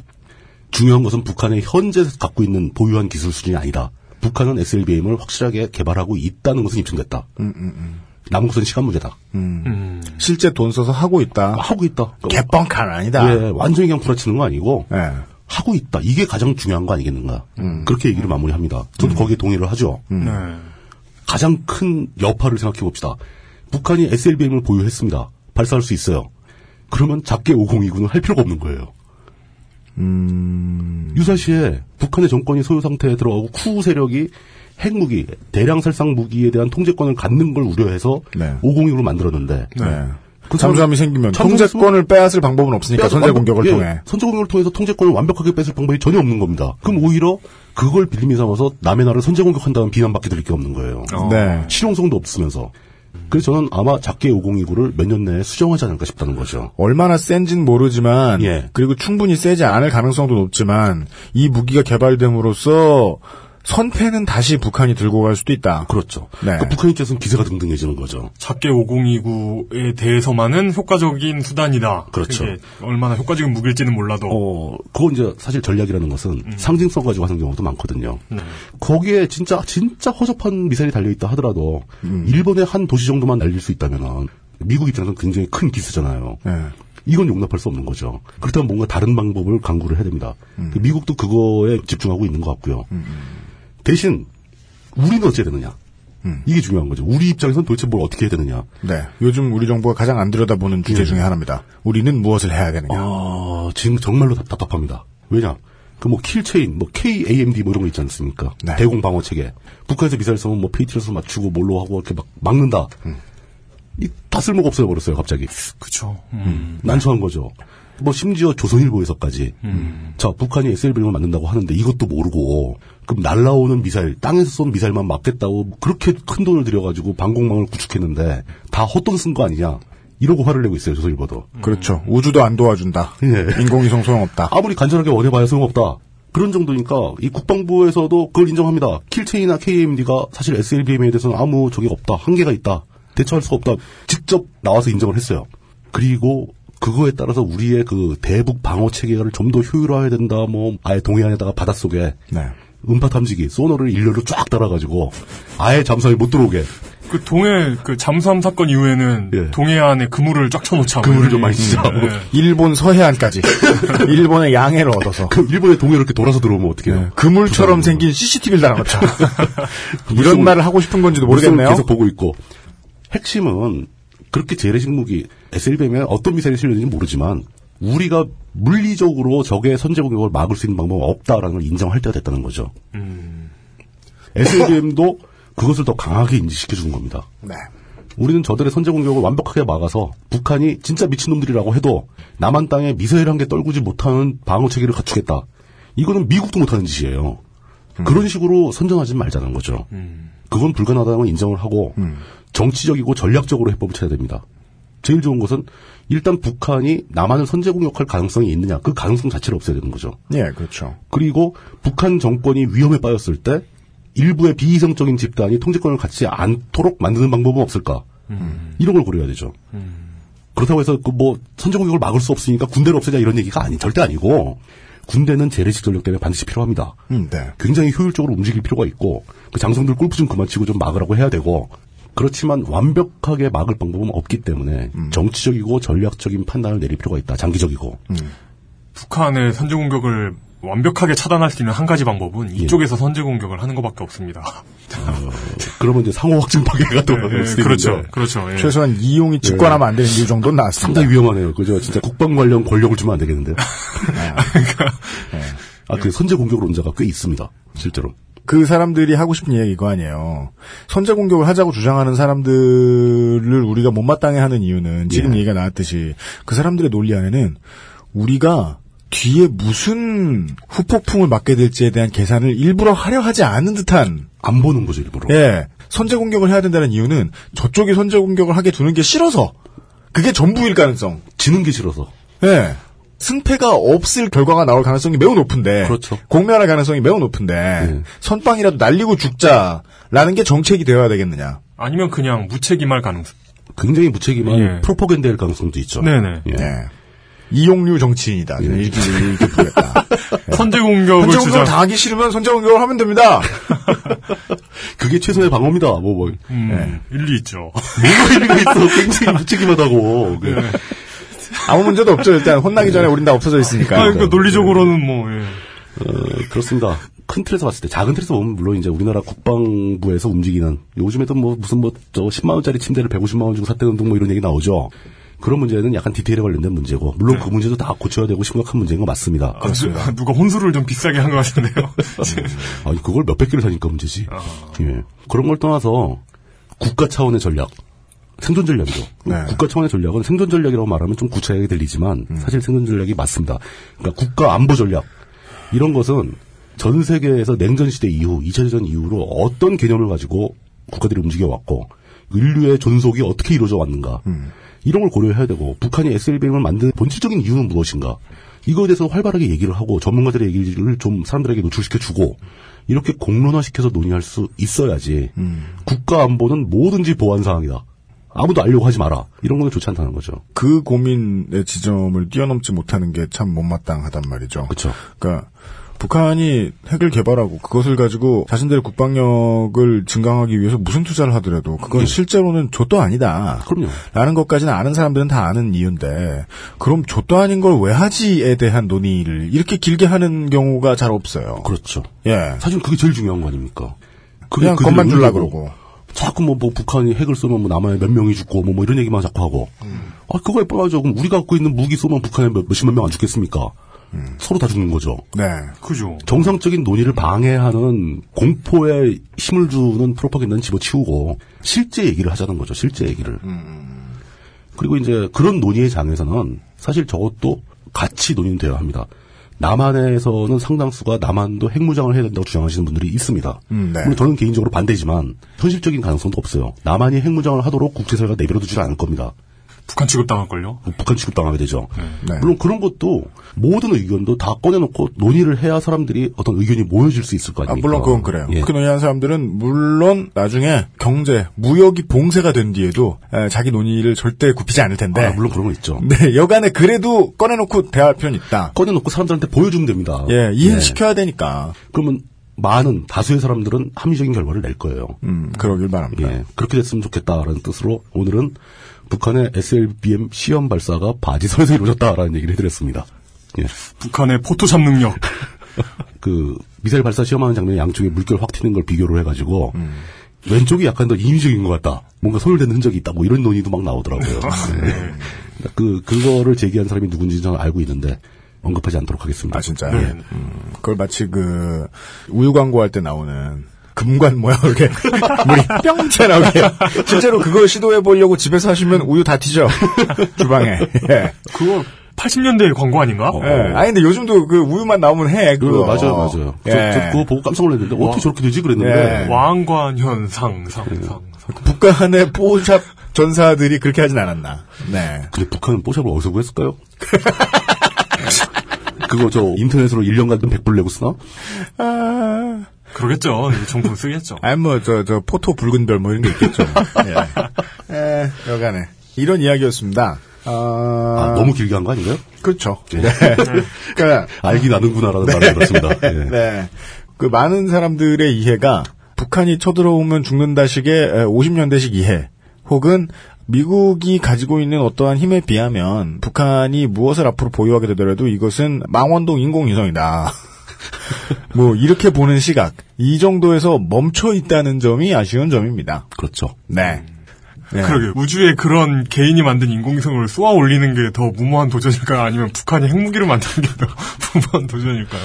중요한 것은 북한의 현재 갖고 있는 보유한 기술 수준이 아니다. 북한은 에스엘비엠을 확실하게 개발하고 있다는 것은 입증됐다. 음, 음, 음. 남은 것은 시간 문제다. 음. 음. 실제 돈 써서 하고 있다. 하고 있다. 개뻥칸 아니다. 예, 완전히 그냥 부라치는 거 아니고 예. 하고 있다. 이게 가장 중요한 거 아니겠는가. 음. 그렇게 얘기를 마무리합니다. 저도 음. 거기에 동의를 하죠. 음. 네. 가장 큰 여파를 생각해 봅시다. 북한이 에스엘비엠을 보유했습니다. 발사할 수 있어요. 그러면 작게 오공이군은 할 필요가 없는 거예요. 음... 유사시에 북한의 정권이 소유 상태에 들어가고 쿠 세력이 핵무기, 대량 살상 무기에 대한 통제권을 갖는 걸 우려해서 네. 오공육으로 만들었는데 네. 그 잠수함이 생기면 통제권을 빼앗을 방법은 없으니까 선제 공격을 예, 통해 선제 공격을 통해서 통제권을 완벽하게 뺏을 방법이 전혀 없는 겁니다. 그럼 오히려 그걸 빌미 삼아서 남의 나라를 선제 공격한다면 비난받게 될 게 없는 거예요. 어. 네. 실용성도 없으면서. 그래서 저는 아마 작게 오공이구를 몇 년 내에 수정하지 않을까 싶다는 거죠. 얼마나 센진 모르지만 예. 그리고 충분히 세지 않을 가능성도 높지만 이 무기가 개발됨으로써 선패는 다시 북한이 들고 갈 수도 있다. 그렇죠. 네. 그러니까 북한 입장에서는 기세가 등등해지는 거죠. 작게 오공이구에 대해서만은 효과적인 수단이다. 그렇죠. 얼마나 효과적인 무기일지는 몰라도. 어, 그건 이제 사실 전략이라는 것은 음. 상징성 가지고 하는 경우도 많거든요. 음. 거기에 진짜 진짜 허접한 미사일이 달려있다 하더라도 음. 일본의 한 도시 정도만 날릴 수 있다면은 미국 입장에서는 굉장히 큰 기세잖아요. 네. 이건 용납할 수 없는 거죠. 그렇다면 뭔가 다른 방법을 강구를 해야 됩니다. 음. 미국도 그거에 집중하고 있는 것 같고요. 음. 대신 우리는 어찌 해야 되느냐. 음. 이게 중요한 거죠. 우리 입장에서는 도대체 뭘 어떻게 해야 되느냐. 네. 요즘 우리 정부가 가장 안 들여다보는 주제 네. 중에 하나입니다. 우리는 무엇을 해야 되느냐. 아, 지금 정말로 답답합니다. 왜냐. 그 뭐 킬체인, 뭐 케이에이엠디 뭐 이런 거 있지 않습니까. 네. 대공 방어 체계. 북한에서 미사일 쏘면 뭐 페이트에서 맞추고 뭘로 하고 이렇게 막 막는다. 음. 이 다 쓸모가 없어져 버렸어요. 갑자기. 그렇죠. 음. 난처한 거죠. 뭐 심지어 조선일보에서까지 음. 자 북한이 에스엘비엠을 만든다고 하는데 이것도 모르고 그럼 날라오는 미사일 땅에서 쏜 미사일만 막겠다고 그렇게 큰 돈을 들여가지고 방공망을 구축했는데 다 헛돈 쓴 거 아니냐 이러고 화를 내고 있어요. 조선일보도. 음. 그렇죠. 우주도 안 도와준다. 예. 인공위성 소용없다. 아무리 간절하게 원해봐야 소용없다. 그런 정도니까 이 국방부에서도 그걸 인정합니다. 킬체이나 케이엠디가 사실 에스엘비엠에 대해서는 아무 저기 없다. 한계가 있다. 대처할 수가 없다. 직접 나와서 인정을 했어요. 그리고 그거에 따라서 우리의 그 대북 방어 체계를 좀 더 효율화해야 된다. 뭐 아예 동해안에다가 바닷속에 네. 음파 탐지기, 소너를 일렬로 쫙 달아가지고 아예 잠수함이 못 들어오게. 그 동해 그 잠수함 사건 이후에는 예. 동해안에 그물을 쫙 쳐놓자. 그물을 좀 많이 치자. 네. 일본 서해안까지. 일본의 양해를 얻어서. 그 일본의 동해를 이렇게 돌아서 들어오면 어떻게 해요? 네. 그물처럼 생긴 씨씨티비를 달아놓자. 이런 무슨, 말을 하고 싶은 건지도 모르겠네요. 계속 보고 있고. 핵심은 그렇게 재래식 무기 에스엘비엠에 어떤 미사일이 실려있는지 모르지만 우리가 물리적으로 적의 선제 공격을 막을 수 있는 방법은 없다라는 걸 인정할 때가 됐다는 거죠. 음. 에스엘비엠도 그것을 더 강하게 인지시켜 준 겁니다. 네. 우리는 저들의 선제 공격을 완벽하게 막아서 북한이 진짜 미친놈들이라고 해도 남한 땅에 미사일 한 개 떨구지 못하는 방어 체계를 갖추겠다. 이거는 미국도 못하는 짓이에요. 음. 그런 식으로 선전하지 말자는 거죠. 음. 그건 불가능하다는 걸 인정을 하고 음. 정치적이고 전략적으로 해법을 찾아야 됩니다. 제일 좋은 것은 일단 북한이 남한을 선제 공격할 가능성이 있느냐. 그 가능성 자체를 없애야 되는 거죠. 예, 그렇죠. 그리고 북한 정권이 위험에 빠졌을 때 일부의 비이성적인 집단이 통제권을 갖지 않도록 만드는 방법은 없을까. 음. 이런 걸 고려해야 되죠. 음. 그렇다고 해서 그 뭐 선제 공격을 막을 수 없으니까 군대를 없애자 이런 얘기가 아니 절대 아니고 군대는 재래식 전력 때문에 반드시 필요합니다. 음, 네. 굉장히 효율적으로 움직일 필요가 있고 그 장성들 골프 좀 그만 치고 좀 막으라고 해야 되고 그렇지만 완벽하게 막을 방법은 없기 때문에 음. 정치적이고 전략적인 판단을 내릴 필요가 있다. 장기적이고. 음. 북한의 선제 공격을 완벽하게 차단할 수 있는 한 가지 방법은 예. 이쪽에서 선제 공격을 하는 것밖에 없습니다. 어, 그러면 이제 상호 확증 파괴가 또 네, 네, 그렇죠, 그렇죠. 예. 최소한 이용이 직관하면 예. 안 되는 이유 정도는 나왔습니다. 상당히 위험하네요. 그죠? 진짜 국방 관련 권력을 주면 안 되겠는데요. 아, 그러니까. 네. 아, 그 선제 공격을 온 자가 꽤 있습니다. 실제로. 그 사람들이 하고 싶은 이야기 이거 아니에요. 선제 공격을 하자고 주장하는 사람들을 우리가 못마땅해 하는 이유는 지금 예. 얘기가 나왔듯이 그 사람들의 논리 안에는 우리가 뒤에 무슨 후폭풍을 맞게 될지에 대한 계산을 일부러 하려 하지 않은 듯한 안 보는 거죠, 일부러. 예. 선제 공격을 해야 된다는 이유는 저쪽이 선제 공격을 하게 두는 게 싫어서 그게 전부일 가능성. 지는 게 싫어서. 예. 승패가 없을 결과가 나올 가능성이 매우 높은데 그렇죠. 공멸할 가능성이 매우 높은데 예. 선빵이라도 날리고 죽자라는 게 정책이 되어야 되겠느냐. 아니면 그냥 무책임할 가능성. 굉장히 무책임한 예. 프로포겐다일 가능성도 있죠. 네네. 예. 예. 이용류 정치인이다. 예. 이렇게, 이렇게 부르겠다. 선제 공격을 선제 공격을 당하기 싫으면 선제 공격을 하면 됩니다. 그게 최선의 방어입니다. 뭐, 뭐. 음, 예. 일리 있죠. 뭐가 일리가 있어. 굉장히 무책임하다고. 예. 아무 문제도 없죠. 일단 혼나기 전에 우린 다 없어져 있으니까. 아, 그러니까 논리적으로는 뭐. 예. 어, 그렇습니다. 큰 틀에서 봤을 때, 작은 틀에서 보면 물론 이제 우리나라 국방부에서 움직이는 요즘에도 뭐 무슨 뭐 저 십만 원짜리 침대를 백오십만 원 주고 샀다는 등 뭐 이런 얘기 나오죠. 그런 문제는 약간 디테일에 관련된 문제고 물론 네. 그 문제도 다 고쳐야 되고 심각한 문제인 거 맞습니다. 아, 그렇습니다. 누가 혼수를 좀 비싸게 한 것 같은데요. 아니 그걸 몇백 개를 사니까 문제지. 아. 예. 그런 걸 떠나서 국가 차원의 전략. 생존 전략이죠. 네. 국가 차원의 전략은 생존 전략이라고 말하면 좀 구차하게 들리지만 음. 사실 생존 전략이 맞습니다. 그러니까 국가 안보 전략 이런 것은 전 세계에서 냉전 시대 이후 이 차 대전 이후로 어떤 개념을 가지고 국가들이 움직여왔고 인류의 존속이 어떻게 이루어져 왔는가 음. 이런 걸 고려해야 되고 북한이 에스엘비엠을 만든 본질적인 이유는 무엇인가 이거에 대해서 활발하게 얘기를 하고 전문가들의 얘기를 좀 사람들에게 노출시켜주고 이렇게 공론화시켜서 논의할 수 있어야지 음. 국가 안보는 뭐든지 보완 사항이다. 아무도 알려고 하지 마라. 이런 건 좋지 않다는 거죠. 그 고민의 지점을 뛰어넘지 못하는 게 참 못마땅하단 말이죠. 그렇죠. 그러니까 북한이 핵을 개발하고 그것을 가지고 자신들의 국방력을 증강하기 위해서 무슨 투자를 하더라도 그건 네. 실제로는 좆도 아니다. 그럼요. 라는 것까지는 아는 사람들은 다 아는 이유인데 그럼 좆도 아닌 걸 왜 하지에 대한 논의를 이렇게 길게 하는 경우가 잘 없어요. 그렇죠. 예. 사실 그게 제일 중요한 거 아닙니까? 그냥 겁만 줄라 그러고. 자꾸 뭐, 뭐, 북한이 핵을 쏘면 뭐, 남한에 몇 명이 죽고, 뭐, 뭐, 이런 얘기만 자꾸 하고. 음. 아, 그거에 뻔하죠. 그럼 우리가 갖고 있는 무기 쏘면 북한에 몇, 몇십 명 안 죽겠습니까? 음. 서로 다 죽는 거죠. 네. 그죠. 정상적인 논의를 방해하는 공포에 힘을 주는 프로파겐다는 집어치우고, 실제 얘기를 하자는 거죠. 실제 얘기를. 음. 그리고 이제 그런 논의의 장에서는 사실 저것도 같이 논의는 되어야 합니다. 남한에서는 상당수가 남한도 핵무장을 해야 된다고 주장하시는 분들이 있습니다. 음, 네. 물론 저는 개인적으로 반대지만 현실적인 가능성도 없어요. 남한이 핵무장을 하도록 국제사회가 내버려두지 않을 겁니다. 북한 취급당할걸요? 북한 취급당하게 되죠. 네. 물론 그런 것도 모든 의견도 다 꺼내놓고 논의를 해야 사람들이 어떤 의견이 모여질 수 있을 거 아닙니까? 아, 물론 그건 그래요. 예. 그렇게 논의한 사람들은 물론 나중에 경제, 무역이 봉쇄가 된 뒤에도 에, 자기 논의를 절대 굽히지 않을 텐데. 아, 물론 그런 거 있죠. 네, 여간에 그래도 꺼내놓고 대화할 필요는 있다. 꺼내놓고 사람들한테 보여주면 됩니다. 예, 이해시켜야 예. 되니까. 그러면 많은 다수의 사람들은 합리적인 결과를 낼 거예요. 음, 그러길 바랍니다. 예, 그렇게 됐으면 좋겠다라는 뜻으로 오늘은 북한의 에스엘비엠 시험 발사가 바지선에서 이루어졌다라는 얘기를 해드렸습니다. 예. 북한의 포토샵 능력. 그, 미사일 발사 시험하는 장면에 양쪽에 물결 확 튀는 걸 비교를 해가지고, 음. 왼쪽이 약간 더 인위적인 것 같다. 뭔가 소멸되는 흔적이 있다. 뭐 이런 논의도 막 나오더라고요. 네. 그, 그거를 제기한 사람이 누군지 저는 알고 있는데, 언급하지 않도록 하겠습니다. 아, 진짜요? 네. 음, 그걸 마치 그, 우유 광고할 때 나오는, 금관 뭐야 이렇게 물이 뿅채 나오게. 실제로 그걸 시도해 보려고 집에서 하시면 우유 다 튀죠. 주방에. 예. 그거 팔십 년대 광고 아닌가? 어. 예. 아니 근데 요즘도 그 우유만 나오면 해. 그거 어. 맞아요, 맞아요. 예. 저, 저 그거 보고 깜짝 놀랐는데 와. 어떻게 저렇게 되지 그랬는데. 예. 왕관현 상상상. 북한의 뽀샵 전사들이 그렇게 하진 않았나. 네. 근데 북한은 뽀샵을 어디서 구했을까요? 그거 저 인터넷으로 일 년간 백 불 내고 쓰나? 아. 그러겠죠. 정품 쓰겠죠. 아니, 뭐, 저, 저, 포토 붉은별 뭐 이런 게 있겠죠. 예. 에, 여간에. 이런 이야기였습니다. 어... 아, 너무 길게 한 거 아닌가요? 그렇죠. 네. 네. 그러니까. 알긴 아는구나라는 말을 들었습니다. 네. 네. 네. 그 많은 사람들의 이해가 북한이 쳐들어오면 죽는다식의 오십 년대식 이해 혹은 미국이 가지고 있는 어떠한 힘에 비하면 북한이 무엇을 앞으로 보유하게 되더라도 이것은 망원동 인공위성이다. 뭐 이렇게 보는 시각, 이 정도에서 멈춰 있다는 점이 아쉬운 점입니다. 그렇죠. 네. 네. 그러게요. 우주에 그런 개인이 만든 인공위성을 쏘아 올리는 게 더 무모한 도전일까요? 아니면 북한이 핵무기를 만드는 게 더 무모한 도전일까요?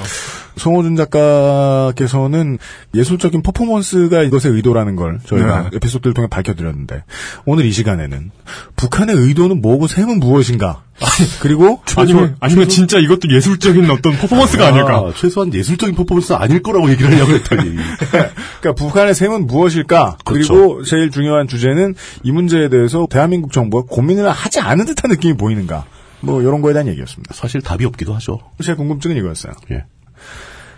송호준 작가께서는 예술적인 퍼포먼스가 이것의 의도라는 걸 저희가 네. 에피소드를 통해 밝혀드렸는데 오늘 이 시간에는 북한의 의도는 뭐고 셈은 무엇인가? 아니, 그리고 아니면, 최소, 아니면 진짜 이것도 예술적인 어떤 퍼포먼스가 아, 아닐까? 최소한 예술적인 퍼포먼스 아닐 거라고 얘기를 하려고 했더니 그러니까 북한의 셈은 무엇일까? 그렇죠. 그리고 제일 중요한 주제는 이 문제에 대해서 대한민국 정부가 고민을 하지 않은 듯한 느낌이 보이는가? 뭐 이런 거에 대한 얘기였습니다. 사실 답이 없기도 하죠. 제 궁금증은 이거였어요. 예.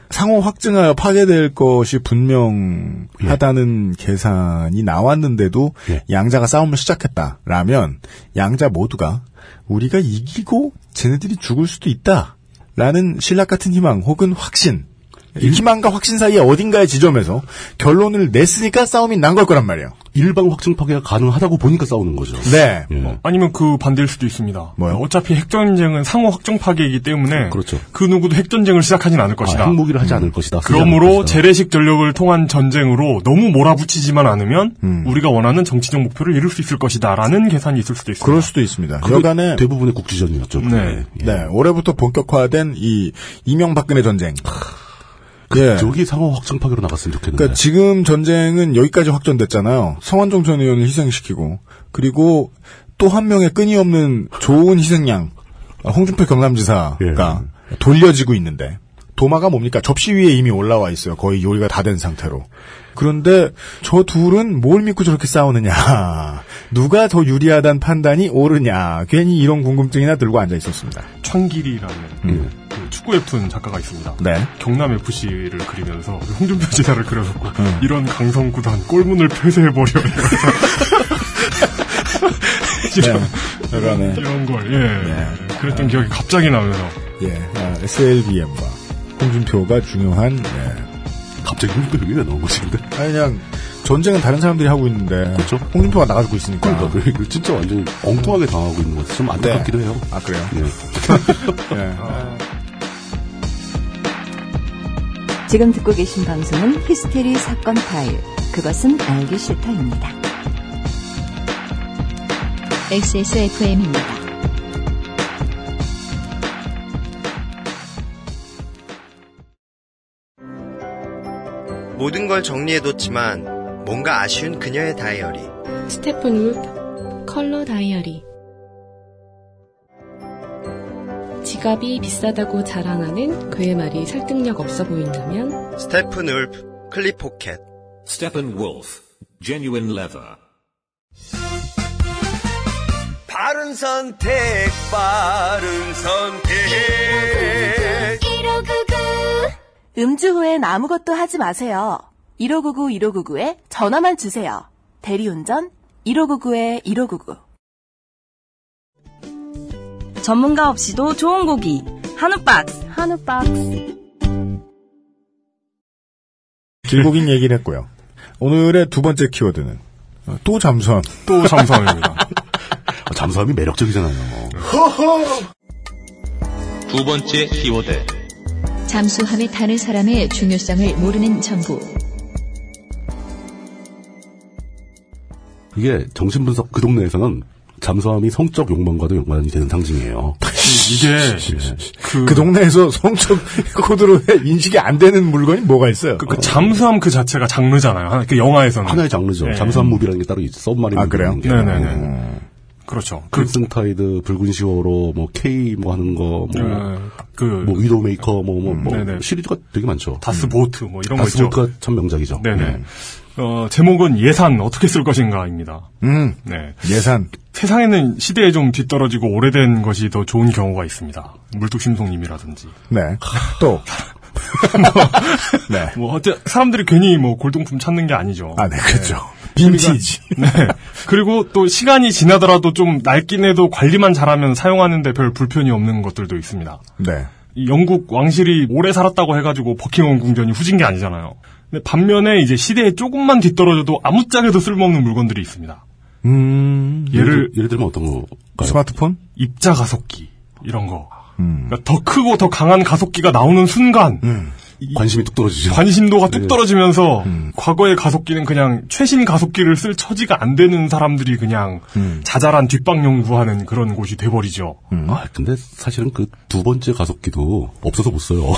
상호 확증하여 파괴될 것이 분명하다는 예. 계산이 나왔는데도 예. 양자가 싸움을 시작했다라면 양자 모두가 우리가 이기고 쟤네들이 죽을 수도 있다라는 신락 같은 희망 혹은 확신, 일... 희망과 확신 사이의 어딘가의 지점에서 결론을 냈으니까 싸움이 난 걸 거란 말이에요. 일방 확증 파괴가 가능하다고 보니까 싸우는 거죠. 네. 예. 뭐. 아니면 그 반대일 수도 있습니다. 뭐요? 어차피 핵전쟁은 상호 확증 파괴이기 때문에 그렇죠. 그 누구도 핵전쟁을 시작하진 않을 것이다. 아, 핵무기를 하지 음. 않을 것이다. 그러므로 것이다. 재래식 전력을 통한 전쟁으로 너무 몰아붙이지만 않으면 음. 우리가 원하는 정치적 목표를 이룰 수 있을 것이다. 라는 계산이 있을 수도 있습니다. 그럴 수도 있습니다. 여간에 대부분의 국지전이었죠. 네. 네. 예. 네. 올해부터 본격화된 이 이명박근혜 전쟁. 예. 여기 상호 확정 파괴로 나갔으면 좋겠는데. 그러니까 지금 전쟁은 여기까지 확전됐잖아요. 성완종 전 의원을 희생시키고 그리고 또 한 명의 끊임없는 좋은 희생양 홍준표 경남지사가 예. 돌려지고 있는데 도마가 뭡니까? 접시 위에 이미 올라와 있어요. 거의 요리가 다 된 상태로. 그런데 저 둘은 뭘 믿고 저렇게 싸우느냐. 누가 더 유리하다는 판단이 옳으냐. 괜히 이런 궁금증이나 들고 앉아 있었습니다. 창길이라는 음. 그 축구 웹툰 작가가 있습니다. 네. 경남 에프씨를 그리면서 홍준표 지사를 그려놓고 음. 이런 강성구단 골문을 폐쇄해버려. 이런, 네. 이런, 네. 이런 걸. 예. 네. 그랬던 네. 기억이 갑자기 나면서. 예. 아, 에스엘비엠과 홍준표가 중요한. 예. 갑자기 홍준표 얘기가 나온 거지, 근데? 아니, 그냥, 전쟁은 다른 사람들이 하고 있는데. 그렇죠. 홍준표가 나가지고 있으니까. 그러니까, 진짜 완전히 엉뚱하게 당하고 있는 것 같아요. 좀 안타깝기도 네. 해요. 아, 그래요? 네. 네. 아... 지금 듣고 계신 방송은 히스테리 사건 파일. 그것은 알기 싫다입니다. 엑스에스에프엠입니다. 모든 걸 정리해뒀지만 뭔가 아쉬운 그녀의 다이어리 스테픈 울프 컬러 다이어리. 지갑이 비싸다고 자랑하는 그의 말이 설득력 없어 보인다면 스테픈 울프 클립 포켓. 스테픈 울프 Genuine Leather. 바른 선택 바른 선택 일오구구. 음주 후엔 아무것도 하지 마세요. 일오구구 일오구구에 전화만 주세요. 대리운전 일오구구 일오구구. 전문가 없이도 좋은 고기. 한우박스. 한우박스. 길고긴 얘기를 했고요. 오늘의 두 번째 키워드는 또 잠수함. 또 잠수함입니다. 잠수함이 매력적이잖아요. 두 번째 키워드. 잠수함에 타는 사람의 중요성을 모르는 정부. 이게 정신분석 그 동네에서는 잠수함이 성적 욕망과도 연관이 되는 상징이에요. 이게 그, 그 동네에서 성적 코드로 인식이 안 되는 물건이 뭐가 있어요? 그, 그 잠수함 그 자체가 장르잖아요. 그 영화에서는 하나의 장르죠. 네. 잠수함 무비라는 게 따로 있죠. 서브마린 런치. 아 그래요? 네네네. 그렇죠. 크리슨타이드, 붉은 시호로, 뭐, K, 뭐 하는 거, 뭐, 네, 그, 뭐, 위도메이커, 뭐, 뭐, 뭐, 네네. 시리즈가 되게 많죠. 다스보트, 뭐, 이런 다스 거 있죠. 다스보트가 참 명작이죠. 네네. 음. 어, 제목은 예산, 어떻게 쓸 것인가입니다. 음. 네. 예산. 세상에는 시대에 좀 뒤떨어지고 오래된 것이 더 좋은 경우가 있습니다. 물뚝심송님이라든지. 네. 또. 뭐, 네. 뭐, 어째, 사람들이 괜히 뭐, 골동품 찾는 게 아니죠. 아, 네, 그렇죠. 네. 빈티지. 네. 그리고 또 시간이 지나더라도 좀 낡긴 해도 관리만 잘하면 사용하는데 별 불편이 없는 것들도 있습니다. 네. 영국 왕실이 오래 살았다고 해가지고 버킹엄 궁전이 후진 게 아니잖아요. 근데 반면에 이제 시대에 조금만 뒤떨어져도 아무짝에도 쓸모없는 물건들이 있습니다. 음, 예를, 예를 들면 어떤 걸까요? 스마트폰? 입자 가속기, 이런 거. 음. 그러니까 더 크고 더 강한 가속기가 나오는 순간. 음. 관심이 뚝 떨어지죠. 관심도가 뚝 떨어지면서, 음. 과거의 가속기는 그냥 최신 가속기를 쓸 처지가 안 되는 사람들이 그냥 음. 자잘한 뒷방 연구하는 그런 곳이 돼버리죠. 음. 아, 근데 사실은 그 두 번째 가속기도 없어서 못 써요.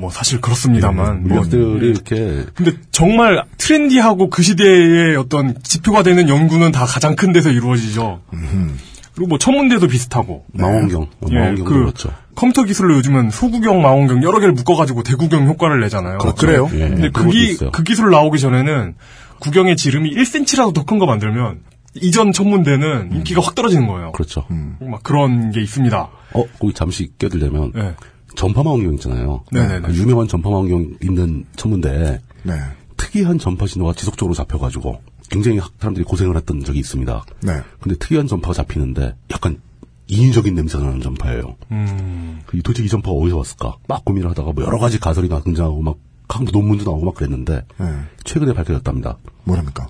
뭐 사실 그렇습니다만. 네, 물건들이 뭐, 이렇게. 근데 정말 트렌디하고 그 시대의 어떤 지표가 되는 연구는 다 가장 큰 데서 이루어지죠. 음. 그리고 뭐 천문대도 비슷하고. 망원경. 네. 예, 망원경도 그 그렇죠. 컴퓨터 기술로 요즘은 소구경, 망원경 여러 개를 묶어가지고 대구경 효과를 내잖아요. 그렇죠. 그래요? 예, 근데 그, 기, 그 기술 나오기 전에는 구경의 지름이 일 센티미터라도 더 큰 거 만들면 이전 천문대는 인기가 음. 확 떨어지는 거예요. 그렇죠. 음. 막 그런 게 있습니다. 어, 거기 잠시 껴들려면 네. 전파망원경 있잖아요. 네네네. 유명한 전파망원경 있는 천문대에 네. 특이한 전파 신호가 지속적으로 잡혀가지고 굉장히 사람들이 고생을 했던 적이 있습니다. 네. 근데 특이한 전파가 잡히는데 약간 인위적인 냄새가 나는 전파예요. 음. 도대체 이 전파가 어디서 왔을까? 막 고민을 하다가 뭐 여러 가지 가설이 등장하고 막 학부 논문도 나오고 막 그랬는데 네. 최근에 밝혀졌답니다. 뭐랍니까?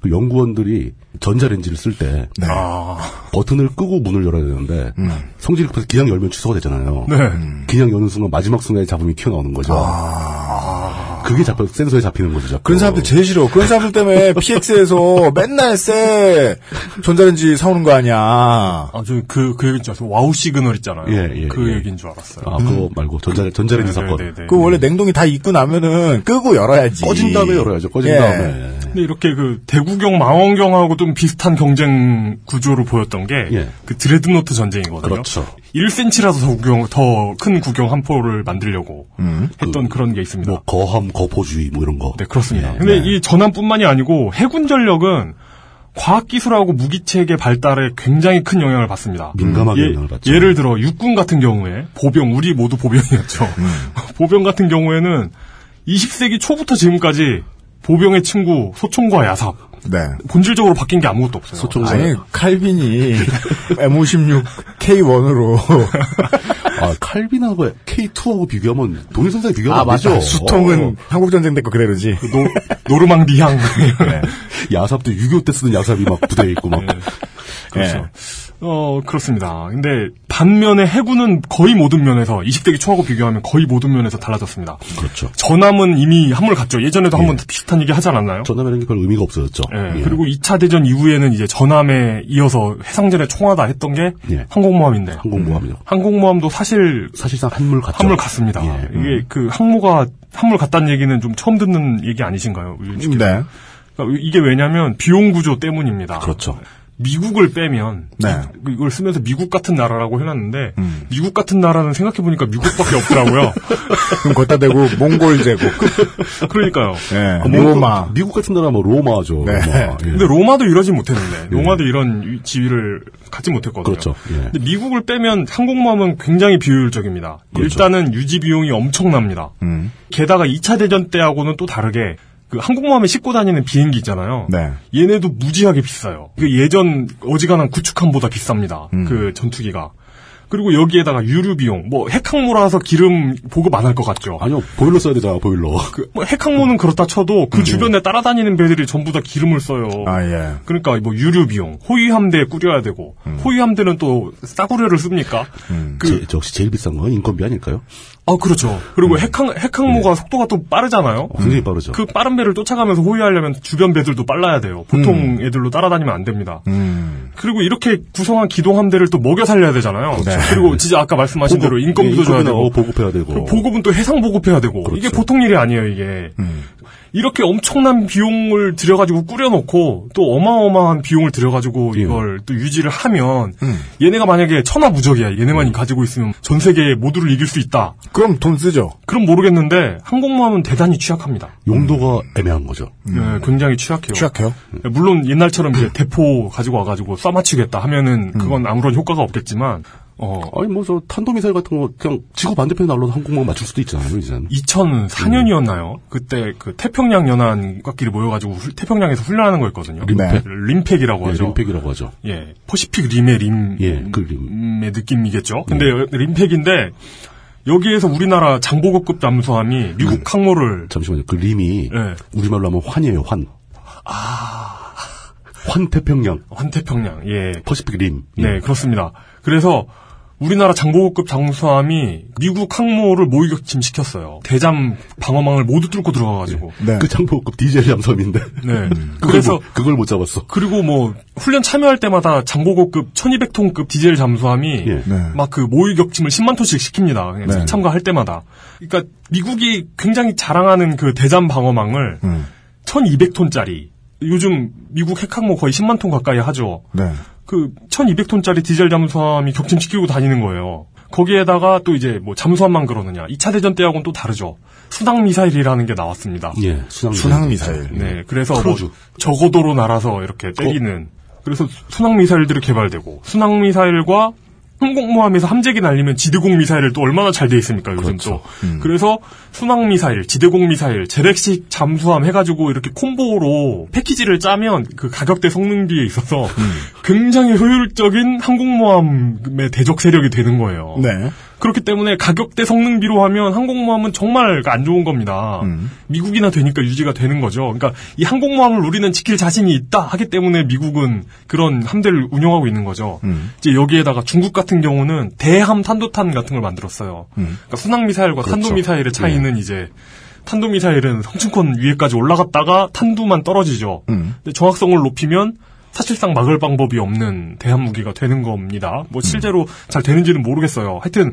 그 연구원들이 전자레인지를 쓸 때 네. 아. 버튼을 끄고 문을 열어야 되는데 음. 성질이 급해서 그냥 열면 취소가 되잖아요. 네. 음. 그냥 여는 순간 마지막 순간에 잡음이 튀어나오는 거죠. 아. 그게 잡혀, 센서에 잡히는 거죠, 자꾸. 그런 사람들 제일 싫어. 그런 사람들 때문에 피엑스에서 맨날 쎄 전자레인지 사오는 거 아니야. 아, 저 그, 그 얘기인 줄 알았어요. 와우 시그널 있잖아요. 예, 예, 그 예. 얘기인 줄 알았어요. 아, 음. 그거 말고, 전자, 전자레인지 사건. 네, 네, 네. 그 원래 냉동이 다 익고 나면은 끄고 열어야지. 꺼진 다음에 열어야죠, 꺼진 예. 다음에. 근데 이렇게 그 대구경, 망원경하고 좀 비슷한 경쟁 구조로 보였던 게 예. 그 드레드노트 전쟁이거든요. 그렇죠. 일 센티미터라도 더 구경, 더 큰 구경 한 포를 만들려고 음? 했던 그, 그런 게 있습니다. 뭐 거함, 거포주의 뭐 이런 거. 네, 그렇습니다. 네, 근데 네. 이 전함뿐만이 아니고 해군 전력은 과학기술하고 무기체계 발달에 굉장히 큰 영향을 받습니다. 민감하게 예, 영향을 받죠. 예를 들어 육군 같은 경우에 보병, 우리 모두 보병이었죠. 음. 보병 같은 경우에는 이십 세기 초부터 지금까지 보병의 친구 소총과 야삽. 네. 본질적으로 바뀐 게 아무것도 없어요. 소총사. 아니, 칼빈이 엠 오십육 케이 원으로. 아, 칼빈하고 케이 투하고 비교하면 동일선상에 비교가 안 되죠. 아, 맞죠. 수통은 한국전쟁 때 거 그대로지. 노, 노르망디향. 네. 야삽도 육이오 때 쓰던 야삽이 막 부대에 있고 막. 네. 그렇죠. 네. 어, 그렇습니다. 근데 반면에 해군은 거의 모든 면에서 이십 세기 초하고 비교하면 거의 모든 면에서 달라졌습니다. 그렇죠. 전함은 이미 한물 갔죠. 예전에도 한번 예. 비슷한 얘기 하지 않았나요? 전함이라는 게 별 의미가 없어졌죠. 예. 예. 그리고 이 차 대전 이후에는 이제 전함에 이어서 해상전에 총하다 했던 게 예. 항공모함인데. 항공모함이요. 음. 항공모함도 사실 사실상 한물 갔죠. 한물 갔습니다. 예. 음. 이게 그 항모가 한물 갔다는 얘기는 좀 처음 듣는 얘기 아니신가요? 네. 그러니까 이게 왜냐하면 비용 구조 때문입니다. 그렇죠. 미국을 빼면 네. 이걸 쓰면서 미국 같은 나라라고 해놨는데 음. 미국 같은 나라는 생각해보니까 미국밖에 없더라고요. 그럼 거기다 대고 몽골 제국. 그러니까요. 네. 아, 로마. 미국 같은 나라 뭐 로마죠. 네. 로마. 예. 근데 로마도 이러진 못했는데 로마도 예. 이런 지위를 갖지 못했거든요. 그렇죠. 예. 근데 미국을 빼면 항공모함은 굉장히 비효율적입니다. 그렇죠. 일단은 유지 비용이 엄청납니다. 음. 게다가 이 차 대전 때하고는 또 다르게 그 항공모함에 싣고 다니는 비행기 있잖아요. 네. 얘네도 무지하게 비싸요. 그 예전 어지간한 구축함보다 비쌉니다. 음. 그 전투기가. 그리고 여기에다가 유류 비용, 뭐 핵항모라서 기름 보급 안 할 것 같죠. 아니요, 보일러 써야 되잖아, 보일러. 그 뭐 핵항모는 음. 그렇다 쳐도 그 음. 주변에 따라다니는 배들이 전부 다 기름을 써요. 아 예. 그러니까 뭐 유류 비용, 호위함대 꾸려야 되고 음. 호위함대는 또 싸구려를 씁니까? 음. 그 제, 저 혹시 제일 비싼 건 인건비 아닐까요? 아 그렇죠. 그리고 음. 핵항 핵항모가 네. 속도가 또 빠르잖아요. 어, 굉장히 빠르죠. 그 빠른 배를 쫓아가면서 호위하려면 주변 배들도 빨라야 돼요. 보통 음. 애들로 따라다니면 안 됩니다. 음. 그리고 이렇게 구성한 기동함대를 또 먹여 살려야 되잖아요. 네. 그리고 진짜 아까 말씀하신 보급, 대로 인건비도 예, 줘야 되고 보급해야 되고 보급은 또 해상 보급해야 되고 그렇죠. 이게 보통 일이 아니에요 이게. 음. 이렇게 엄청난 비용을 들여가지고 꾸려놓고 또 어마어마한 비용을 들여가지고 예. 이걸 또 유지를 하면 음. 얘네가 만약에 천하무적이야. 얘네만 음. 가지고 있으면 전 세계 모두를 이길 수 있다. 그럼 돈 쓰죠. 그럼 모르겠는데 항공모함은 대단히 취약합니다. 용도가 음. 애매한 거죠. 음. 네, 굉장히 취약해요. 취약해요? 음. 물론 옛날처럼 이제 대포 가지고 와가지고 쏴맞추겠다 하면은 그건 아무런 효과가 없겠지만 어. 아니, 뭐, 저, 탄도미사일 같은 거, 그냥, 지구 반대편에 날라서 항공모함 맞출 수도 있잖아요, 이제는. 이천사 년이었나요? 그때, 그, 태평양 연안각끼리 모여가지고, 훌, 태평양에서 훈련하는 거였거든요. 림팩. 림팩이라고 하죠. 예, 림팩이라고 하죠. 예. 퍼시픽 림의 림. 예, 그 림. 의 느낌이겠죠? 근데, 네. 림팩인데, 여기에서 우리나라 장보고급 잠수함이 미국 네. 항모를 잠시만요. 그 림이 네. 우리말로 하면 환이에요. 환. 아. 환태평양. 환태평양. 예. 퍼시픽 림. 예. 네, 그렇습니다. 그래서 우리나라 장보고급 장수함이 미국 항모를 모의격침시켰어요. 대잠 방어망을 모두 뚫고 들어가가지고. 네. 네. 그 장보고급 디젤 잠수함인데. 네. 그걸 그래서 뭐, 그걸 못 잡았어. 그리고 뭐 훈련 참여할 때마다 장보고급 천이백 톤급 디젤 잠수함이 예. 네. 막 그 모의격침을 십만 톤씩 시킵니다. 네. 참가할 때마다. 그러니까 미국이 굉장히 자랑하는 그 대잠 방어망을 음. 천이백 톤짜리. 요즘 미국 핵항모 거의 십만 톤 가까이 하죠. 네. 그 천이백 톤짜리 디젤 잠수함이 격침시키고 다니는 거예요. 거기에다가 또 이제 뭐 잠수함만 그러느냐. 이 차 대전 때하고는 또 다르죠. 순항미사일이라는 게 나왔습니다. 예, 순항미사일. 네, 예. 그래서 크루즈. 뭐 저고도로 날아서 이렇게 때리는. 어? 그래서 순항미사일들이 개발되고 순항미사일과 항공모함에서 함재기 날리면 지대공 미사일을 또 얼마나 잘 돼 있습니까, 요즘 그렇죠. 또. 음. 그래서 순항 미사일, 지대공 미사일, 재래식 잠수함 해가지고 이렇게 콤보로 패키지를 짜면 그 가격대 성능비에 있어서 음. 굉장히 효율적인 항공모함의 대적 세력이 되는 거예요. 네. 그렇기 때문에 가격대 성능비로 하면 항공모함은 정말 안 좋은 겁니다. 음. 미국이나 되니까 유지가 되는 거죠. 그러니까 이 항공모함을 우리는 지킬 자신이 있다 하기 때문에 미국은 그런 함대를 운영하고 있는 거죠. 음. 이제 여기에다가 중국 같은 경우는 대함 탄도탄 같은 걸 만들었어요. 음. 그러니까 순항미사일과 그렇죠. 탄도미사일의 차이는 네. 이제 탄도미사일은 성층권 위에까지 올라갔다가 탄두만 떨어지죠. 음. 근데 정확성을 높이면 사실상 막을 방법이 없는 대한무기가 되는 겁니다. 뭐 실제로 음. 잘 되는지는 모르겠어요. 하여튼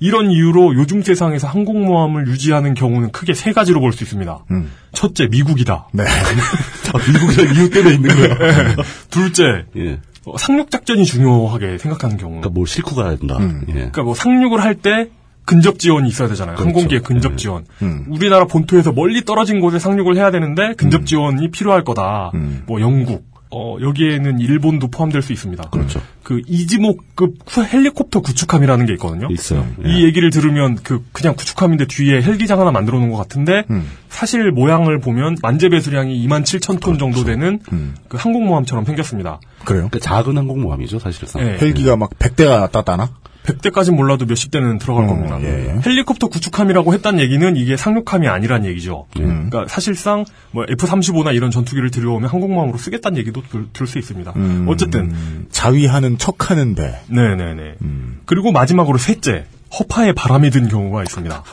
이런 이유로 요즘 세상에서 항공모함을 유지하는 경우는 크게 세 가지로 볼 수 있습니다. 음. 첫째, 미국이다. 네. 아, 미국이란 이유 때문에 있는 거야. 둘째, 예. 어, 상륙작전이 중요하게 생각하는 경우. 그러니까 뭘 싣고 가야 된다. 음. 예. 그러니까 뭐 상륙을 할 때 근접 지원이 있어야 되잖아요. 그렇죠. 항공기의 근접 지원. 네. 음. 우리나라 본토에서 멀리 떨어진 곳에 상륙을 해야 되는데 근접 지원이 음. 필요할 거다. 음. 뭐 영국. 어, 여기에는 일본도 포함될 수 있습니다. 그렇죠. 그 이지모급 헬리콥터 구축함이라는 게 있거든요. 있어요. 예. 이 얘기를 들으면 그 그냥 구축함인데 뒤에 헬기장 하나 만들어 놓은 것 같은데 음. 사실 모양을 보면 만재 배수량이 이만 칠천 톤 그렇죠. 정도 되는 음. 그 항공모함처럼 생겼습니다. 그래요? 그러니까 작은 항공모함이죠, 사실상. 예. 헬기가 예. 막 백 대가 따따나? 백 대까지는 몰라도 몇십 대는 들어갈 음, 겁니다. 예, 예. 헬리콥터 구축함이라고 했다는 얘기는 이게 상륙함이 아니란 얘기죠. 음. 그러니까 사실상 뭐 에프 삼십오나 이런 전투기를 들여오면 항공모함으로 쓰겠다는 얘기도 들 수 있습니다. 음, 어쨌든 자위하는 척하는 배. 네네네. 음. 그리고 마지막으로 셋째, 허파에 바람이 든 경우가 있습니다.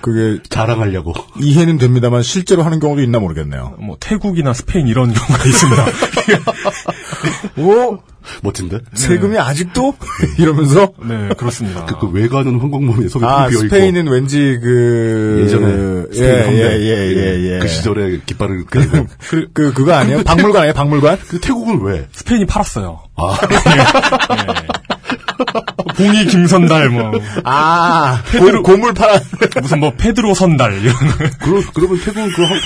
그게 자랑하려고 이해는 됩니다만 실제로 하는 경우도 있나 모르겠네요. 뭐 태국이나 스페인 이런 경우가 있습니다. 오 멋진데? 세금이 네. 아직도? 이러면서? 네, 그렇습니다. 그, 그 외관은 항공모함에 속이 아, 비어있고. 스페인은 왠지 그... 예전에 스페인 예, 함대. 예, 예, 예, 예. 그 시절에 깃발을 그리고. 그, 그, 그거 아니에요? 박물관 아니에요? 박물관? 그 태국은 왜? 스페인이 팔았어요. 아. 네. 네. 봉이 김선달 뭐. 아. 페드로, 고, 고물 팔았 무슨 뭐 페드로 선달 이런. 그러, 그러면 태국은 그 한...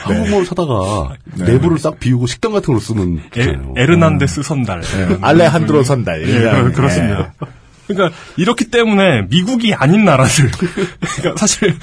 한국어를 네. 사다가 네. 내부를 싹 비우고 식당 같은 걸로 쓰는 에르난데스 선달, 네. 알레한드로 선달, 네. 네. 그렇습니다. 네. 그러니까 이렇기 때문에 미국이 아닌 나라들, 그러니까 사실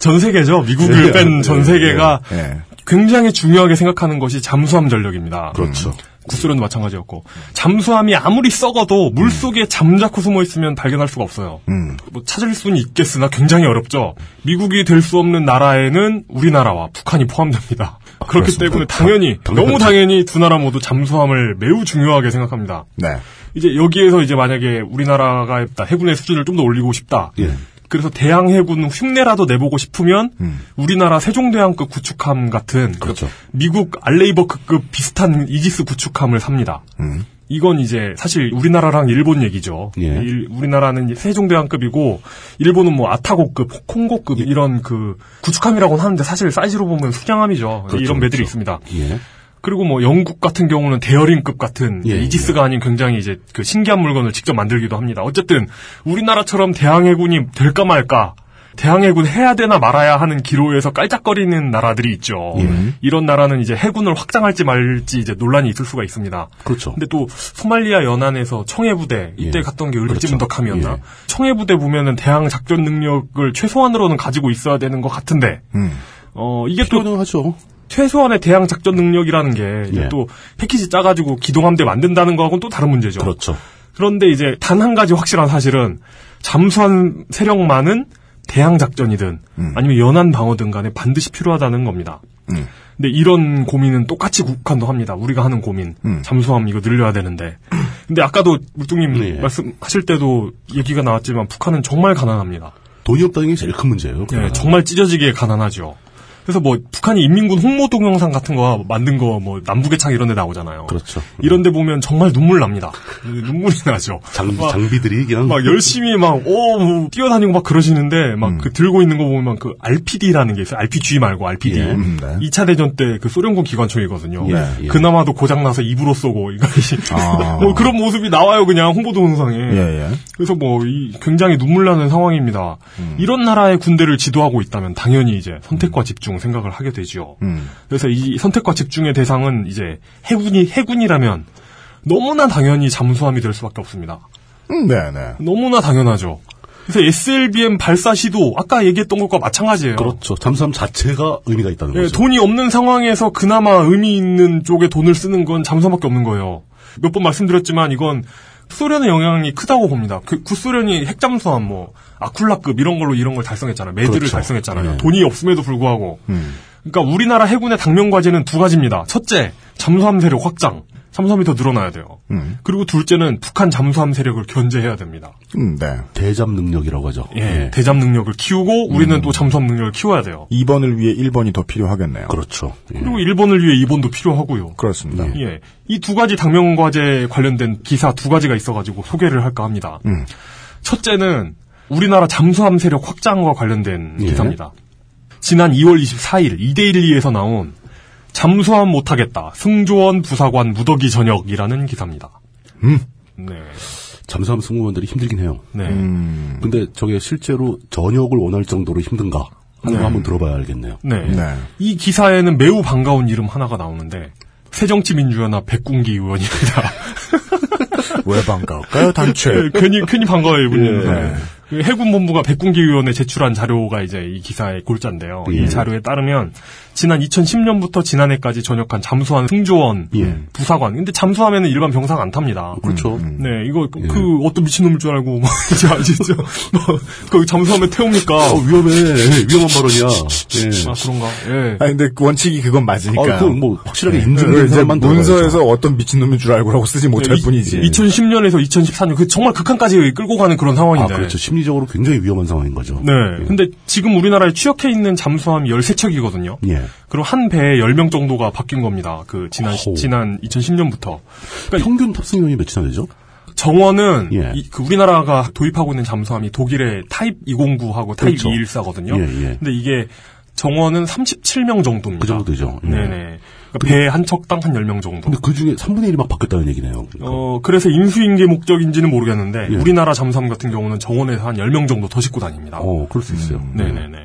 전 세계죠. 미국을 네. 뺀 전 세계가 네. 네. 굉장히 중요하게 생각하는 것이 잠수함 전력입니다. 그렇죠. 구소련도 마찬가지였고 잠수함이 아무리 썩어도 물 속에 잠자코 숨어 있으면 발견할 수가 없어요. 음. 뭐 찾을 수는 있겠으나 굉장히 어렵죠. 미국이 될 수 없는 나라에는 우리나라와 북한이 포함됩니다. 아, 그렇기 그렇습니다. 때문에 당연히 당, 너무 당연히 두 나라 모두 잠수함을 매우 중요하게 생각합니다. 네. 이제 여기에서 이제 만약에 우리나라가 해군의 수준을 좀 더 올리고 싶다. 예. 그래서 대양해군 흉내라도 내보고 싶으면 음. 우리나라 세종대왕급 구축함 같은 그렇죠. 미국 알레이버크급 비슷한 이지스 구축함을 삽니다. 음. 이건 이제 사실 우리나라랑 일본 얘기죠. 예. 일, 우리나라는 세종대왕급이고 일본은 뭐 아타고급, 콩고급 예. 이런 그 구축함이라고는 하는데 사실 사이즈로 보면 수량함이죠. 그렇죠, 이런 배들이 그렇죠. 있습니다. 예. 그리고 뭐 영국 같은 경우는 데어링급 같은 예, 이지스가 예. 아닌 굉장히 이제 그 신기한 물건을 직접 만들기도 합니다. 어쨌든 우리나라처럼 대항해군이 될까 말까, 대항해군 해야 되나 말아야 하는 기로에서 깔짝거리는 나라들이 있죠. 예. 이런 나라는 이제 해군을 확장할지 말지 이제 논란이 있을 수가 있습니다. 그렇죠. 근데 또 소말리아 연안에서 청해부대 이때 예. 갔던 게 을지문덕함이었나? 그렇죠. 예. 청해부대 보면은 대항 작전 능력을 최소한으로는 가지고 있어야 되는 것 같은데, 음. 어 이게 필요는 또 하죠. 최소한의 대항 작전 능력이라는 게 또 예. 패키지 짜가지고 기동함대 만든다는 거하고는 또 다른 문제죠. 그렇죠. 그런데 이제 단 한 가지 확실한 사실은 잠수한 세력만은 대항작전이든 음. 아니면 연안 방어든 간에 반드시 필요하다는 겁니다. 음. 근데 이런 고민은 똑같이 북한도 합니다. 우리가 하는 고민. 음. 잠수함 이거 늘려야 되는데. 근데 아까도 물뚱님 네. 말씀하실 때도 얘기가 나왔지만 북한은 정말 가난합니다. 돈이 없다는 게 제일 큰 문제예요. 네, 정말 찢어지게 가난하죠. 그래서 뭐 북한이 인민군 홍보 동영상 같은 거 만든 거 뭐 남북의 창 이런 데 나오잖아요. 그렇죠. 이런 데 보면 정말 눈물 납니다. 눈물이 나죠. 장비, 막, 장비들이 그냥 막 열심히 막 오 뭐 뛰어다니고 막 그러시는데 막 음. 그 들고 있는 거 보면 그 알피디라는 게 있어요. 알피지 말고 알피디. 예, 음, 네. 이 차 대전 때 그 소련군 기관총이거든요. 예, 예. 그나마도 고장 나서 입으로 쏘고 아. 뭐 그런 모습이 나와요. 그냥 홍보 동영상에. 예, 예. 그래서 뭐 이 굉장히 눈물 나는 상황입니다. 음. 이런 나라의 군대를 지도하고 있다면 당연히 이제 선택과 음. 집중 생각을 하게 되죠. 음. 그래서 이 선택과 집중의 대상은 이제 해군이 해군이라면 너무나 당연히 잠수함이 될 수밖에 없습니다. 음, 네, 네. 너무나 당연하죠. 그래서 에스엘비엠 발사 시도 아까 얘기했던 것과 마찬가지예요. 그렇죠. 잠수함 자체가 의미가 있다는 네, 거죠. 돈이 없는 상황에서 그나마 의미 있는 쪽에 돈을 쓰는 건 잠수함밖에 없는 거예요. 몇 번 말씀드렸지만 이건 소련의 영향이 크다고 봅니다. 그 구소련이 핵잠수함 뭐 아쿨라급 이런 걸로 이런 걸 달성했잖아요. 매드를 그렇죠. 달성했잖아요. 네. 돈이 없음에도 불구하고. 음. 그러니까 우리나라 해군의 당면 과제는 두 가지입니다. 첫째, 잠수함 세력 확장. 잠수함이 더 늘어나야 돼요. 음. 그리고 둘째는 북한 잠수함 세력을 견제해야 됩니다. 음, 네. 대잠 능력이라고 하죠. 예. 네. 대잠 능력을 키우고 우리는 음. 또 잠수함 능력을 키워야 돼요. 이 번을 위해 일 번이 더 필요하겠네요. 그렇죠. 예. 그리고 일 번을 위해 이 번도 필요하고요. 그렇습니다. 예. 예. 이 두 가지 당면 과제에 관련된 기사 두 가지가 있어가지고 소개를 할까 합니다. 음. 첫째는 우리나라 잠수함 세력 확장과 관련된 예. 기사입니다. 지난 이월 이십사일 이대일리에서 나온 잠수함 못하겠다. 승조원 부사관 무더기 전역이라는 기사입니다. 음. 네. 잠수함 승무원들이 힘들긴 해요. 네. 음. 근데 저게 실제로 전역을 원할 정도로 힘든가 하는 네. 거 한번 들어봐야 알겠네요. 네. 네. 네. 이 기사에는 매우 반가운 이름 하나가 나오는데 새정치민주연합 백군기 의원입니다. 왜 반가울까요? 단체. 괜히 괜히 반가워요 이분은. 예. 네. 해군본부가 백군기 의원에 제출한 자료가 이제 이 기사의 골자인데요. 예. 이 자료에 따르면 지난 이천십년부터 지난해까지 전역한 잠수함 승조원 예. 부사관. 근데 잠수함에는 일반 병사가 안 탑니다. 그렇죠. 음, 음. 네, 이거 예. 그 어떤 미친놈일 줄 알고 뭐 이제 진짜 뭐 잠수함에 태웁니까? 어, 위험해. 위험한 발언이야. 예. 아 그런가? 예. 아 근데 원칙이 그건 맞으니까. 아, 그건 뭐 확실하게 인증된 사람만 문서에서 어떤 미친놈인 줄 알고라고 쓰지 못할 예. 뿐이지. 이천십년에서 이천십사년 그 정말 극한까지 끌고 가는 그런 상황인데. 아, 그렇죠. 적으로 굉장히 위험한 상황인 거죠. 네. 예. 근데 지금 우리나라에 취역해 있는 잠수함이 열세 척이거든요. 예. 그럼 한 배에 열 명 정도가 바뀐 겁니다. 그 지난 시, 지난 이천십년부터. 그러니까 평균 탑승 인원이 몇이나 되죠? 정원은 예. 이, 그 우리나라가 도입하고 있는 잠수함이 독일의 타입 이공구하고 타입 그렇죠. 이백십사거든요. 예, 예. 근데 이게 정원은 삼십칠 명 정도입니다. 그 정도 되죠. 예. 네네. 그러니까 배 한 척당 한 열 명 정도. 근데 그 중에 삼분의 일이 막 바뀌었다는 얘기네요. 그러니까. 어, 그래서 인수인계 목적인지는 모르겠는데, 예. 우리나라 잠수함 같은 경우는 정원에서 한 열 명 정도 더 싣고 다닙니다. 어, 그럴 수 있어요. 음, 네네네.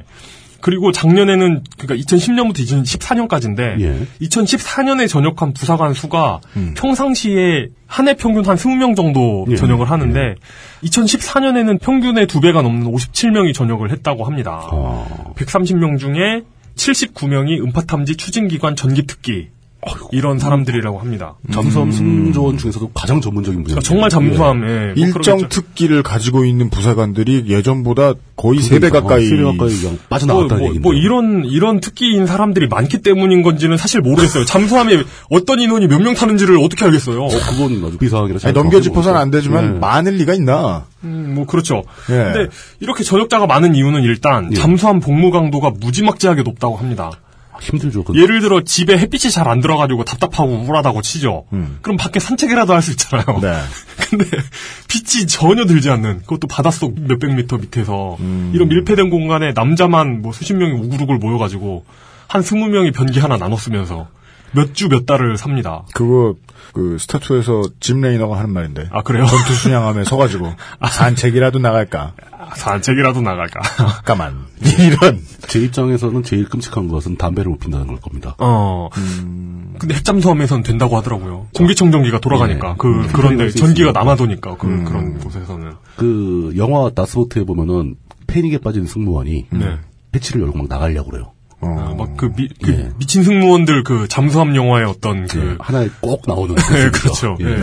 그리고 작년에는, 그러니까 이천십년부터 이천십사년까지인데, 예. 이천십사년에 전역한 부사관 수가 음. 평상시에 한 해 평균 한 이십 명 정도 예. 전역을 하는데, 예. 이천십사년에는 평균의 두 배가 넘는 오십칠 명이 전역을 했다고 합니다. 아. 백삼십 명 중에 칠십구 명이 음파탐지 추진기관 전기특기 이런 사람들이라고 합니다. 음. 잠수함 승조원 중에서도 가장 전문적인 분야. 그러니까 정말 잠수함에 예. 뭐 일정 특기를 가지고 있는 부사관들이 예전보다 거의 세 배 가까이, 가까이 빠져나왔다는 뭐, 얘기인데. 뭐 이런 이런 특기인 사람들이 많기 때문인 건지는 사실 모르겠어요. 잠수함에 어떤 인원이 몇 명 타는지를 어떻게 알겠어요? 어, 그건 아주 비상하기라. 넘겨짚어서는 안 되지만 예. 많을 리가 있나? 음, 뭐 그렇죠. 예. 근데 이렇게 전역자가 많은 이유는 일단 예. 잠수함 복무 강도가 무지막지하게 높다고 합니다. 힘들죠. 근데. 예를 들어 집에 햇빛이 잘 안 들어가지고 답답하고 우울하다고 치죠. 음. 그럼 밖에 산책이라도 할 수 있잖아요. 네. 근데 빛이 전혀 들지 않는 그것도 바닷속 몇백 미터 밑에서 음. 이런 밀폐된 공간에 남자만 뭐 수십 명이 우글우글 모여가지고 한 스무 명이 변기 하나 나눠 쓰면서 몇 주 몇 달을 삽니다. 그거 그 스타투에서 짐 레이너가 하는 말인데. 아 그래요? 전투 순양함에 서가지고 아, 산책이라도 나갈까? 아, 산책이라도 나갈까? 까만 이런. 제 입장에서는 제일 끔찍한 것은 담배를 못 핀다는 걸 겁니다. 어. 음... 근데 핵잠수함에서는 된다고 하더라고요. 공기청정기가 돌아가니까 네. 그 음, 그런데 전기가 남아도니까 그 음. 그런 곳에서는. 그 영화 나스보트에 보면은 패닉에 빠진 승무원이 네. 패치를 열고 막 나가려고 그래요. 어. 아, 막 그 미, 그 예. 미친 승무원들 그 잠수함 영화의 어떤 그. 예. 하나에 꼭 나오는. 네, 그렇죠. 예. 예.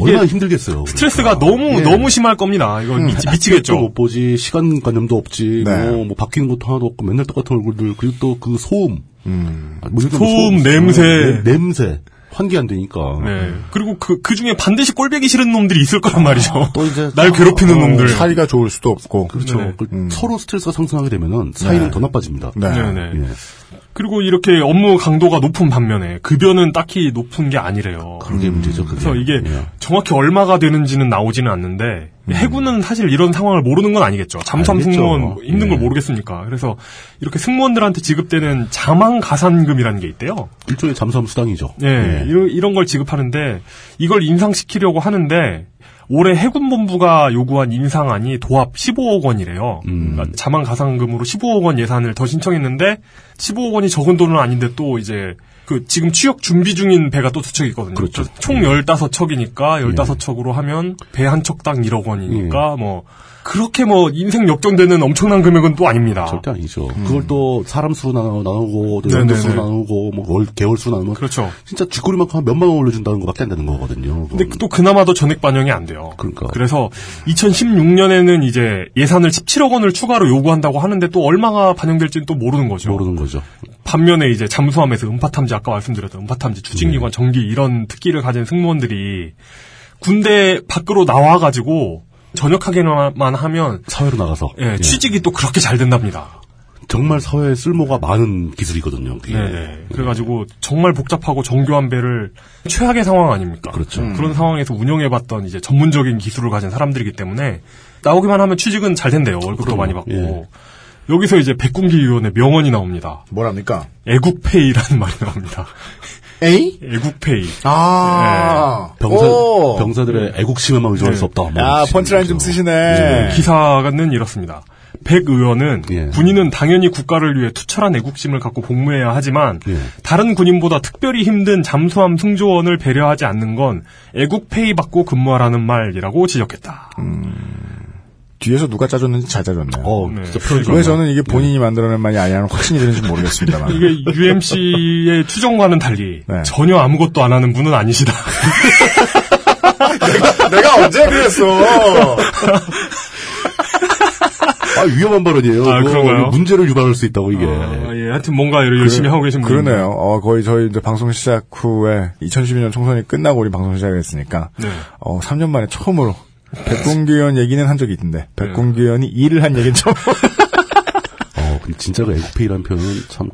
얼마나 힘들겠어요. 스트레스가 그러니까. 너무 예. 너무 심할 겁니다. 이건 음. 미치, 미치겠죠. 못 보지, 시간 관념도 없지, 네. 뭐, 뭐 바뀌는 것도 하나도 없고 맨날 똑같은 얼굴들. 그리고 또 그 소음, 음. 아, 뭐 소음, 소음 냄새, 네, 냄새. 환기 안 되니까. 네. 그리고 그, 그 중에 반드시 꼴배기 싫은 놈들이 있을 거란 말이죠. 아, 또 이제. 날 괴롭히는 어, 놈들. 사이가 좋을 수도 없고. 그렇죠. 네. 음. 서로 스트레스가 상승하게 되면은 사이는 네. 더 나빠집니다. 네. 네네. 네. 그리고 이렇게 업무 강도가 높은 반면에 급여는 딱히 높은 게 아니래요. 그런 게 문제죠. 그게. 그래서 이게 네. 정확히 얼마가 되는지는 나오지는 않는데 음. 해군은 사실 이런 상황을 모르는 건 아니겠죠. 잠수함 알겠죠. 승무원 힘든 네. 걸 모르겠습니까. 그래서 이렇게 승무원들한테 지급되는 자망가산금이라는 게 있대요. 일종의 잠수함 수당이죠. 네, 네. 이런, 이런 걸 지급하는데 이걸 인상시키려고 하는데 올해 해군본부가 요구한 인상안이 도합 십오억 원이래요. 음. 그러니까 자망가산금으로 십오억 원 예산을 더 신청했는데 십오억 원이 적은 돈은 아닌데 또 이제 그 지금 취역 준비 중인 배가 또 두 척 있거든요. 그렇죠. 총 예. 열다섯 척이니까 열다섯 척으로 하면 배 한 척당 일억 원이니까 예. 뭐 그렇게 뭐 인생 역전되는 엄청난 금액은 또 아닙니다. 절대 아니죠. 음. 그걸 또 사람 수로 나누고 또 연도 수로 나누고 뭐 개월 수로 나누면 그렇죠. 진짜 쥐꼬리만큼 한 몇만 원 올려준다는 것밖에 안 되는 거거든요. 근데 또 그나마 더 전액 반영이 안 돼요. 그러니까. 그래서 이천십육 년에는 이제 예산을 십칠억 원을 추가로 요구한다고 하는데 또 얼마가 반영될지는 또 모르는 거죠. 모르는 거죠. 반면에 이제 잠수함에서 음파탐지 아까 말씀드렸던 음파탐지 추진기관 네. 정기 이런 특기를 가진 승무원들이 군대 밖으로 나와가지고 전역하기만 하면 사회로 나가서 예, 예. 취직이 또 그렇게 잘 된답니다. 정말 사회에 쓸모가 많은 기술이거든요. 네, 예. 그래가지고 정말 복잡하고 정교한 배를 최악의 상황 아닙니까? 그렇죠. 음. 그런 상황에서 운영해봤던 이제 전문적인 기술을 가진 사람들이기 때문에 나오기만 하면 취직은 잘 된대요. 월급도 그럼요. 많이 받고. 예. 여기서 이제 백군기 위원의 명언이 나옵니다. 뭐랍니까? 애국페이라는 말이 나옵니다. 에이? 애국페이. 아. 네. 병사, 병사들의 애국심에만 의존할 네. 수 없다. 아, 펀치라인 좀 쓰시네. 네. 기사는 이렇습니다. 백 의원은 예. 군인은 당연히 국가를 위해 투철한 애국심을 갖고 복무해야 하지만 예. 다른 군인보다 특별히 힘든 잠수함 승조원을 배려하지 않는 건 애국페이 받고 근무하라는 말이라고 지적했다. 음. 뒤에서 누가 짜줬는지 잘 짜줬네요. 어, 네. 진짜 왜 저는 이게 본인이 네. 만들어낸 말이 아니라는 확신이 드는지 모르겠습니다만. 이게 유엠씨의 추정과는 달리 네. 전혀 아무것도 안 하는 분은 아니시다. 내가, 내가 언제 그랬어? 아, 위험한 발언이에요. 아, 뭐, 그런가요? 문제를 유발할 수 있다고, 이게. 아, 예. 하여튼 뭔가 이런 열심히 그래, 하고 계신 분이. 그러네요. 어, 거의 저희 이제 방송 시작 후에 이천십이 년 총선이 끝나고 우리 방송 시작했으니까. 네. 어, 삼 년 만에 처음으로. 백군기 의원 얘기는 한 적이 있던데 백군기 의원이 일을 한 얘기는 좀. 어, 근데 진짜 그 애국페이라는 표현은 참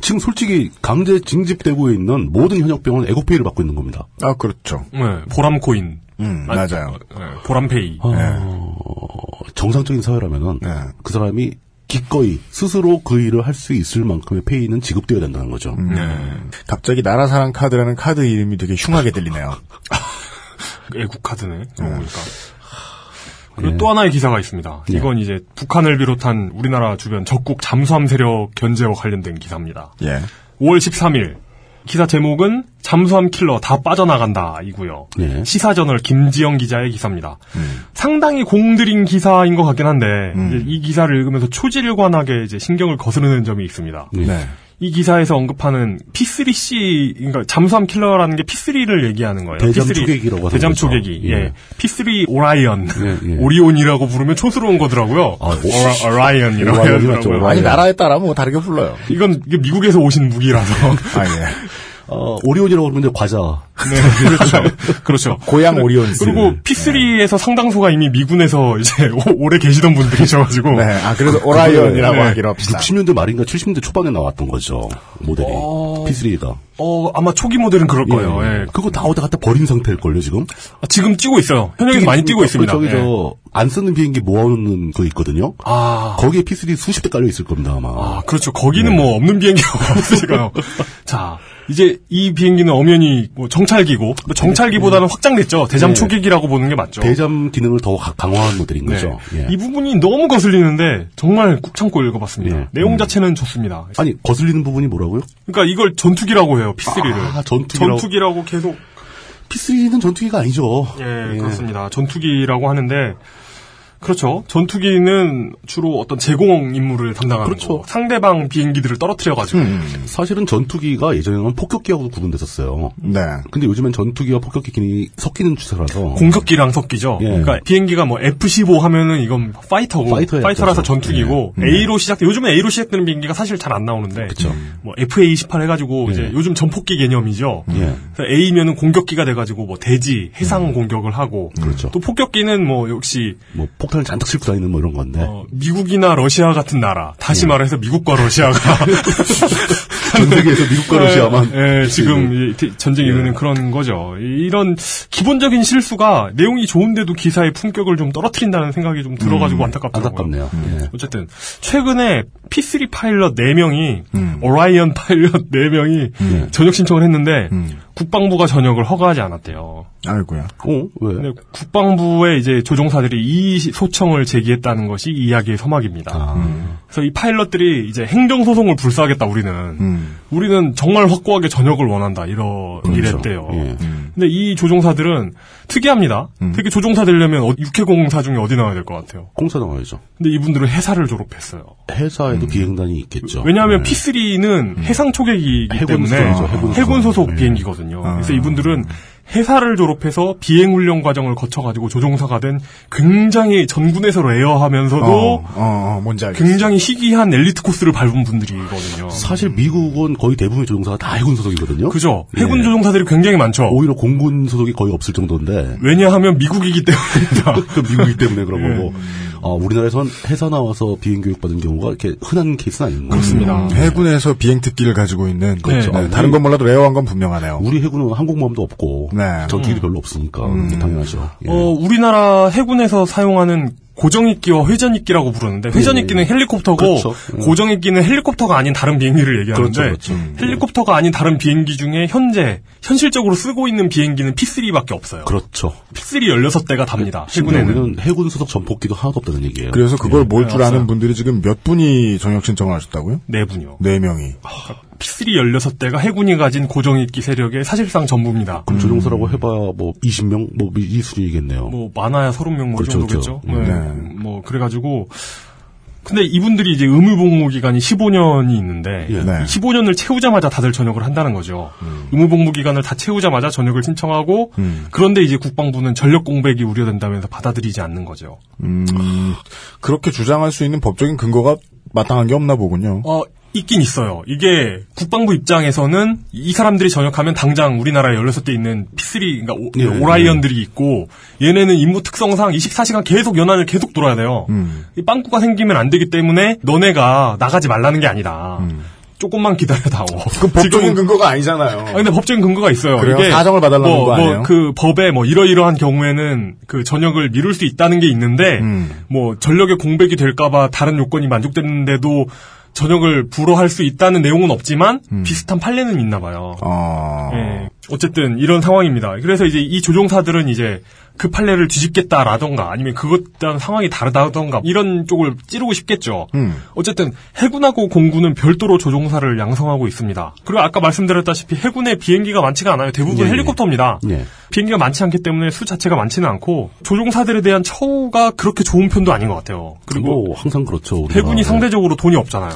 지금 솔직히 강제 징집되고 있는 모든 현역병은 애국페이를 받고 있는 겁니다. 아 그렇죠. 네, 보람코인. 음, 아니, 맞아요. 네, 보람페이. 어, 네. 정상적인 사회라면은 네. 그 사람이 기꺼이 스스로 그 일을 할 수 있을 만큼의 페이는 지급되어야 된다는 거죠. 음. 네. 갑자기 나라사랑 카드라는 카드 이름이 되게 흉하게 들리네요. 애국 카드네. 네. 그러니까. 그리고 네. 또 하나의 기사가 있습니다. 네. 이건 이제 북한을 비롯한 우리나라 주변 적국 잠수함 세력 견제와 관련된 기사입니다. 예. 오월 십삼일 기사 제목은 잠수함 킬러 다 빠져나간다이고요. 예. 시사저널 김지영 기자의 기사입니다. 음. 상당히 공들인 기사인 것 같긴 한데 음. 이 기사를 읽으면서 초지일관하게 이제 신경을 거스르는 점이 있습니다. 네. 네. 이 기사에서 언급하는 피 쓰리 씨, 그러니까 잠수함 킬러라는 게 피쓰리를 얘기하는 거예요. 대잠초계기라고 하죠. 대잠초계기. 예. 예. 피 쓰리 오라이언. 예, 예. 오리온이라고 부르면 촌스러운 거더라고요. 아, 오라, 오라이언이라고 오라이언 하더라고요. 오라이언. 아니, 나라에 따라 뭐 다르게 불러요. 이건 이게 미국에서 오신 무기라서. 아, 예. 어, 오리온이라고 부르는데 과자. 네, 그렇죠. 그렇죠. 고향 오리온. 그리고 피 쓰리에서 네. 상당수가 이미 미군에서 이제 오, 오래 계시던 분들이셔가지고. 네, 아, 그래서 그, 오라이언이라고 네. 하기로 합시다. 육십 년대 말인가 칠십 년대 초반에 나왔던 거죠. 모델이. 어... 피 쓰리가. 어, 아마 초기 모델은 그럴 거예요. 예. 예. 그거 다 어디 갖다 버린 상태일걸요, 지금? 아, 지금 뛰고 있어요. 현역에서 많이 뛰고 있습니다. 저기, 저, 안 쓰는 비행기 모아놓는 거 있거든요? 아. 거기에 피 쓰리 수십 대 깔려있을 겁니다, 아마. 아, 그렇죠. 거기는 네. 뭐 없는 비행기가 없으니까요. 자. 이제 이 비행기는 엄연히 뭐 정찰기고 정찰기보다는 네. 확장됐죠. 대잠 초계기라고 보는 게 맞죠. 대잠 기능을 더 강화한 모델인 거죠. 네. 예. 이 부분이 너무 거슬리는데 정말 꾹 참고 읽어봤습니다. 네. 내용 자체는 좋습니다. 아니 거슬리는 부분이 뭐라고요? 그러니까 이걸 전투기라고 해요. 피 쓰리를. 아, 전투기라고. 전투기라고 계속. 피 쓰리는 전투기가 아니죠. 예, 예. 그렇습니다. 전투기라고 하는데 그렇죠. 전투기는 주로 어떤 제공 임무를 담당하는 그렇죠. 거고 상대방 비행기들을 떨어뜨려가지고. 음. 사실은 전투기가 예전에는 폭격기하고도 구분됐었어요. 네. 근데 요즘엔 전투기와 폭격기 기능이 섞이는 추세라서. 공격기랑 섞이죠. 예. 그러니까 비행기가 뭐 에프 십오 하면은 이건 파이터고 파이터라서 전투기고 예. A로 시작돼. 요즘은 A로 시작되는 비행기가 사실 잘 안 나오는데. 그렇죠. 뭐 에프 에이 이십팔 해가지고 예. 이제 요즘 전폭기 개념이죠. 예. 그래서 A면은 공격기가 돼가지고 뭐 대지 해상 음. 공격을 하고. 그렇죠. 또 폭격기는 뭐 역시 뭐 폭 잔뜩 싣고 다니는 뭐 이런 건데 어, 미국이나 러시아 같은 나라 다시 예. 말해서 미국과 러시아가 전 세계에서 미국과 러시아만 예, 예, 지금 예. 전쟁이 일어나는 예. 그런 거죠. 이런 기본적인 실수가 내용이 좋은데도 기사의 품격을 좀 떨어뜨린다는 생각이 좀 들어가지고 음, 안타깝더라고요. 안타깝네요. 예. 어쨌든 최근에 피 쓰리 파일럿 네 명이 음. 오라이언 파일럿 네 명이 예. 전역 신청을 했는데 음. 국방부가 전역을 허가하지 않았대요. 아이고야. 어? 왜? 근데 국방부의 이제 조종사들이 이 소청을 제기했다는 것이 이야기의 서막입니다. 아. 음. 그래서 이 파일럿들이 이제 행정소송을 불사하겠다, 우리는. 음. 우리는 정말 확고하게 전역을 원한다, 이러, 그렇죠. 이랬대요. 예. 음. 근데 이 조종사들은 특이합니다. 음. 특히 조종사 되려면 육해공사 중에 어디 나와야 될 것 같아요? 공사 나와야죠. 근데 이분들은 해사를 졸업했어요. 해사에도 음. 비행단이 있겠죠. 왜냐하면 네. 피 쓰리는 해상초계기이기 해군 때문에 소속이죠, 해군, 소속. 해군 소속 네. 비행기거든요. 아. 그래서 이분들은 해사를 졸업해서 비행훈련 과정을 거쳐가지고 조종사가 된 굉장히 전군에서 레어하면서도 어, 어, 뭔지 알겠어요. 굉장히 희귀한 엘리트 코스를 밟은 분들이거든요. 사실 미국은 거의 대부분의 조종사가 다 해군 소속이거든요. 그죠. 해군 예. 조종사들이 굉장히 많죠. 오히려 공군 소속이 거의 없을 정도인데. 왜냐하면 미국이기 때문입니다. 그 미국이기 때문에 그런 예. 거고. 어, 우리나라에선 해사 나와서 비행 교육 받은 경우가 이렇게 흔한 케이스는 아닌 거예요. 그렇습니다. 음, 해군에서 비행 특기를 가지고 있는. 그렇죠. 네. 네. 다른 건 몰라도 레어한 건 분명하네요. 우리 해군은 항공모함도 없고. 네. 전투기도 음. 별로 없으니까 음. 당연하죠. 예. 어, 우리나라 해군에서 사용하는 고정익기와 회전익기라고 부르는데 회전익기는 예, 예. 헬리콥터고 그렇죠. 고정익기는 헬리콥터가 아닌 다른 비행기를 얘기하는데 그렇죠, 그렇죠. 헬리콥터가 아닌 다른 비행기 중에 현재 현실적으로 쓰고 있는 비행기는 피 쓰리밖에 없어요. 그렇죠. 피 쓰리 열여섯 대가 답니다. 해군에는 해군 소속 전폭기도 하나도 없다는 얘기예요. 그래서 그걸 예, 몰 줄 네, 아는 맞아요. 분들이 지금 몇 분이 전역 신청을 하셨다고요? 네 분이요. 네 명이. 하... 피 쓰리 열여섯 대가 해군이 가진 고정익기 세력의 사실상 전부입니다. 그럼 조종사라고 해봐야 뭐 이십 명? 뭐 이 수준이겠네요. 뭐 많아야 서른 명 뭐 그렇죠, 정도겠죠. 그렇죠. 네. 네. 뭐 그래가지고 근데 이분들이 이제 의무복무 기간이 십오 년이 있는데 예. 네. 십오 년을 채우자마자 다들 전역을 한다는 거죠. 음. 의무복무 기간을 다 채우자마자 전역을 신청하고 음. 그런데 이제 국방부는 전력 공백이 우려된다면서 받아들이지 않는 거죠. 음. 그렇게 주장할 수 있는 법적인 근거가 마땅한 게 없나 보군요. 어. 있긴 있어요. 이게 국방부 입장에서는 이 사람들이 전역하면 당장 우리나라에 열여섯 대 있는 피 쓰리, 그러니까 오, 예, 오라이언들이 예. 있고 얘네는 임무 특성상 이십사 시간 계속 연안을 계속 돌아야 돼요. 음. 이 빵꾸가 생기면 안 되기 때문에 너네가 나가지 말라는 게 아니다. 음. 조금만 기다려다오. 그 법적인 근거가 아니잖아요. 아니, 근데 법적인 근거가 있어요. 그래요? 이게 사정을 봐달라는 뭐, 거 아니에요? 뭐 그 법에 뭐 이러이러한 경우에는 그 전역을 미룰 수 있다는 게 있는데 음. 뭐 전력의 공백이 될까봐 다른 요건이 만족됐는데도 전역을 불허할 수 있다는 내용은 없지만 음. 비슷한 판례는 있나 봐요. 아... 예. 어쨌든 이런 상황입니다. 그래서 이제 이 조종사들은 이제 그 판례를 뒤집겠다라던가 아니면 그것과는 상황이 다르다던가 이런 쪽을 찌르고 싶겠죠. 음. 어쨌든 해군하고 공군은 별도로 조종사를 양성하고 있습니다. 그리고 아까 말씀드렸다시피 해군에 비행기가 많지가 않아요. 대부분 예, 헬리콥터입니다. 예. 비행기가 많지 않기 때문에 수 자체가 많지는 않고 조종사들에 대한 처우가 그렇게 좋은 편도 아닌 것 같아요. 그리고 뭐 항상 그렇죠. 우리가. 해군이 상대적으로 돈이 없잖아요.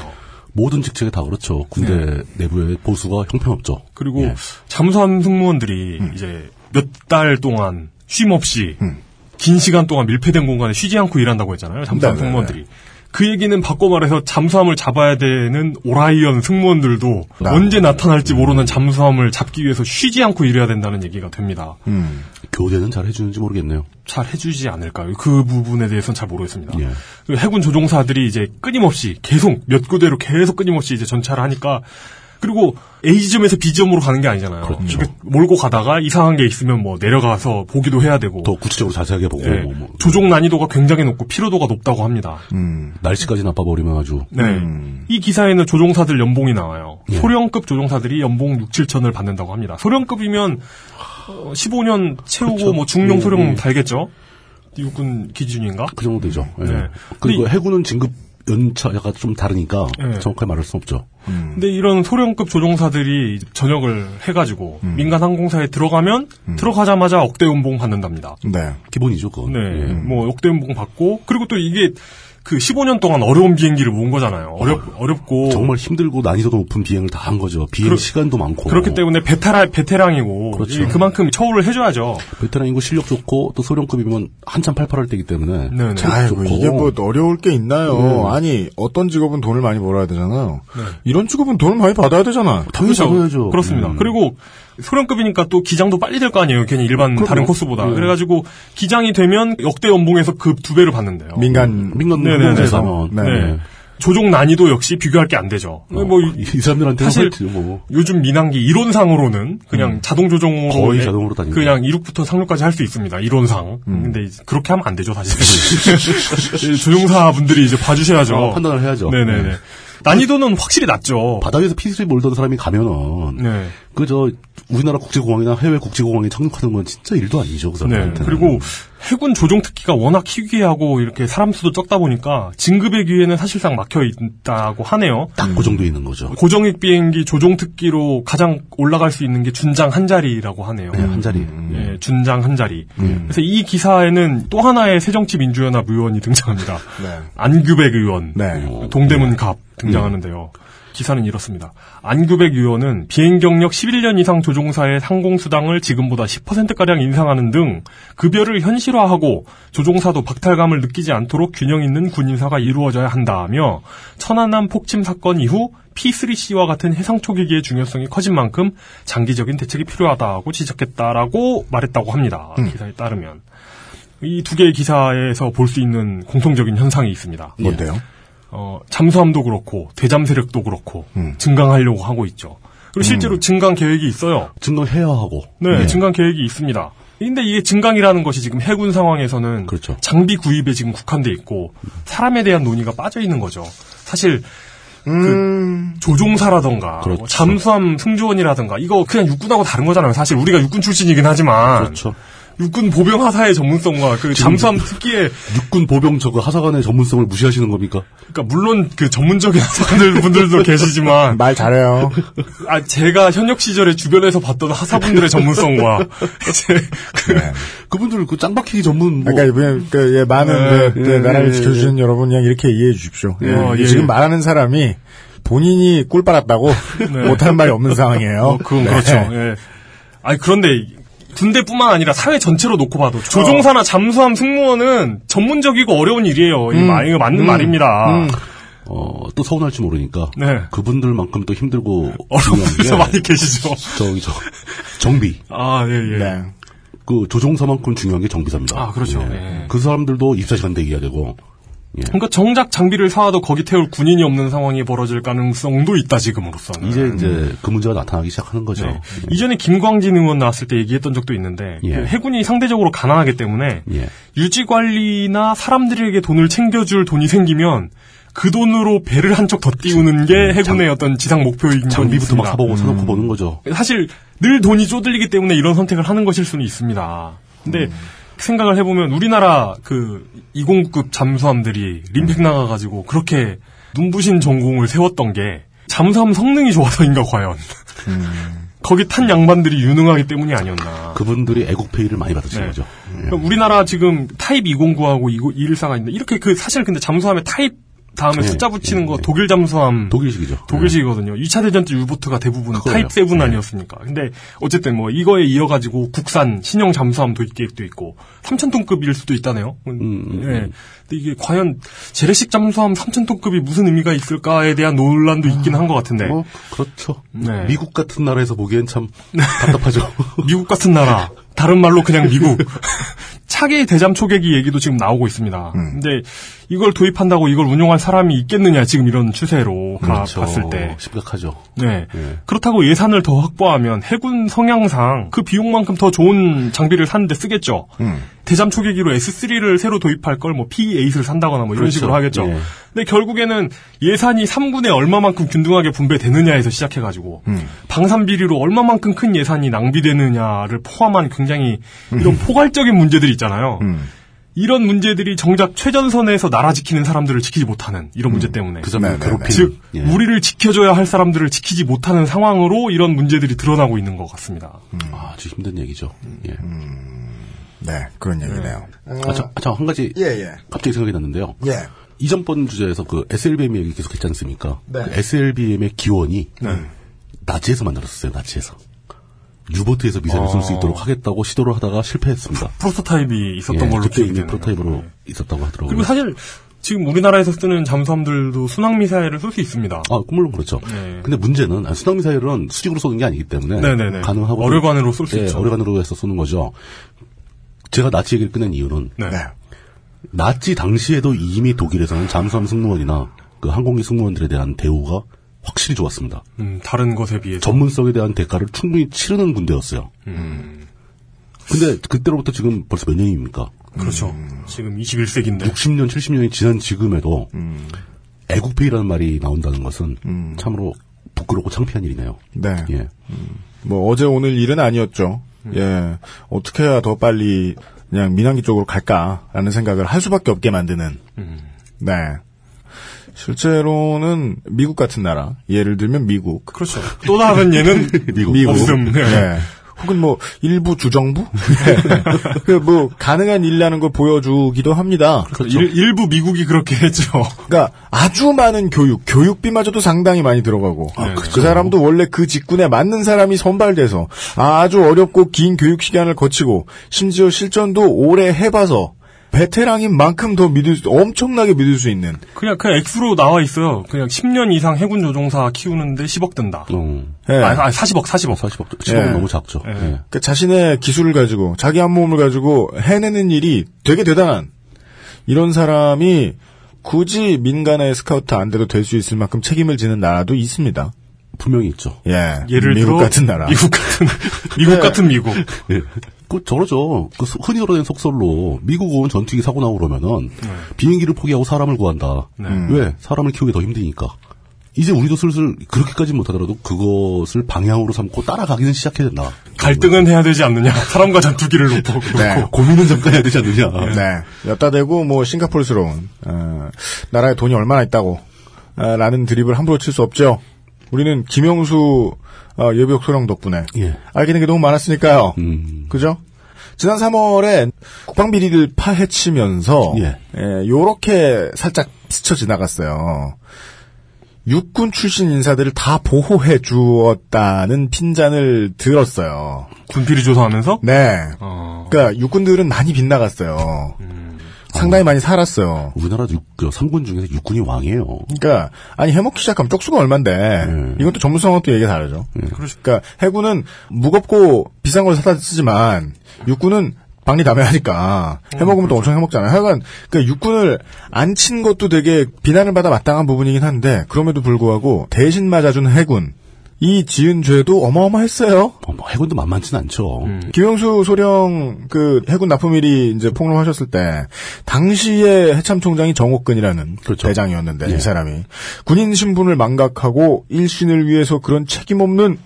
모든 직책에 다 그렇죠. 군대 네. 내부의 보수가 형편없죠. 그리고 예. 잠수함 승무원들이 음. 이제 몇 달 동안 쉼 없이 음. 긴 시간 동안 밀폐된 공간에 쉬지 않고 일한다고 했잖아요. 잠수함 네, 승무원들이. 네, 네. 그 얘기는 바꿔 말해서 잠수함을 잡아야 되는 오라이언 승무원들도 네. 언제 나타날지 모르는 잠수함을 잡기 위해서 쉬지 않고 일해야 된다는 얘기가 됩니다. 음. 교대는 잘 해주는지 모르겠네요. 잘 해주지 않을까요? 그 부분에 대해서는 잘 모르겠습니다. 예. 해군 조종사들이 이제 끊임없이 계속 몇 교대로 계속 끊임없이 이제 전차를 하니까 그리고 A점에서 B점으로 가는 게 아니잖아요. 그렇죠. 몰고 가다가 이상한 게 있으면 뭐 내려가서 보기도 해야 되고. 더 구체적으로 자세하게 보고. 네. 뭐 뭐. 조종 난이도가 굉장히 높고 피로도가 높다고 합니다. 음. 날씨까지 나빠버리면 아주. 네. 음. 이 기사에는 조종사들 연봉이 나와요. 예. 소령급 조종사들이 연봉 육, 칠천을 받는다고 합니다. 소령급이면 어, 십오 년 채우고 그렇죠. 뭐 중령 소령 예, 예. 달겠죠. 육군 기준인가? 그 정도 되죠. 예. 네. 그리고 해군은 진급 연차가 좀 다르니까 네. 정확하게 말할 수 없죠. 음. 근데 이런 소련급 조종사들이 전역을 해가지고 음. 민간 항공사에 들어가면 음. 들어가자마자 억대 연봉 받는답니다. 네, 기본이죠, 그건. 네, 음. 뭐 억대 연봉 받고 그리고 또 이게 그 십오 년 동안 어려운 비행기를 모은 거잖아요. 어렵, 어렵고. 정말 힘들고 난이도가 높은 비행을 다 한 거죠. 비행 그러, 시간도 많고. 그렇기 때문에 베테라, 베테랑이고. 그렇죠. 그만큼 처우를 해줘야죠. 베테랑이고 실력 좋고 또 소련급이면 한참 팔팔할 때이기 때문에. 네네. 아이고, 이게 뭐 어려울 게 있나요. 네. 아니, 어떤 직업은 돈을 많이 벌어야 되잖아요. 네. 이런 직업은 돈을 많이 받아야 되잖아. 당연히 받아야죠. 그렇습니다. 음. 그리고 소련급이니까 또 기장도 빨리 될 거 아니에요. 괜히 일반 그럼요. 다른 코스보다. 네. 그래가지고 기장이 되면 역대 연봉에서 급 두 배를 받는데요. 민간 민간 민간에서 네. 네. 조종 난이도 역시 비교할 게 안 되죠. 어, 뭐 이 사람들한테 사실 뭐. 요즘 민항기 이론상으로는 그냥 음. 자동 조종으로 거의 자동으로 다니고 그냥 이륙부터 상륙까지 할 수 있습니다. 이론상. 음. 근데 이제 그렇게 하면 안 되죠, 사실. 조종사분들이 이제 봐주셔야죠. 어, 판단을 해야죠. 네네네. 네. 난이도는 확실히 낮죠. 바닥에서 피스리 몰던 사람이 가면은 네. 그저 우리나라 국제공항이나 해외 국제공항에 착륙하는 건 진짜 일도 아니죠. 그 사람한테는. 네. 그리고 해군 조종 특기가 워낙 희귀하고 이렇게 사람 수도 적다 보니까 진급의 기회는 사실상 막혀 있다고 하네요. 딱 그 정도 있는 거죠. 고정익 비행기 조종 특기로 가장 올라갈 수 있는 게 준장 한 자리라고 하네요. 네, 한 자리. 음. 네, 준장 한 자리. 음. 그래서 이 기사에는 또 하나의 새정치민주연합 의원이 등장합니다. 네. 안규백 의원, 네. 동대문 갑 등장하는데요. 네. 기사는 이렇습니다. 안규백 의원은 비행 경력 십일 년 이상 조종사의 항공수당을 지금보다 십 퍼센트가량 인상하는 등 급여를 현실화하고 조종사도 박탈감을 느끼지 않도록 균형 있는 군인사가 이루어져야 한다며 천안함 폭침 사건 이후 피쓰리씨와 같은 해상초계기의 중요성이 커진 만큼 장기적인 대책이 필요하다고 지적했다라고 말했다고 합니다. 음. 기사에 따르면. 이 두 개의 기사에서 볼 수 있는 공통적인 현상이 있습니다. 뭔데요? 어, 잠수함도 그렇고 대잠 세력도 그렇고 음. 증강하려고 하고 있죠. 그리고 실제로 음. 증강 계획이 있어요. 증강해야 하고. 네, 네. 증강 계획이 있습니다. 근데 이게 증강이라는 것이 지금 해군 상황에서는 그렇죠. 장비 구입에 지금 국한돼 있고 사람에 대한 논의가 빠져 있는 거죠. 사실 음. 그 조종사라던가 그렇죠. 잠수함 승조원이라던가 이거 그냥 육군하고 다른 거잖아요. 사실 우리가 육군 출신이긴 하지만 그렇죠. 육군 보병 하사의 전문성과 그 잠수함 특기의 육군 보병 저거 하사관의 전문성을 무시하시는 겁니까? 그러니까 물론 그 전문적인 하사관들 분들도 계시지만 말 잘해요. 아 제가 현역 시절에 주변에서 봤던 하사분들의 전문성과 그 네. 그분들 그 짱박히기 전문 뭐. 그러니까 그냥 그 예, 많은 네, 네, 네, 나라를 네, 지켜주시는 네. 여러분 그냥 이렇게 이해해 주십시오. 네, 어, 예, 지금 예. 말하는 사람이 본인이 꿀 빨았다고 네. 못하는 말이 없는 상황이에요. 어, 그건 네. 그렇죠. 예. 아니 그런데. 군대뿐만 아니라 사회 전체로 놓고 봐도 조종사나 잠수함 승무원은 전문적이고 어려운 일이에요. 음, 마, 이거 맞는 음, 말입니다. 음. 어, 또 서운할지 모르니까 네. 그분들만큼 또 힘들고 어려운 분들 많이 계시죠. 저기 저 정비. 아 예예. 예. 네. 그 조종사만큼 중요한 게 정비사입니다. 아 그렇죠. 예. 예. 그 사람들도 입사시간 대기해야 되고. 예. 그러니까 정작 장비를 사와도 거기 태울 군인이 없는 상황이 벌어질 가능성도 있다 지금으로서는. 이제 이제 그 문제가 나타나기 시작하는 거죠. 네. 예. 이전에 김광진 의원 나왔을 때 얘기했던 적도 있는데 예. 그 해군이 상대적으로 가난하기 때문에 예. 유지관리나 사람들에게 돈을 챙겨줄 돈이 생기면 그 돈으로 배를 한 척 더 띄우는 게 음, 해군의 장, 어떤 지상 목표인 건 장비부터 막 사보고 음. 사놓고 보는 거죠. 사실 늘 돈이 쪼들리기 때문에 이런 선택을 하는 것일 수는 있습니다. 근데 음. 생각을 해보면 우리나라 그 이공급 잠수함들이 림픽 나가가지고 그렇게 눈부신 전공을 세웠던 게 잠수함 성능이 좋아서인가 과연 음. 거기 탄 양반들이 유능하기 때문이 아니었나. 그분들이 애국페이를 많이 받으신 네. 거죠. 음. 우리나라 지금 타입 이공구하고 이백십사가 있는데 이렇게 그 사실 근데 잠수함에 타입 다음에 네. 숫자 붙이는 거 네. 독일 잠수함 독일식이죠. 독일식이거든요. 네. 이 차 대전 때 유보트가 대부분 타입 칠 아니었습니까? 근데 어쨌든 뭐 이거에 이어가지고 국산 신형 잠수함 도입 계획도 있고 삼천 톤급일 수도 있다네요. 음, 네. 음. 근데 이게 과연 재래식 잠수함 삼천 톤급이 무슨 의미가 있을까에 대한 논란도 있긴 한 것 같은데. 어, 그렇죠. 네. 미국 같은 나라에서 보기엔 참 답답하죠. 미국 같은 나라. 다른 말로 그냥 미국. 차기 대잠초계기 얘기도 지금 나오고 있습니다. 음. 근데 이걸 도입한다고 이걸 운용할 사람이 있겠느냐 지금 이런 추세로 그렇죠. 봤을 때 심각하죠. 네. 네 그렇다고 예산을 더 확보하면 해군 성향상 그 비용만큼 더 좋은 장비를 사는데 쓰겠죠. 음. 대잠초계기로 에스 쓰리를 새로 도입할 걸 뭐 피 에잇을 산다거나 뭐 이런 그렇죠. 식으로 하겠죠. 네. 근데 결국에는 예산이 삼 군에 얼마만큼 균등하게 분배되느냐에서 시작해가지고 음. 방산비리로 얼마만큼 큰 예산이 낭비되느냐를 포함한 굉장히 이런 음. 포괄적인 문제들이 있잖아요. 음. 이런 문제들이 정작 최전선에서 나라 지키는 사람들을 지키지 못하는 이런 문제 때문에. 음, 그 점을 괴롭히는. 즉 예. 우리를 지켜줘야 할 사람들을 지키지 못하는 상황으로 이런 문제들이 드러나고 있는 것 같습니다. 음. 아, 아주 힘든 얘기죠. 음. 예. 음. 네, 그런 얘기네요. 음. 아, 저, 저 한 가지 예, 예. 갑자기 생각이 났는데요. 예. 이전 번 주제에서 그 에스엘비엠 얘기 계속 했지 않습니까? 네. 그 에스엘비엠의 기원이 네. 나치에서 만들었어요. 나치에서. 유보트에서 미사일을 아~ 쏠 수 있도록 하겠다고 시도를 하다가 실패했습니다. 프로토타입이 있었던 예, 걸로 그때 이미 프로토타입으로 네. 있었다고 하더라고요. 그리고 사실 지금 우리나라에서 쓰는 잠수함들도 순항미사일을 쏠 수 있습니다. 아, 물론 그렇죠. 네. 근데 문제는 아니, 순항미사일은 수직으로 쏘는 게 아니기 때문에 네네네. 가능하고 어뢰관으로 쏠 수 있죠. 예, 어뢰관으로 해서 쏘는 거죠. 제가 나치 얘기를 꺼낸 이유는 네. 나치 당시에도 이미 독일에서는 잠수함 승무원이나 그 항공기 승무원들에 대한 대우가 확실히 좋았습니다. 음, 다른 것에 비해서. 전문성에 대한 대가를 충분히 치르는 군대였어요. 음. 근데 그때로부터 지금 벌써 몇 년입니까? 그렇죠. 음. 지금 이십일 세기인데. 육십 년, 칠십 년이 지난 지금에도 음. 애국페이라는 말이 나온다는 것은 음. 참으로 부끄럽고 창피한 일이네요. 네. 예. 음. 뭐 어제 오늘 일은 아니었죠. 음. 예. 어떻게 해야 더 빨리 그냥 민항기 쪽으로 갈까라는 생각을 할 수밖에 없게 만드는. 음. 네. 실제로는 미국 같은 나라, 예를 들면 미국. 그렇죠. 또 다른 예는 미국. 미국. 없음. 네. 네. 혹은 뭐 일부 주정부? 네. 뭐 가능한 일이라는 걸 보여주기도 합니다. 그렇죠. 일, 일부 미국이 그렇게 했죠. 그러니까 아주 많은 교육, 교육비마저도 상당히 많이 들어가고 아, 그렇죠. 그 사람도 원래 그 직군에 맞는 사람이 선발돼서 아주 어렵고 긴 교육 시간을 거치고 심지어 실전도 오래 해봐서 베테랑인 만큼 더 믿을 수, 엄청나게 믿을 수 있는. 그냥, 그냥 X로 나와 있어요. 그냥 십 년 이상 해군 조종사 키우는데 십억 든다. 음. 예. 아니, 아니, 사십억, 사십억. 사십억. 십억은 예. 너무 작죠. 예. 예. 그러니까 자신의 기술을 가지고, 자기 한 몸을 가지고 해내는 일이 되게 대단한. 이런 사람이 굳이 민간의 스카우트 안 돼도 될 수 있을 만큼 책임을 지는 나라도 있습니다. 분명히 있죠. 예. 예를 미국 들어, 같은 나라. 미국 같은, 미국 네. 같은 미국. 네. 그, 저러죠. 그, 흔히 드러낸 속설로, 미국은 전투기 사고 나고 그러면은, 네. 비행기를 포기하고 사람을 구한다. 네. 왜? 사람을 키우기 더 힘드니까. 이제 우리도 슬슬, 그렇게까지 못하더라도, 그것을 방향으로 삼고 따라가기는 시작해야 된다. 갈등은 해야 되지 않느냐. 사람과 전투기를 놓고, 네. 고민은 잠깐 해야 되지 않느냐. 네. 여따 대고, 뭐, 싱가포르스러운, 어, 나라에 돈이 얼마나 있다고, 어, 라는 드립을 함부로 칠 수 없죠. 우리는 김영수 어, 예비역 소령 덕분에 예. 알게 된 게 너무 많았으니까요. 음. 그죠? 지난 삼월에 국방비리를 파헤치면서 요렇게 예. 예, 살짝 스쳐 지나갔어요. 육군 출신 인사들을 다 보호해 주었다는 핀잔을 들었어요. 군필이 조사하면서? 네. 어. 그러니까 육군들은 많이 빗나갔어요. 음. 상당히 많이 살았어요. 우리나라 삼 군 중에서 육군이 왕이에요. 그러니까 아니 해먹기 시작하면 쪽수가 얼만데 네. 이건 또 전문성은 또 얘기가 다르죠. 네. 그러니까 해군은 무겁고 비싼 걸 사다 쓰지만 육군은 방리 담해하니까 해먹으면 음, 또 엄청 해먹잖아요. 하여간 그러니까 육군을 안 친 것도 되게 비난을 받아 마땅한 부분이긴 한데 그럼에도 불구하고 대신 맞아준 해군. 이 지은 죄도 어마어마했어요. 어, 뭐 해군도 만만치는 않죠. 음. 김영수 소령 그 해군 납품일이 이제 폭로하셨을 때 당시에 해참총장이 정옥근이라는 그렇죠. 대장이었는데 예. 이 사람이 군인 신분을 망각하고 일신을 위해서 그런 책임 없는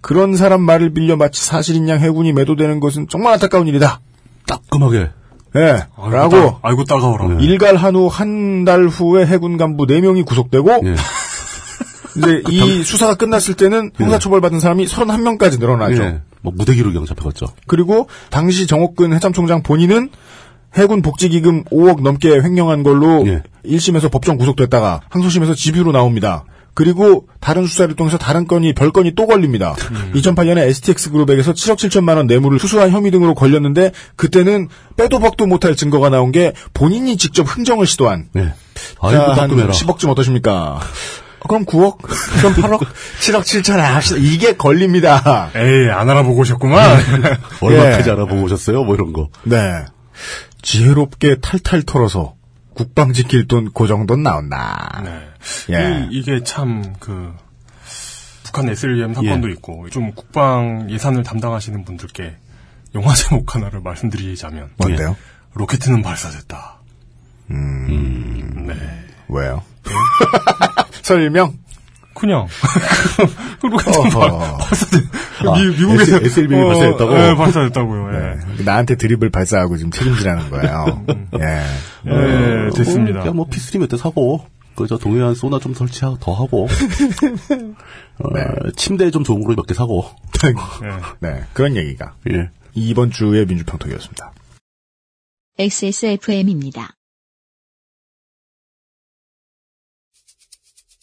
그런 사람 말을 빌려 마치 사실인 양 해군이 매도되는 것은 정말 안타까운 일이다. 따끔하게. 예. 아이고, 라고. 아이고 따가워라. 네. 일갈한 후 한 달 후에 해군 간부 네 명이 구속되고. 예. 이제 그 이 당... 수사가 끝났을 때는 형사처벌받은 사람이 서른한 명까지 늘어나죠. 예. 뭐 무대기록이랑 잡혀갔죠. 그리고 당시 정옥근 해참총장 본인은 해군 복지기금 오억 넘게 횡령한 걸로 예. 일 심에서 법정 구속됐다가 항소심에서 집유로 나옵니다. 그리고 다른 수사를 통해서 다른 건이 별건이 또 걸립니다. 음. 이천팔 년에 에스티엑스 그룹에게서 칠억 칠천만 원 뇌물을 수수한 혐의 등으로 걸렸는데 그때는 빼도 박도 못할 증거가 나온 게 본인이 직접 흥정을 시도한 예. 아이고, 자, 한 십억쯤 어떠십니까? 그럼 구억? 그럼 팔억? 칠억 칠천에 합시다. 이게 걸립니다. 에이, 안 알아보고 오셨구만. 얼마까지 예. 알아보고 오셨어요? 뭐 이런 거. 네. 지혜롭게 탈탈 털어서 국방 지킬 돈, 그 정도는 나온다. 네. 예. 이, 이게 참, 그, 북한 에스엘비엠 사건도 예. 있고, 좀 국방 예산을 담당하시는 분들께 영화 제목 하나를 말씀드리자면. 뭔데요? 예. 로켓은 발사됐다. 음. 음. 네. 왜요? 설명? 그냥. 그리고 발사돼. 미국에서 에스엘비엠이 발사됐다고. 네, 발사됐다고요. 네. 네. 나한테 드립을 발사하고 지금 책임지라는 거예요. 예. 예, 됐습니다. 그냥 뭐 피쓰리 몇 대 사고. 그저 동해안 소나 좀 설치하고 더 하고 어, 네. 침대 좀 좋은 걸로 몇 개 사고 네. 네 그런 얘기가 예. 이번 주의 민주평통이었습니다. 엑스에스에프엠입니다.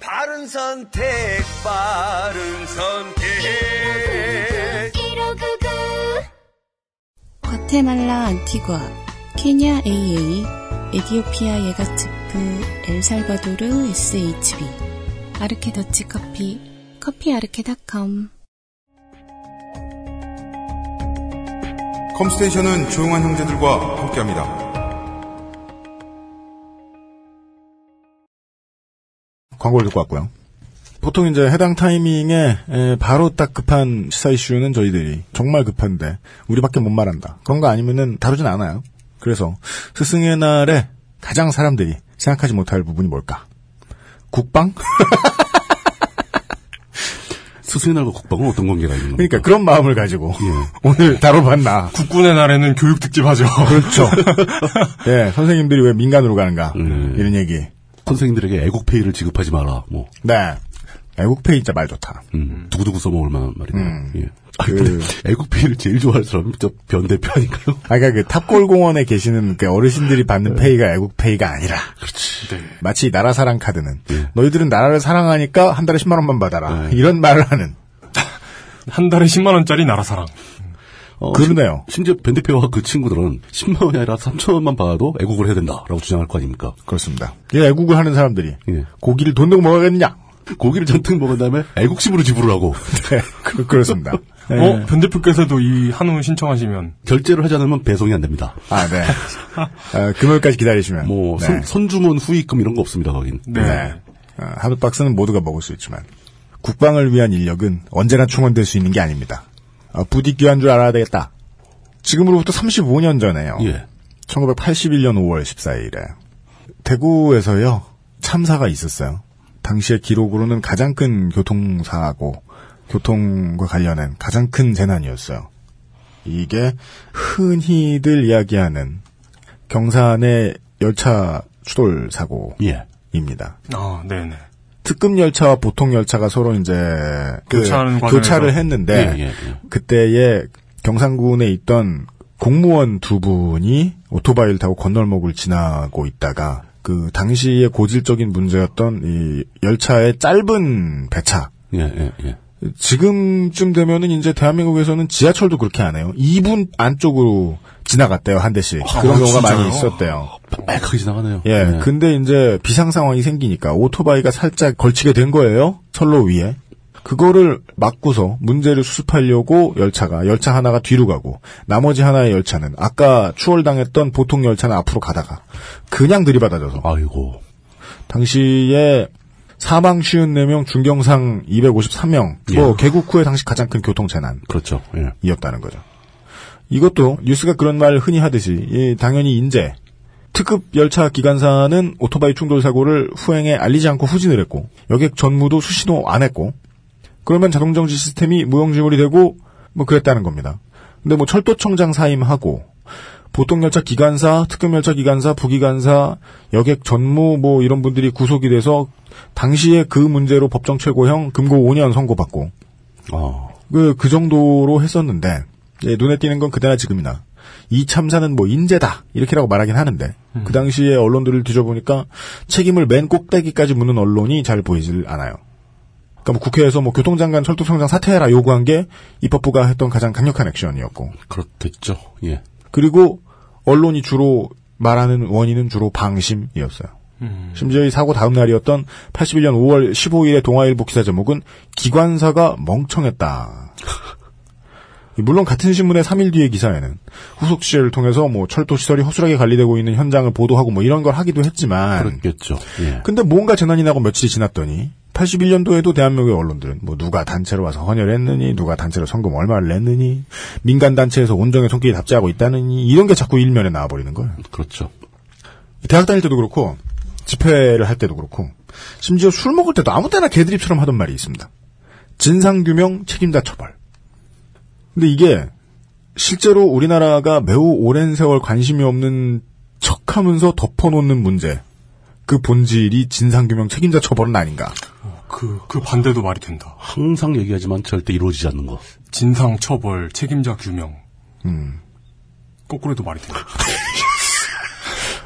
바른 선택, 빠른 선택. 일오구구. 과테말라 안티과, 케냐 에이에이, 에티오피아 예가츠프, 엘살바도르 에스에이치비, 아르케 더치 커피, 커피아르케닷컴. 컴스테이션은 조용한 형제들과 함께합니다. 광고를 듣고 왔고요. 보통 이제 해당 타이밍에 바로 딱 급한 시사 이슈는 저희들이 정말 급한데 우리밖에 못 말한다. 그런 거 아니면은 다루진 않아요. 그래서 스승의 날에 가장 사람들이 생각하지 못할 부분이 뭘까? 국방? 스승의 날과 국방은 어떤 관계가 있는 겁니까? 그러니까 그런 마음을 가지고 예. 오늘 다뤄봤나. 국군의 날에는 교육 특집하죠. 그렇죠. 예, 선생님들이 왜 민간으로 가는가. 음. 이런 얘기. 선생님들에게 애국페이를 지급하지 마라. 뭐. 네. 애국페이 진짜 말 좋다. 음. 두고두고 써먹을 만한 말이네. 음. 예. 그... 애국페이를 제일 좋아하는 사람이 저 변 대표 아닌가요? 아, 그러니까 그 탑골공원에 계시는 그 어르신들이 받는 네. 페이가 애국페이가 아니라. 그렇지. 네. 마치 나라 사랑 카드는. 네. 너희들은 나라를 사랑하니까 한 달에 십만 원만 받아라. 네. 이런 말을 하는. 한 달에 십만 원짜리 나라 사랑. 어, 그러네요. 심지어 변 대표와 그 친구들은 십만 원이 아니라 삼천 원만 받아도 애국을 해야 된다라고 주장할 거 아닙니까? 그렇습니다. 이 애국을 하는 사람들이 예. 고기를 돈 내고 먹어야겠냐? 고기를 잔뜩 먹은 다음에 애국심으로 지불을 하고. 네, 그, 그렇습니다. 네. 어, 변 대표께서도 이 한우 신청하시면 결제를 하지 않으면 배송이 안 됩니다. 아, 네. 아, 금요일까지 기다리시면. 뭐 네. 선, 선주문 후입금 이런 거 없습니다, 거긴. 네. 네. 아, 한우 박스는 모두가 먹을 수 있지만 국방을 위한 인력은 언제나 충원될 수 있는 게 아닙니다. 아, 부디 귀한 줄 알아야 되겠다. 지금으로부터 삼십오 년 전에요. 예. 천구백팔십일년 오월 십사일에 대구에서요 참사가 있었어요. 당시의 기록으로는 가장 큰 교통사고, 교통과 관련한 가장 큰 재난이었어요. 이게 흔히들 이야기하는 경산의 열차 추돌 사고입니다. 예. 어, 네네. 특급 열차와 보통 열차가 서로 이제 그 교차를 했는데 예, 예, 예. 그때에 경상군에 있던 공무원 두 분이 오토바이를 타고 건널목을 지나고 있다가 그 당시의 고질적인 문제였던 이 열차의 짧은 배차. 예, 예, 예. 지금쯤 되면은 이제 대한민국에서는 지하철도 그렇게 안 해요. 이 분 안쪽으로 지나갔대요, 한 대씩. 아, 그런 경우가 많이 있었대요. 빽빽하게 지나가네요. 예. 네. 근데 이제 비상 상황이 생기니까 오토바이가 살짝 걸치게 된 거예요. 선로 위에. 그거를 막고서 문제를 수습하려고 열차가, 열차 하나가 뒤로 가고, 나머지 하나의 열차는 아까 추월당했던 보통 열차는 앞으로 가다가, 그냥 들이받아져서. 아이고. 당시에, 사망 오십사 명, 중경상 이백오십삼 명. 예. 뭐 개국 후에 당시 가장 큰 교통 재난. 그렇죠. 예. 이었다는 거죠. 이것도 뉴스가 그런 말 흔히 하듯이 예, 당연히 인제 특급 열차 기관사는 오토바이 충돌 사고를 후행에 알리지 않고 후진을 했고 여객 전무도 수신호 안 했고 그러면 자동정지 시스템이 무용지물이 되고 뭐 그랬다는 겁니다. 근데 뭐 철도청장 사임하고 보통열차 기관사, 특급열차 기관사, 부기관사, 여객 전무 뭐 이런 분들이 구속이 돼서 당시에 그 문제로 법정 최고형 금고 오 년 선고받고 어. 그, 그 정도로 했었는데 예, 눈에 띄는 건 그때나 지금이나 이 참사는 뭐 인재다 이렇게라고 말하긴 하는데 음. 그 당시에 언론들을 뒤져보니까 책임을 맨 꼭대기까지 묻는 언론이 잘 보이질 않아요. 그러니까 뭐 국회에서 뭐 교통장관 철도청장 사퇴해라 요구한 게 입법부가 했던 가장 강력한 액션이었고 그렇겠죠. 예. 그리고 언론이 주로 말하는 원인은 주로 방심이었어요. 음. 심지어 이 사고 다음 날이었던 팔십일년 오월 십오일의 동아일보 기사 제목은 기관사가 멍청했다. 물론 같은 신문의 삼일 뒤의 기사에는 후속 취재를 통해서 뭐 철도 시설이 허술하게 관리되고 있는 현장을 보도하고 뭐 이런 걸 하기도 했지만 그렇겠죠. 예. 근데 뭔가 재난이 나고 며칠이 지났더니 팔십일 년도에도 대한민국의 언론들은 뭐 누가 단체로 와서 헌혈을 했느니 누가 단체로 성금 얼마를 냈느니 민간 단체에서 온정의 손길이 답지하고 있다느니 이런 게 자꾸 일면에 나와 버리는 거예요. 그렇죠. 대학 다닐 때도 그렇고 집회를 할 때도 그렇고 심지어 술 먹을 때도 아무 때나 개드립처럼 하던 말이 있습니다. 진상규명, 책임자 처벌. 근데 이게 실제로 우리나라가 매우 오랜 세월 관심이 없는 척하면서 덮어놓는 문제 그 본질이 진상규명 책임자 처벌은 아닌가. 그, 그 반대도 말이 된다. 항상 얘기하지만 절대 이루어지지 않는 거. 진상 처벌 책임자 규명. 음. 거꾸로 해도 말이 된다.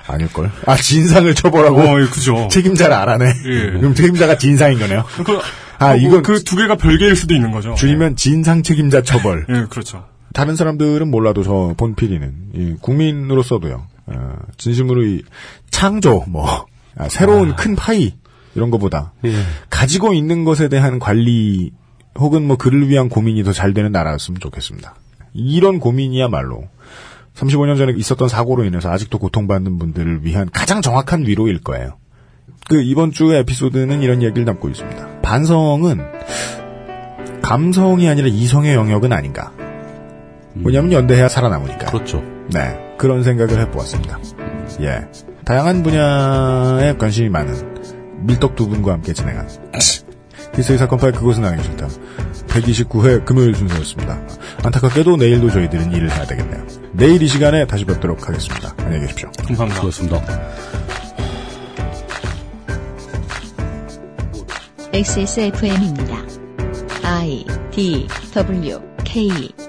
아닐걸? 아, 진상을 처벌하고. 어, 예, 그죠. 책임자를 알아내. 예. 그럼 책임자가 진상인 거네요. 그, 아, 뭐, 이건. 그 두 개가 별개일 수도 있는 거죠. 줄이면 예. 진상 책임자 처벌. 예, 그렇죠. 다른 사람들은 몰라도 저 본 피디는, 이 국민으로서도요, 어, 진심으로 이 창조, 뭐, 아, 새로운 아. 큰 파이, 이런 거보다. 예. 가지고 있는 것에 대한 관리, 혹은 뭐 그를 위한 고민이 더 잘 되는 나라였으면 좋겠습니다. 이런 고민이야말로. 삼십오 년 전에 있었던 사고로 인해서 아직도 고통받는 분들을 위한 가장 정확한 위로일 거예요. 그 이번 주의 에피소드는 이런 얘기를 담고 있습니다. 반성은 감성이 아니라 이성의 영역은 아닌가. 뭐냐면 연대해야 살아남으니까. 그렇죠. 네, 그런 생각을 해보았습니다. 예, 다양한 분야에 관심이 많은 밀떡 두 분과 함께 진행한 히스테리 사건 파일 그것은 알기 싫다. 백이십구 회 금요일 순서였습니다. 안타깝게도 내일도 저희들은 일을 해야 되겠네요. 내일 이 시간에 다시 뵙도록 하겠습니다. 안녕히 계십시오. 감사합니다. 수고하셨습니다. 엑스에스에프엠입니다. 아이, 디, 더블유, 케이